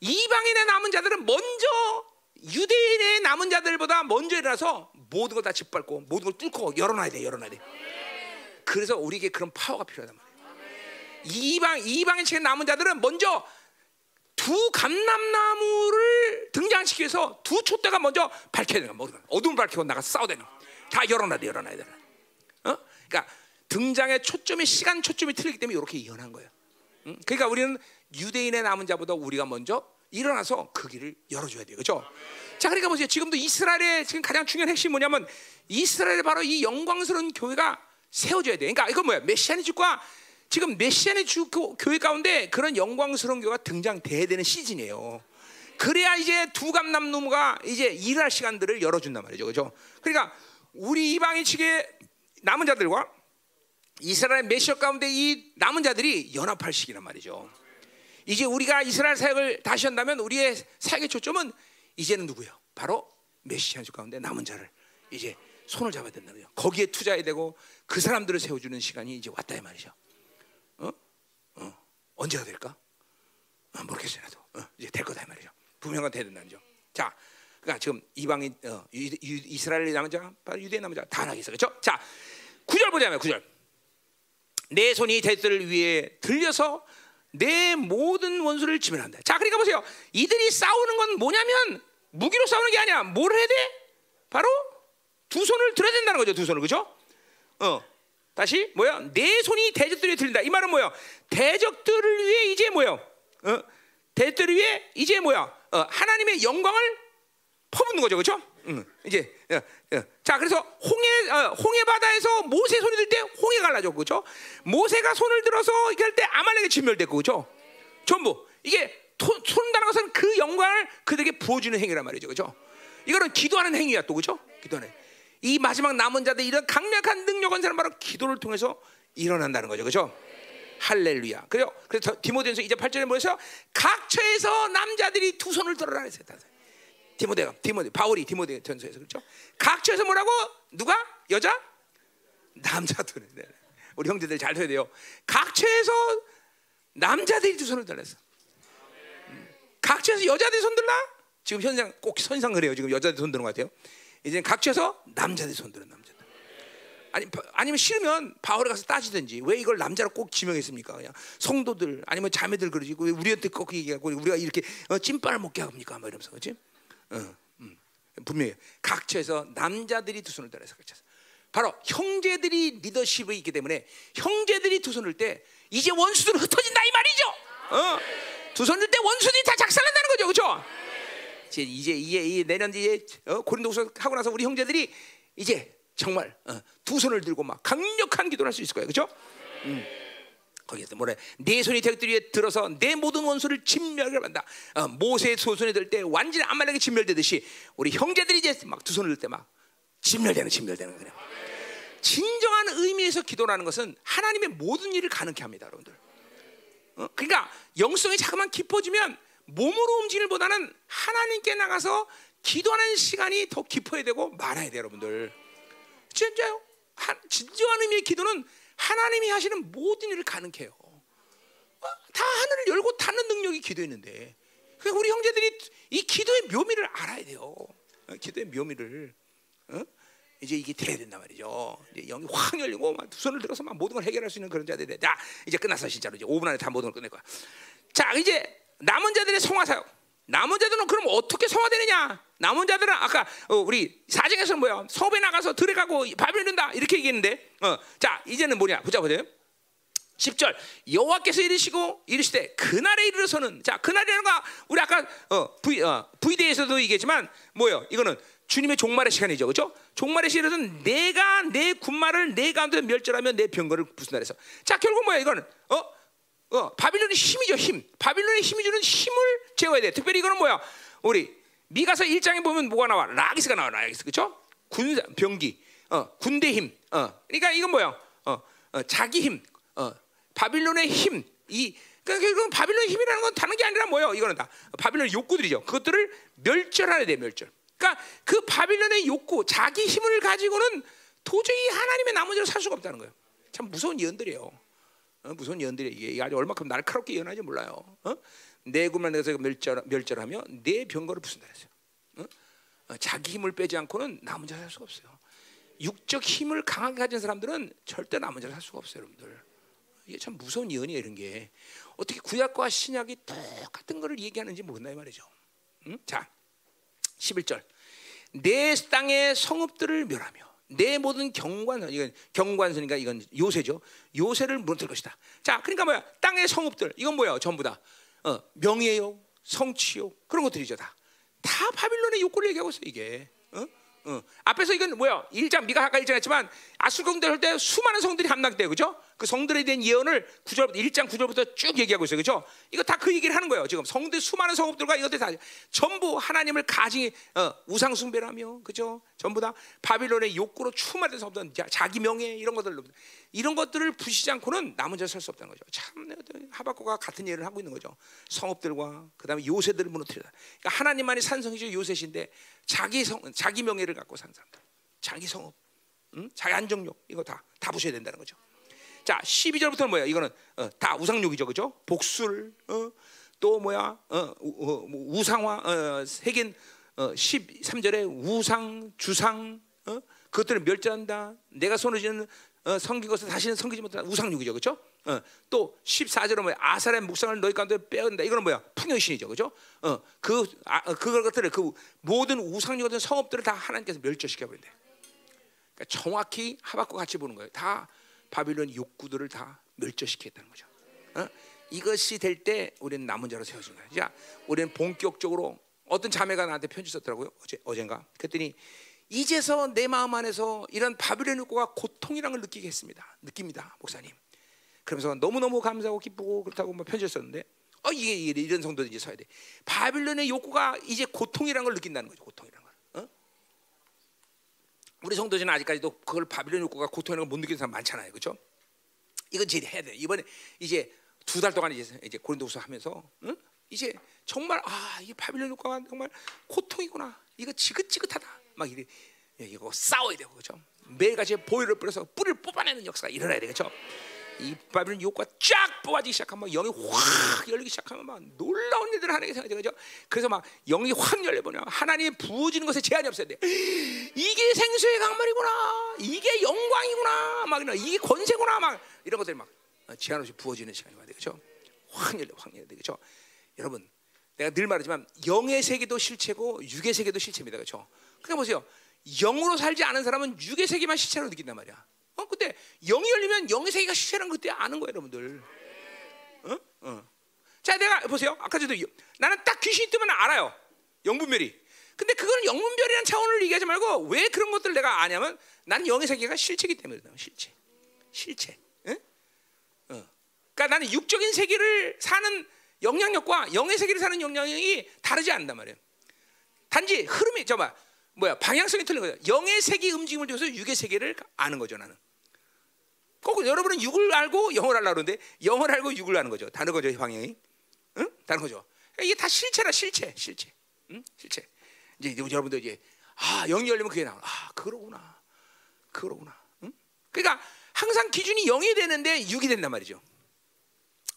이방인의 남은 자들은 먼저 유대인의 남은 자들보다 먼저 일어나서 모든 걸 다 짓밟고 모든 걸 뚫고 열어놔야 돼, 열어놔야 돼. 그래서 우리에게 그런 파워가 필요하단 말이에요. 이방 이방인 측의 남은 자들은 먼저 두 감람나무를 등장시키기 위해서 두 촛대가 먼저 밝혀야 되는 거야. 어둠을 밝히고 나가 싸워야 되는 거야. 다 열어놔야 돼, 열어놔야 돼. 어? 그러니까. 등장의 초점이 시간 초점이 틀리기 때문에 이렇게 예언한 거예요. 응? 그러니까 우리는 유대인의 남은 자보다 우리가 먼저 일어나서 그 길을 열어줘야 돼요. 그렇죠? 자, 그러니까 보세요. 지금도 이스라엘의 지금 가장 중요한 핵심이 뭐냐면 이스라엘의 바로 이 영광스러운 교회가 세워져야 돼요. 그러니까 이건 뭐야? 메시아의 주과 지금 메시아의 주 교회 가운데 그런 영광스러운 교회가 등장돼야 되는 시즌이에요. 그래야 이제 두 감람나무가 이제 일할 시간들을 열어준단 말이죠. 그렇죠? 그러니까 우리 이방인 측의 남은 자들과 이스라엘 메시아 가운데 이 남은 자들이 연합할 시기란 말이죠. 이제 우리가 이스라엘 사역을 다시 한다면 우리의 사역의 초점은 이제는 누구예요? 바로 메시아 가운데 남은 자를 이제 손을 잡아야 된다는 거예요. 거기에 투자해야 되고 그 사람들을 세워주는 시간이 이제 왔다 이 말이죠. 어? 어. 언제가 될까? 아, 모르겠어요 나도. 어, 이제 될 거다 이 말이죠. 분명히 돼야 된다는 거죠. 자, 그러니까 지금 이방인 어, 유, 유, 이스라엘 남은 자, 바로 유대인 남은 자 다 나가 있어, 그렇죠? 자, 구 절 보자면 구 절. 내 손이 대들을 위해 들려서 내 모든 원수를 지배한다. 자, 그러니까 보세요. 이들이 싸우는 건 뭐냐면 무기로 싸우는 게 아니야. 뭘 해야 돼? 바로 두 손을 들어야 된다는 거죠. 두 손을, 그죠? 어, 다시 뭐야? 내 손이 대적들 위해 들린다. 이 말은 뭐야? 대적들을 위해 이제 뭐야? 어, 대적들을 위해 이제 뭐야? 어, 하나님의 영광을 퍼붓는 거죠, 그죠? 음, 이제 예, 예. 자, 그래서 홍해 어, 홍해 바다에서 모세 손이 들 때 홍해 갈라졌고, 그렇죠? 모세가 손을 들어서 이렇게 할 때 아말렉이 진멸됐고, 그렇죠? 전부 이게 손다는 것은 그 영광을 그들에게 부어주는 행위란 말이죠, 그렇죠? 이거는 기도하는 행위야, 또 그렇죠? 기도하는 이 마지막 남은 자들 이런 강력한 능력은 사람 바로 기도를 통해서 일어난다는 거죠, 그렇죠? 할렐루야. 그래요. 그래서 디모데전서 이 장 팔 절에 뭐였어요? 각처에서 남자들이 두 손을 들어라 했어요. 디모데가 디모데 바울이 디모데전서에서 그렇죠? 각처에서 뭐라고? 누가? 여자? 남자들. 네. 우리 형제들 잘 해야 돼요. 각처에서 남자들이 두 손을 들었어. 음. 각처에서 여자들이 손 들라? 지금 현상 꼭 선상 그래요. 지금 여자들이 손 드는 것 같아요. 이제 각처에서 남자들이 손 들어. 남자들. 아니 아니면 싫으면 바울에 가서 따지든지 왜 이걸 남자로 꼭 지명했습니까? 그냥 성도들 아니면 자매들 그러지. 왜 우리한테 꼭 얘기하고 우리가 이렇게 찐빵을 먹게 합니까? 막 이러면서 그렇지? 어, 음. 분명히 각처에서 남자들이 두 손을 들어서 그렇죠. 바로 형제들이 리더십이 있기 때문에 형제들이 두 손을 때 이제 원수들은 흩어진다 이 말이죠. 어? 두 손을 때 원수들이 다 작살난다는 거죠, 그렇죠? 이제 이제 이제 내년 이제 어? 고린도후서 하고 나서 우리 형제들이 이제 정말 어, 두 손을 들고 막 강력한 기도를 할 수 있을 거예요, 그렇죠? 음. 거기서 뭐래? 네 손이 대적들 위에 들어서 내 모든 원수를 진멸을 한다. 어, 모세의 두 손에 들 때 완전히 아말렉이 진멸되듯이 우리 형제들이 이제 막 두 손을 들 때 막 진멸되는 진멸되는 거예요. 진정한 의미에서 기도라는 것은 하나님의 모든 일을 가능케 합니다, 여러분들. 어? 그러니까 영성이 자꾸만 깊어지면 몸으로 움직이는 보다는 하나님께 나가서 기도하는 시간이 더 깊어야 되고 많아야 돼요, 여러분들. 진짜요? 하, 진정한 의미의 기도는 하나님이 하시는 모든 일을 가능케 해요. 어? 다 하늘을 열고 닫는 능력이 기도했는데, 그러니까 우리 형제들이 이 기도의 묘미를 알아야 돼요. 어? 기도의 묘미를. 어? 이제 이게 돼야 된단 말이죠. 이제 영이 확 열리고 막 두 손을 들어서 막 모든 걸 해결할 수 있는 그런 자들이 돼. 자, 이제 끝났어 진짜로. 이제 오 분 안에 다 모든 걸 끝낼 거야. 자, 이제 남은 자들의 성화 사역. 남은 자들은 그럼 어떻게 성화되느냐? 남은 자들은 아까 우리 사정에서는 뭐야? 섭에 나가서 들어가고 밥을 이룬다 이렇게 얘기했는데, 어, 자 이제는 뭐냐? 보자 보세요. 십 절 여호와께서 이르시고 이르시되 그날에 이르러서는, 자 그날이라는 거 우리 아까 어, V 어, V대에서도 얘기했지만 뭐예요? 이거는 주님의 종말의 시간이죠, 그렇죠? 종말의 시간은 내가 내 군말을 내 가운데 멸절하며 내 병거를 부순다해서, 자 결국 뭐야 이거는 어, 어 바빌론의 힘이죠, 힘. 바빌론의 힘이 주는 힘을 제어해야 돼. 특별히 이거는 뭐야? 우리 미가서 일 장에 보면 뭐가 나와? 라기스가 나와, 라기스, 그렇죠? 군 병기, 어 군대 힘, 어 그러니까 이건 뭐야? 어, 어 자기 힘, 어 바빌론의 힘, 이 그러니까 이건 바빌론의 힘이라는 건 다른 게 아니라 뭐예요? 이거는 다 바빌론의 욕구들이죠. 그것들을 멸절하게 돼, 멸절. 그러니까 그 바빌론의 욕구, 자기 힘을 가지고는 도저히 하나님의 나머지를 살 수가 없다는 거예요. 참 무서운 예언들이에요. 어? 무서운 예언들이에요. 이게, 이게 아주 얼마큼 날카롭게 예언하는지 몰라요. 어? 내 군만 내서 멸절, 멸절하며 내 병거를 부순다 했어요. 어? 어, 자기 힘을 빼지 않고는 남은 자를 살 수가 없어요. 육적 힘을 강하게 가진 사람들은 절대 남은 자를 살 수가 없어요, 여러분들. 이게 참 무서운 예언이에요, 이런 게. 어떻게 구약과 신약이 똑같은 거를 얘기하는지 모른다 이 말이죠. 응? 자, 십일 절 내 땅의 성읍들을 멸하며 내 모든 경관선, 이건 경관선이니까 이건 요새죠. 요새를 무너뜨릴 것이다. 자, 그러니까 뭐야? 땅의 성읍들, 이건 뭐야? 전부 다 어, 명예요, 성취요, 그런 것들이죠 다. 다 바빌론의 욕구를 얘기하고 있어요 이게. 어? 어. 앞에서 이건 뭐야? 일 장 미가 아까 일 장 했지만 아수르경대 할 때 수많은 성들이 함락돼요, 그죠? 그 성들에 대한 예언을 구 절부터 일 장 구 절부터 쭉 얘기하고 있어요, 그죠? 이거 다 그 얘기를 하는 거예요. 지금 성들 수많은 성읍들과 이것들 다 전부 하나님을 가증히 어, 우상 숭배라며, 그죠? 전부 다 바빌론의 욕구로 충만된 성읍들, 자기 명예 이런 것들로, 이런 것들을 부시지 않고는 남은 자를 살 수 없다는 거죠. 참 하박국과 같은 예를 하고 있는 거죠. 성읍들과 그다음에 요새들을 무너뜨리다. 그러니까 하나님만이 산성이죠, 요새신데 자기 성, 자기 명예를 갖고 산 사람들, 자기 성읍, 응? 자기 안정욕, 이거 다 다 부셔야 된다는 거죠. 자, 십이 절부터는 뭐야? 이거는 어, 다 우상욕이죠, 그죠? 복술, 어, 또 뭐야? 어, 우, 우상화, 어, 세긴 어, 십삼 절에 우상, 주상, 어? 그것들을 멸절한다. 내가 손을 지는 어, 섬긴 것을 다시는 섬기지 못한다. 우상욕이죠, 그죠? 어, 또 십사 절은 뭐야? 아사렛 묵상을 너희 가운데 빼앗는다. 이거는 뭐야? 풍요신이죠, 그죠? 어, 그 아, 그것들을 그 모든 우상욕이든 성읍들을 다 하나님께서 멸절시켜 버린대. 그러니까 정확히 하박국 같이 보는 거예요. 다 바빌론 욕구들을 다 멸절시켰다는 거죠. 어? 이것이 될 때 우리는 남은 자로 세워진 거예요. 자, 우리는 본격적으로 어떤 자매가 나한테 편지 썼더라고요. 어제 어젠가. 그랬더니 이제서 내 마음 안에서 이런 바빌론 욕구가 고통이라는 걸 느끼게 했습니다. 느낍니다, 목사님. 그러면서 너무 너무 감사하고 기쁘고 그렇다고 뭐 편지를 썼는데, 어 이게, 이게 이런 성도들이 이제 서야 돼. 바빌론의 욕구가 이제 고통이라는 걸 느낀다는 거죠. 고통이라는 걸. 어? 우리 성도들은 아직까지도 그걸 바빌론 욕구가 고통이라는 걸 못 느끼는 사람 많잖아요, 그렇죠? 이건 이제 해야 돼. 이번에 이제 두 달 동안 이제 이제 고린도후서 하면서 응? 이제 정말 아 이게 바빌론 효과가 정말 고통이구나. 이거 지긋지긋하다. 막 이래 이거 싸워야 되고 그죠? 매일같이 보혈을 뿌려서 뿌리를 뽑아내는 역사가 일어나야 되겠죠. 이 바빌론 효과 쫙 뽑아지기 시작하면 영이 확 열리기 시작하면 막 놀라운 일들을 하는 게 생겨죠. 그래서 막 영이 확 열려보면 하나님이 부어지는 것에 제한이 없어야 돼. 이게 생수의 강물이구나. 이게 영광이구나. 막 이런 이게 권세구나. 막 이런 것들이 막 제한 없이 부어지는 시간이 와야 되겠죠. 확 열려, 확 열려 되겠죠. 여러분, 내가 늘 말하지만 영의 세계도 실체고 육의 세계도 실체입니다, 그렇죠? 그러니까 보세요. 영으로 살지 않은 사람은 육의 세계만 실체로 느낀단 말이야. 어, 근데 영이 열리면 영의 세계가 실체라는 것도 아는 거예요, 여러분들. 어? 어. 자, 내가 보세요. 아까 저도 나는 딱 귀신이 뜨면 알아요, 영분별이. 근데 그걸 영분별이라는 차원을 얘기하지 말고 왜 그런 것들을 내가 아냐면 나는 영의 세계가 실체이기 때문에 그래요. 실체, 실체. 응? 어. 그러니까 나는 육적인 세계를 사는 영향력과 영의 세계를 사는 영향력이 다르지 않단 말이에요. 단지 흐름이 잠깐만 뭐야 방향성이 틀린 거예요. 영의 세계 움직임을 통해서 육의 세계를 아는 거죠. 나는 꼭 여러분은 육을 알고 영을 알라 그러는데 영을 알고 육을 아는 거죠. 다른 거죠, 방향이. 응? 다른 거죠. 이게 다 실체라, 실체, 실체, 응? 실체. 이제 여러분들 이제 아 영이 열리면 그게 나와. 아 그러구나, 그러구나. 응? 그러니까 항상 기준이 영이 되는데 육이 된단 말이죠.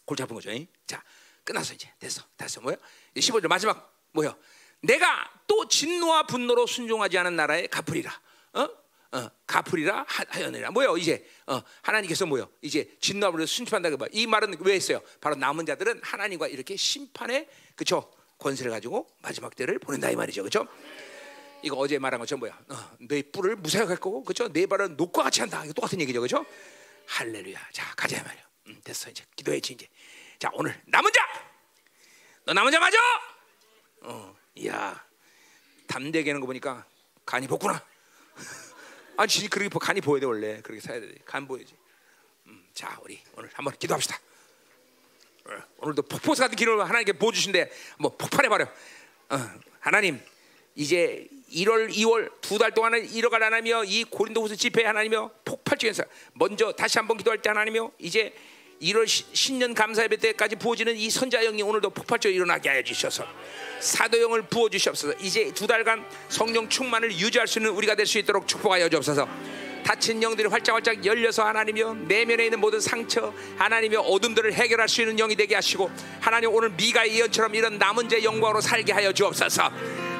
골치 아픈 거죠. 응? 자. 끝났어. 이제 됐어. 됐어. 뭐야? 십오 절 마지막 뭐야? 내가 또 진노와 분노로 순종하지 않은 나라에 갚으리라. 어? 어, 갚으리라 하였느니라. 뭐야? 이제 어, 하나님께서 뭐야? 이제 진노와 분노로 순종한다고 봐. 이 말은 왜 했어요? 바로 남은 자들은 하나님과 이렇게 심판의 그쵸? 권세를 가지고 마지막 때를 보낸다 이 말이죠. 그렇죠? 이거 어제 말한 것처럼 뭐야? 어, 내 뿔을 무사히 갈 거고 그렇죠? 내 발은 녹과 같이 한다. 이거 똑같은 얘기죠. 그렇죠? 할렐루야. 자, 가자 말이야. 음, 됐어. 이제 기도해야지 이제. 자 오늘 남은 자, 너 남은 자 맞아? 어, 이야 담대게 하는 거 보니까 간이 볶구나. 아, 진짜 그렇게 간이 보여야 돼 원래. 그렇게 사야 돼. 간 보여야지. 음, 자 우리 오늘 한번 기도합시다. 어, 오늘도 폭포수 같은 기름을 하나님께 보여주신데 뭐 폭발해 버려. 어, 하나님 이제 일월, 이월 두 달 동안을 잃어갈 하나님이여, 이 고린도후서 집회 하나님이여, 폭발적인 사. 먼저 다시 한번 기도할 때 하나님이여, 이제 일월 신년 감사예배 때까지 부어지는 이 선자영이 오늘도 폭발적으로 일어나게 하여 주셔서 사도영을 부어주시옵소서. 이제 두 달간 성령 충만을 유지할 수 있는 우리가 될 수 있도록 축복하여 주옵소서. 다친 영들이 활짝활짝 열려서 하나님이여 내면에 있는 모든 상처 하나님이여 어둠들을 해결할 수 있는 영이 되게 하시고 하나님 오늘 미가의 예언처럼 이런 남은 자 영광으로 살게 하여 주옵소서.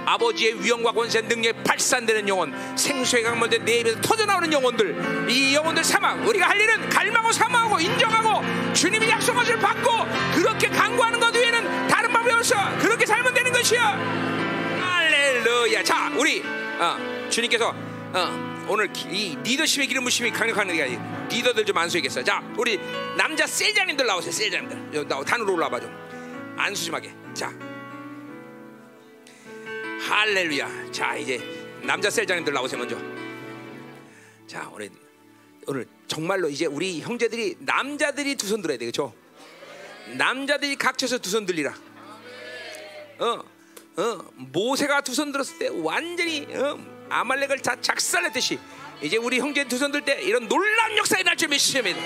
아버지의 위엄과 권세 능력에 발산되는 영혼, 생수의 강물들 내 입에서 터져나오는 영혼들, 이 영혼들 삼아 우리가 할 일은 갈망하고 사모하고 인정하고 주님이 약속하실 받고 그렇게 간구하는 것 외에는 다른 방법이 없어. 그렇게 살면 되는 것이야. 할렐루야. 자 우리 어, 주님께서 어, 오늘 이 리더십의 기름 부심이 강력한 일이 아니에요. 리더들 좀 안수해야겠어. 자 우리 남자 셀자님들 나오세요. 셀자님들 단으로 올라와봐 좀 안수심하게. 자 할렐루야. 자 이제 남자 셀장님들 나오세요. 먼저 자 오늘 오늘 정말로 이제 우리 형제들이 남자들이 두 손 들어야 되겠죠. 남자들이 각처에서 두 손 들리라. 어, 어, 모세가 두 손 들었을 때 완전히 어, 아말렉을 다 작살냈듯이 이제 우리 형제 두 손 들 때 이런 놀라운 역사에 날 줄 믿으십니다.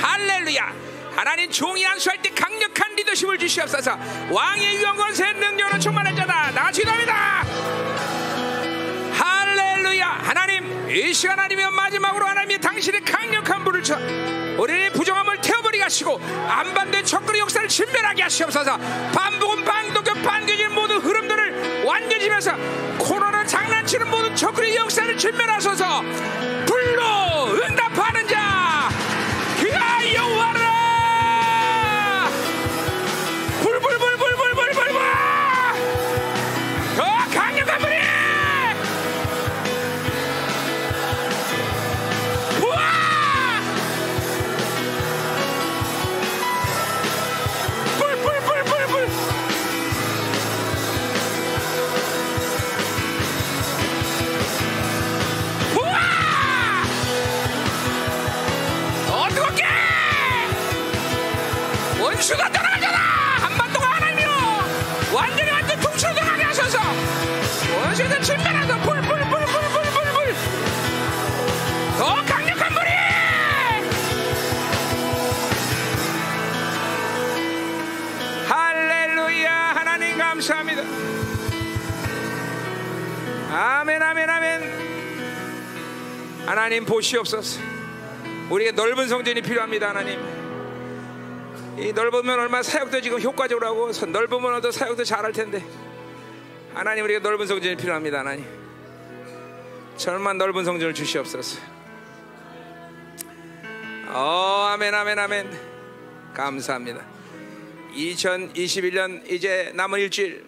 할렐루야. 하나님 종이 안수할 때 강력한 리더십을 주시옵소서. 왕의 위엄권세 능력으로 충만한 자다. 나같이 기도합니다. 할렐루야. 하나님 이 시간 아니면 마지막으로 하나님이 당신의 강력한 불을 쳐 우리의 부정함을 태워버리게 하시고 안반대 적그리 역사를 진멸하게 하시옵소서. 반복은 반독교 반교진 모든 흐름들을 완전히 지면서 코로나 장난치는 모든 적그리 역사를 진멸하소서. 불로 응답하는 자 그가 여호와를 원수가 떠나가잖아. 한반도가 하나님이요 완전히 완전 통치로 떠나게 하셔서 원수들 침멸하던 불불불불불불불 더 강력한 불이 축복합니다. 아멘 아멘 아멘. 하나님 보시옵소서. 우리에게 넓은 성전이 필요합니다. 하나님, 이 넓으면 얼마나 사역도 지금 효과적으로 하고 넓으면 더 사역도 잘할 텐데, 하나님 우리에게 넓은 성전이 필요합니다. 하나님 절만 넓은 성전을 주시옵소서. 어, 아멘 아멘 아멘. 감사합니다. 이천이십일 년 이제 남은 일주일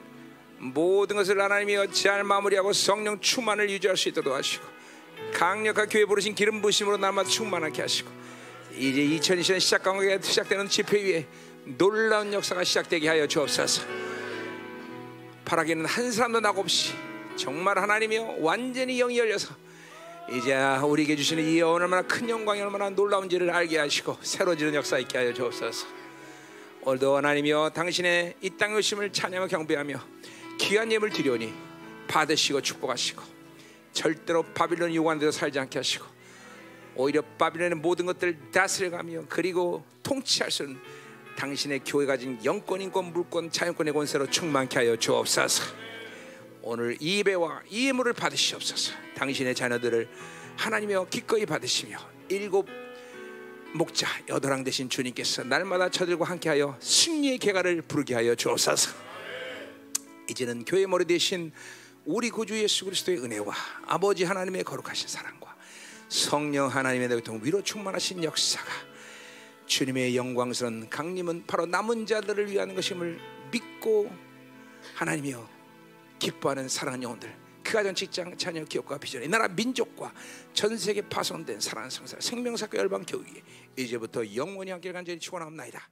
모든 것을 하나님이 잘 마무리하고 성령 충만을 유지할 수 있도록 하시고, 강력한 교회 부르신 기름 부심으로 날마다 충만하게 하시고, 이제 이천이십 년 시작 강국에 시작되는 집회 위에 놀라운 역사가 시작되게 하여 주옵소서. 파락에는 한 사람도 낙 없이 정말 하나님이여 완전히 영이 열려서 이제 우리에게 주시는 이 얼마나 큰 영광이 얼마나 놀라운지를 알게 하시고 새로 지는 역사 있게 하여 주옵소서. 오늘도 하나님이여 당신의 이 땅의 심을 찬양하며 경배하며 귀한 예물 드리오니 받으시고 축복하시고, 절대로 바빌론이 요구하는 대로 살지 않게 하시고, 오히려 바빌론의 모든 것들을 다스려가며 그리고 통치할 수 있는 당신의 교회가 가진 영권, 인권, 물권, 자연권의 권세로 충만케 하여 주옵소서. 오늘 이 예배와 이 예물을 받으시옵소서. 당신의 자녀들을 하나님이여 기꺼이 받으시며 일곱 목자 여도랑 되신 주님께서 날마다 저들과 함께하여 승리의 개가를 부르게 하여 주옵소서. 이제는 교회 머리 되신 우리 구주 예수 그리스도의 은혜와 아버지 하나님의 거룩하신 사랑과 성령 하나님의 교통 위로 충만하신 역사가 주님의 영광스러운 강림은 바로 남은 자들을 위한 것임을 믿고, 하나님이여 기뻐하는 사랑하는 영혼들, 그가 전 직장, 자녀, 기업과 비전, 이 나라 민족과 전 세계 파손된 사랑하는 성사 생명사과 열방 교육에 이제부터 영원히 함께 간절히 축원하옵나이다.